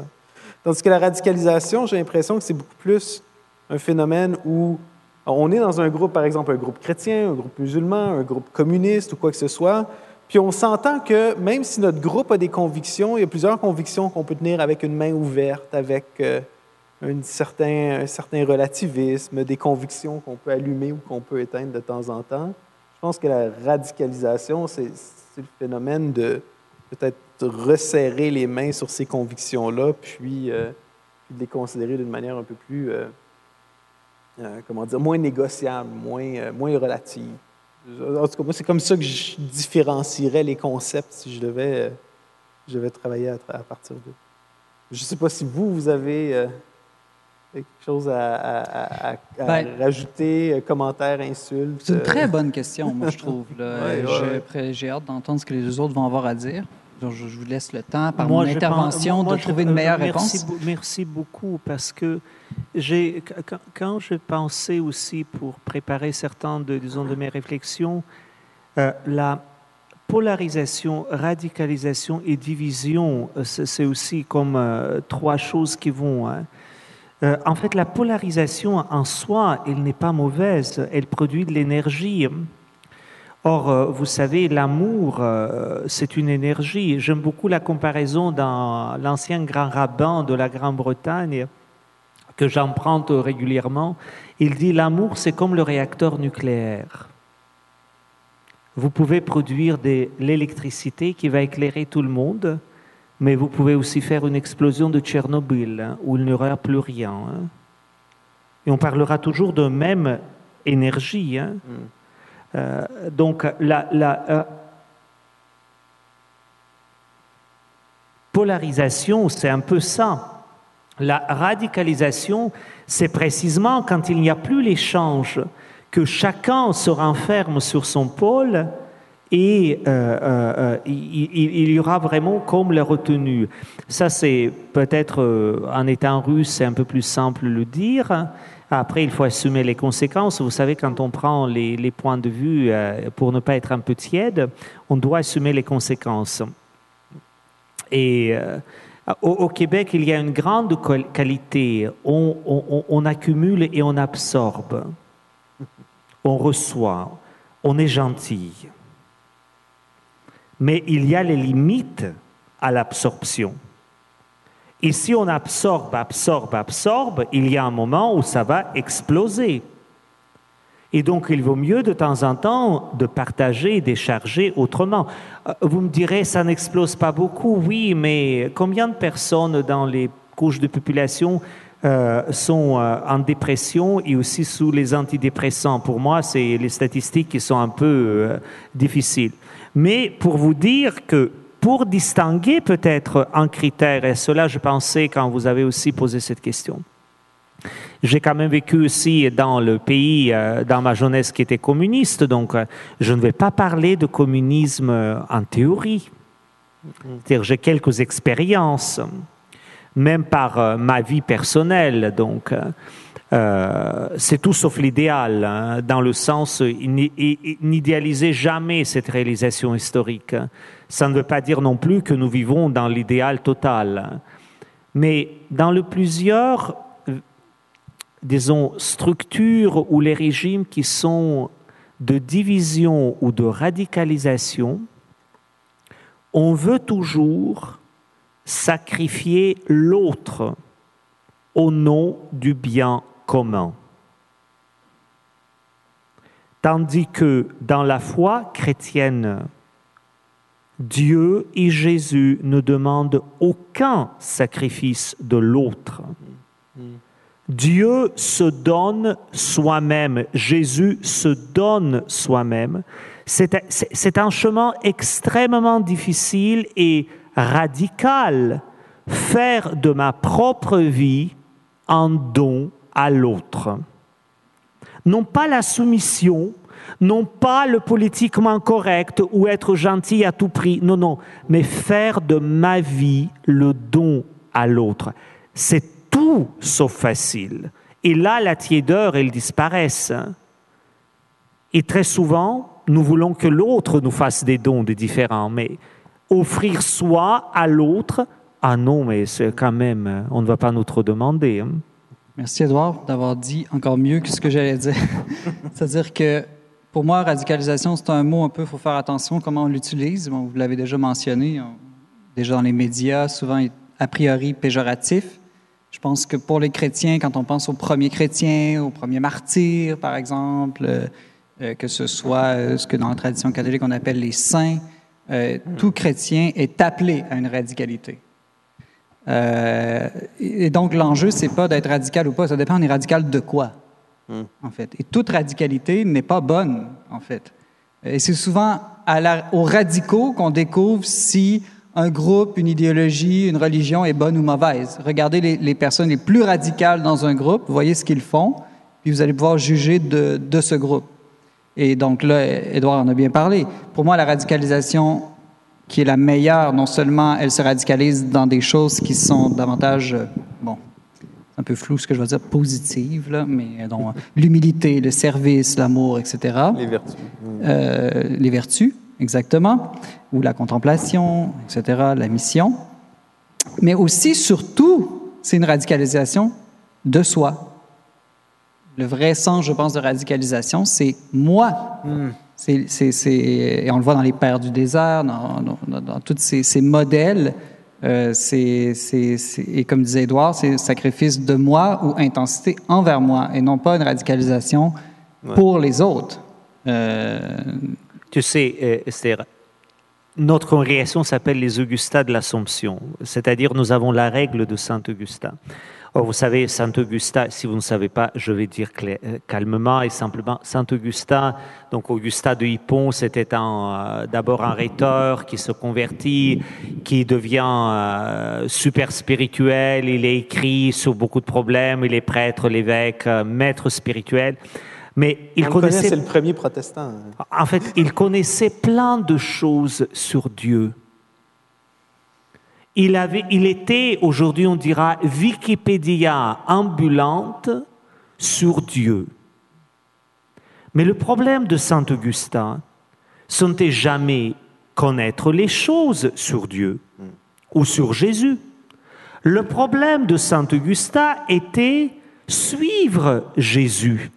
Tandis que la radicalisation, j'ai l'impression que c'est beaucoup plus un phénomène où on est dans un groupe, par exemple, un groupe chrétien, un groupe musulman, un groupe communiste ou quoi que ce soit, puis on s'entend que même si notre groupe a des convictions, il y a plusieurs convictions qu'on peut tenir avec une main ouverte, avec un certain relativisme, des convictions qu'on peut allumer ou qu'on peut éteindre de temps en temps. Je pense que la radicalisation, c'est le phénomène de peut-être resserrer les mains sur ces convictions-là, puis de les considérer d'une manière un peu plus, moins négociable, moins relative. En tout cas, moi, c'est comme ça que je différencierais les concepts si je devais travailler à partir d'eux. Je ne sais pas si vous avez... quelque chose à rajouter, commentaires, insultes? C'est une très bonne question, moi, je trouve. J'ai hâte d'entendre ce que les deux autres vont avoir à dire. Donc, je vous laisse le temps, par mon intervention, de trouver une meilleure réponse. Merci beaucoup, parce que quand je pensais aussi, pour préparer certaines de mes réflexions, la polarisation, radicalisation et division, c'est aussi comme trois choses qui vont... Hein. En fait, la polarisation en soi, elle n'est pas mauvaise, elle produit de l'énergie. Or, vous savez, l'amour, c'est une énergie. J'aime beaucoup la comparaison dans l'ancien grand rabbin de la Grande-Bretagne, que j'emprunte régulièrement. Il dit « L'amour, c'est comme le réacteur nucléaire. Vous pouvez produire de l'électricité qui va éclairer tout le monde. » Mais vous pouvez aussi faire une explosion de Tchernobyl, hein, où il n'y aura plus rien. Hein. Et on parlera toujours de même énergie. Hein. Donc, la polarisation, c'est un peu ça. La radicalisation, c'est précisément quand il n'y a plus l'échange, que chacun se renferme sur son pôle. Et il y aura vraiment comme la retenue. Ça, c'est peut-être, en étant russe, c'est un peu plus simple de le dire. Après, il faut assumer les conséquences. Vous savez, quand on prend les points de vue, pour ne pas être un peu tiède, on doit assumer les conséquences. Et au Québec, il y a une grande qualité. On accumule et on absorbe. On reçoit. On est gentil. Mais il y a les limites à l'absorption. Et si on absorbe, il y a un moment où ça va exploser. Et donc, il vaut mieux de temps en temps de partager, décharger autrement. Vous me direz, ça n'explose pas beaucoup. Oui, mais combien de personnes dans les couches de population sont en dépression et aussi sous les antidépressants? Pour moi, c'est les statistiques qui sont un peu difficiles. Mais pour vous dire que, pour distinguer peut-être un critère, et cela je pensais quand vous avez aussi posé cette question, j'ai quand même vécu aussi dans le pays, dans ma jeunesse qui était communiste, donc je ne vais pas parler de communisme en théorie. C'est-à-dire, j'ai quelques expériences, même par ma vie personnelle, donc... c'est tout sauf l'idéal, hein, dans le sens, n'idéalisez jamais cette réalisation historique. Ça ne veut pas dire non plus que nous vivons dans l'idéal total. Mais dans le plusieurs, disons, structures ou les régimes qui sont de division ou de radicalisation, on veut toujours sacrifier l'autre au nom du bien commun. Tandis que dans la foi chrétienne, Dieu et Jésus ne demandent aucun sacrifice de l'autre. Dieu se donne soi-même, Jésus se donne soi-même. C'est un chemin extrêmement difficile et radicale, faire de ma propre vie un don à l'autre. Non pas la soumission, non pas le politiquement correct ou être gentil à tout prix, non, non, mais faire de ma vie le don à l'autre. C'est tout sauf facile. Et là, la tiédeur, elle disparaît. Et très souvent, nous voulons que l'autre nous fasse des dons des différents, mais offrir soi à l'autre, ah non, mais c'est quand même, on ne va pas nous trop demander. Hein. Merci, Édouard, d'avoir dit encore mieux que ce que j'allais dire. C'est-à-dire que, pour moi, radicalisation, c'est un mot un peu, il faut faire attention comment on l'utilise. Bon, vous l'avez déjà mentionné, déjà dans les médias, souvent a priori péjoratif. Je pense que pour les chrétiens, quand on pense aux premiers chrétiens, aux premiers martyrs, par exemple, que ce soit ce que dans la tradition catholique on appelle les saints, tout chrétien est appelé à une radicalité. Et donc l'enjeu, c'est pas d'être radical ou pas, ça dépend, on est radical de quoi, en fait. Et toute radicalité n'est pas bonne, en fait. Et c'est souvent aux radicaux qu'on découvre si un groupe, une idéologie, une religion est bonne ou mauvaise. Regardez les personnes les plus radicales dans un groupe, voyez ce qu'ils font, puis vous allez pouvoir juger de ce groupe. Et donc là, Édouard en a bien parlé. Pour moi, la radicalisation qui est la meilleure, non seulement elle se radicalise dans des choses qui sont davantage, bon, un peu flou ce que je vais dire, positives, là, mais donc, l'humilité, le service, l'amour, etc. Les vertus. Les vertus, exactement, ou la contemplation, etc., la mission. Mais aussi, surtout, c'est une radicalisation de soi. Le vrai sens, je pense, de radicalisation, c'est moi. Et on le voit dans les pères du désert, dans tous ces modèles. Et comme disait Édouard, c'est sacrifice de moi ou intensité envers moi, et non pas une radicalisation pour les autres. Tu sais, Esther, notre congrégation s'appelle les Augustins de l'Assomption, c'est-à-dire nous avons la règle de Saint-Augustin. Or, vous savez, Saint-Augustin, si vous ne savez pas, je vais dire calmement et simplement, Saint-Augustin, donc Augustin de Hippon, c'était d'abord un rhéteur qui se convertit, qui devient super spirituel, il est écrit sur beaucoup de problèmes, il est prêtre, l'évêque, maître spirituel. Mais c'est le premier protestant. En fait, il connaissait plein de choses sur Dieu. Il était, aujourd'hui on dira, Wikipédia ambulante sur Dieu. Mais le problème de Saint Augustin, ce n'était jamais connaître les choses sur Dieu ou sur Jésus. Le problème de Saint Augustin était suivre Jésus.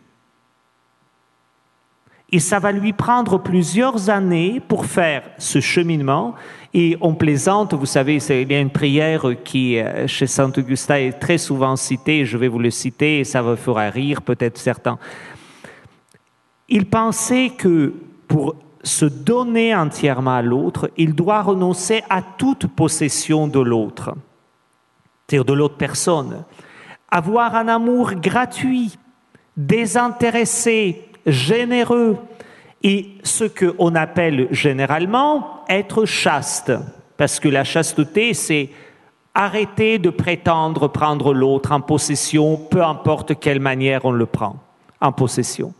Et ça va lui prendre plusieurs années pour faire ce cheminement. Et on plaisante, vous savez, il y a une prière qui, chez Saint Augustin, est très souvent citée. Je vais vous le citer, et ça vous fera rire, peut-être certains. Il pensait que pour se donner entièrement à l'autre, il doit renoncer à toute possession de l'autre, c'est-à-dire de l'autre personne. Avoir un amour gratuit, désintéressé, généreux, et ce qu'on appelle généralement être chaste, parce que la chasteté, c'est arrêter de prétendre prendre l'autre en possession, peu importe quelle manière on le prend en possession.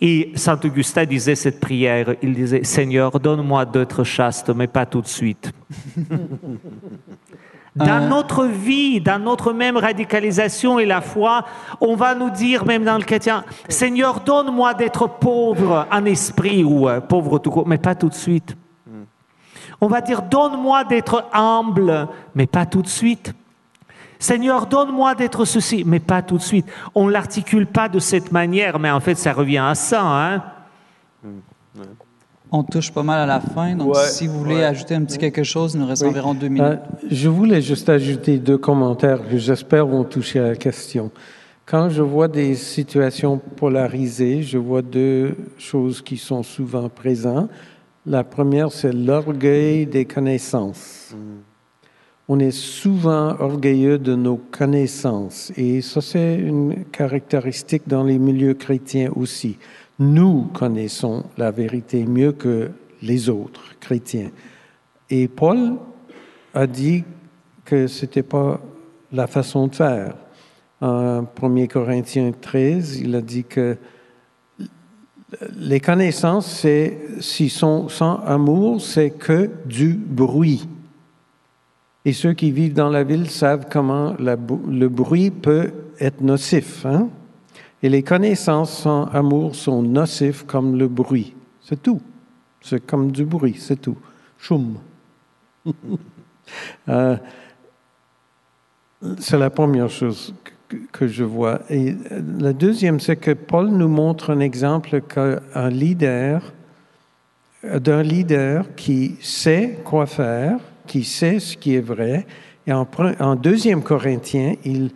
Et Saint Augustin disait cette prière, il disait « Seigneur, donne-moi d'être chaste, mais pas tout de suite. » Dans notre vie, dans notre même radicalisation et la foi, on va nous dire, même dans le chrétien, « Seigneur, donne-moi d'être pauvre en esprit » ou « pauvre tout court », mais pas tout de suite. On va dire « Donne-moi d'être humble », mais pas tout de suite. « Seigneur, donne-moi d'être ceci », mais pas tout de suite. On ne l'articule pas de cette manière, mais en fait, ça revient à ça. Hein? On touche pas mal à la fin, donc si vous voulez ajouter un petit quelque chose, il nous reste environ 2 minutes. Je voulais juste ajouter 2 commentaires que j'espère vont toucher à la question. Quand je vois des situations polarisées, je vois 2 choses qui sont souvent présentes. La première, c'est l'orgueil des connaissances. On est souvent orgueilleux de nos connaissances, et ça, c'est une caractéristique dans les milieux chrétiens aussi. Nous connaissons la vérité mieux que les autres chrétiens. Et Paul a dit que ce n'était pas la façon de faire. En 1 Corinthiens 13, il a dit que les connaissances, s'ils sont sans amour, c'est que du bruit. Et ceux qui vivent dans la ville savent comment le bruit peut être nocif. Hein? Et les connaissances sans amour sont nocifs comme le bruit. C'est tout. C'est comme du bruit, c'est tout. Choum. C'est la première chose que je vois. Et la deuxième, c'est que Paul nous montre un exemple d'un leader qui sait quoi faire, qui sait ce qui est vrai. Et en 2e Corinthiens, il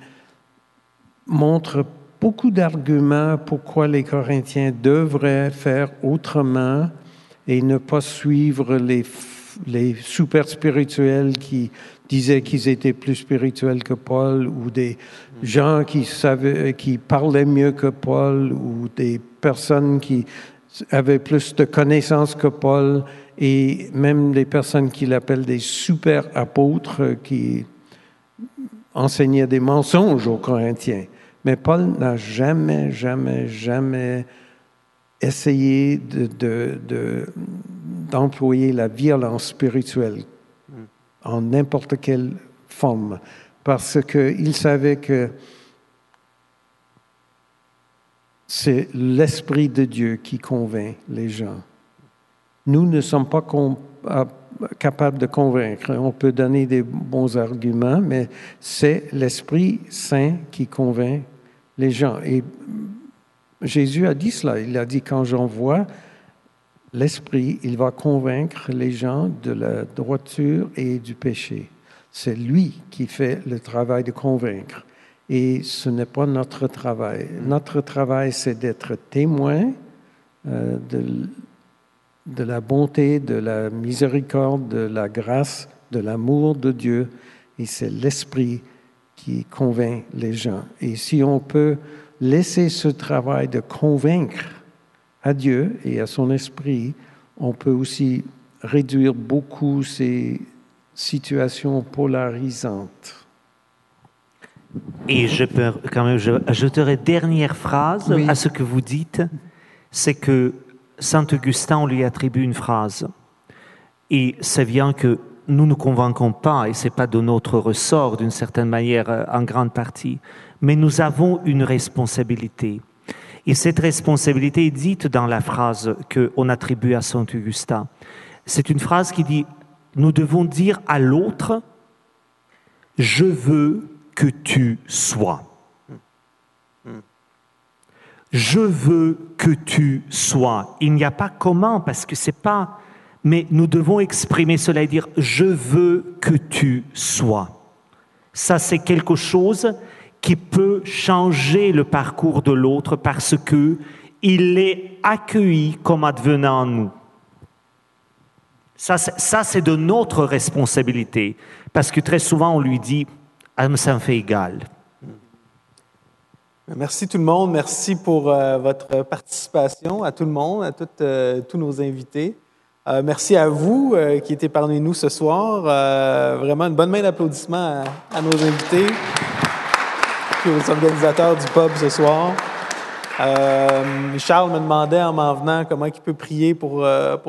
montre beaucoup d'arguments pourquoi les Corinthiens devraient faire autrement et ne pas suivre les super spirituels qui disaient qu'ils étaient plus spirituels que Paul, ou des gens qui parlaient mieux que Paul, ou des personnes qui avaient plus de connaissances que Paul, et même des personnes qu'il appelle des super apôtres qui enseignaient des mensonges aux Corinthiens. Mais Paul n'a jamais, jamais, jamais essayé d'employer la violence spirituelle en n'importe quelle forme, parce qu'il savait que c'est l'Esprit de Dieu qui convainc les gens. Nous ne sommes pas capables de convaincre. On peut donner des bons arguments, mais c'est l'Esprit Saint qui convainc les gens. Et Jésus a dit cela. Il a dit, quand j'envoie l'Esprit, il va convaincre les gens de la droiture et du péché. C'est lui qui fait le travail de convaincre. Et ce n'est pas notre travail. Notre travail, c'est d'être témoin de la bonté, de la miséricorde, de la grâce, de l'amour de Dieu. Et c'est l'Esprit qui convainc les gens. Et si on peut laisser ce travail de convaincre à Dieu et à son esprit, on peut aussi réduire beaucoup ces situations polarisantes. Et je peux quand même, j'ajouterai une dernière phrase à ce que vous dites, c'est que Saint Augustin, on lui attribue une phrase. Et c'est bien que nous ne convainquons pas, et ce n'est pas de notre ressort d'une certaine manière en grande partie, mais nous avons une responsabilité. Et cette responsabilité est dite dans la phrase qu'on attribue à Saint Augustin. C'est une phrase qui dit « Nous devons dire à l'autre, je veux que tu sois. Je veux que tu sois. » Il n'y a pas comment, parce que c'est pas... Mais nous devons exprimer cela et dire « Je veux que tu sois. » Ça, c'est quelque chose qui peut changer le parcours de l'autre parce qu'il est accueilli comme advenant en nous. Ça, c'est de notre responsabilité, parce que très souvent, on lui dit « Ah, mais ça me fait égal ». Merci tout le monde. Merci pour votre participation à tout le monde, à tous nos invités. Merci à vous qui êtes parmi nous ce soir. Vraiment, une bonne main d'applaudissements à nos invités. Aux organisateurs du pub ce soir. Charles me demandait en m'en venant comment il peut prier pour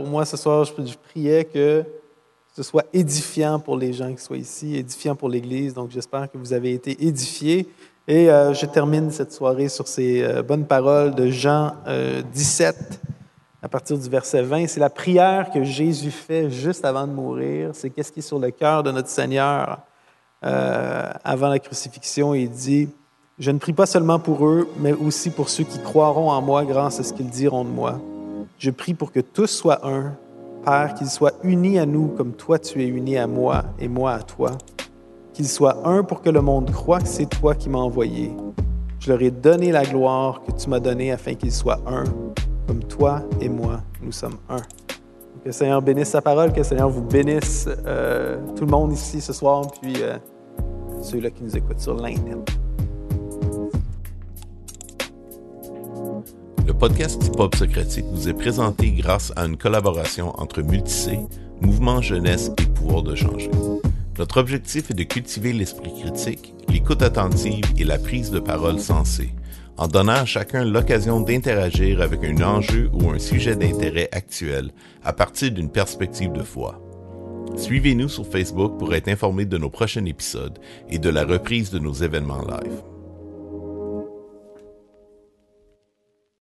moi ce soir. Je priais que ce soit édifiant pour les gens qui soient ici, édifiant pour l'Église. Donc, j'espère que vous avez été édifiés. Et je termine cette soirée sur ces bonnes paroles de Jean 17, à partir du verset 20. C'est la prière que Jésus fait juste avant de mourir. C'est qu'est-ce qui est sur le cœur de notre Seigneur. Avant la crucifixion, il dit « Je ne prie pas seulement pour eux, mais aussi pour ceux qui croiront en moi grâce à ce qu'ils diront de moi. Je prie pour que tous soient un, Père, qu'ils soient unis à nous comme toi tu es uni à moi et moi à toi. Qu'ils soient un pour que le monde croie que c'est toi qui m'as envoyé. Je leur ai donné la gloire que tu m'as donnée afin qu'ils soient un, comme toi et moi, nous sommes un. » Que le Seigneur bénisse sa parole, que le Seigneur vous bénisse tout le monde ici ce soir, puis ceux-là qui nous écoutent sur l'Internet. Le podcast Pop Socratique vous est présenté grâce à une collaboration entre Multicé, Mouvement Jeunesse et Pouvoir de Changer. Notre objectif est de cultiver l'esprit critique, l'écoute attentive et la prise de parole sensée, en donnant à chacun l'occasion d'interagir avec un enjeu ou un sujet d'intérêt actuel à partir d'une perspective de foi. Suivez-nous sur Facebook pour être informé de nos prochains épisodes et de la reprise de nos événements live.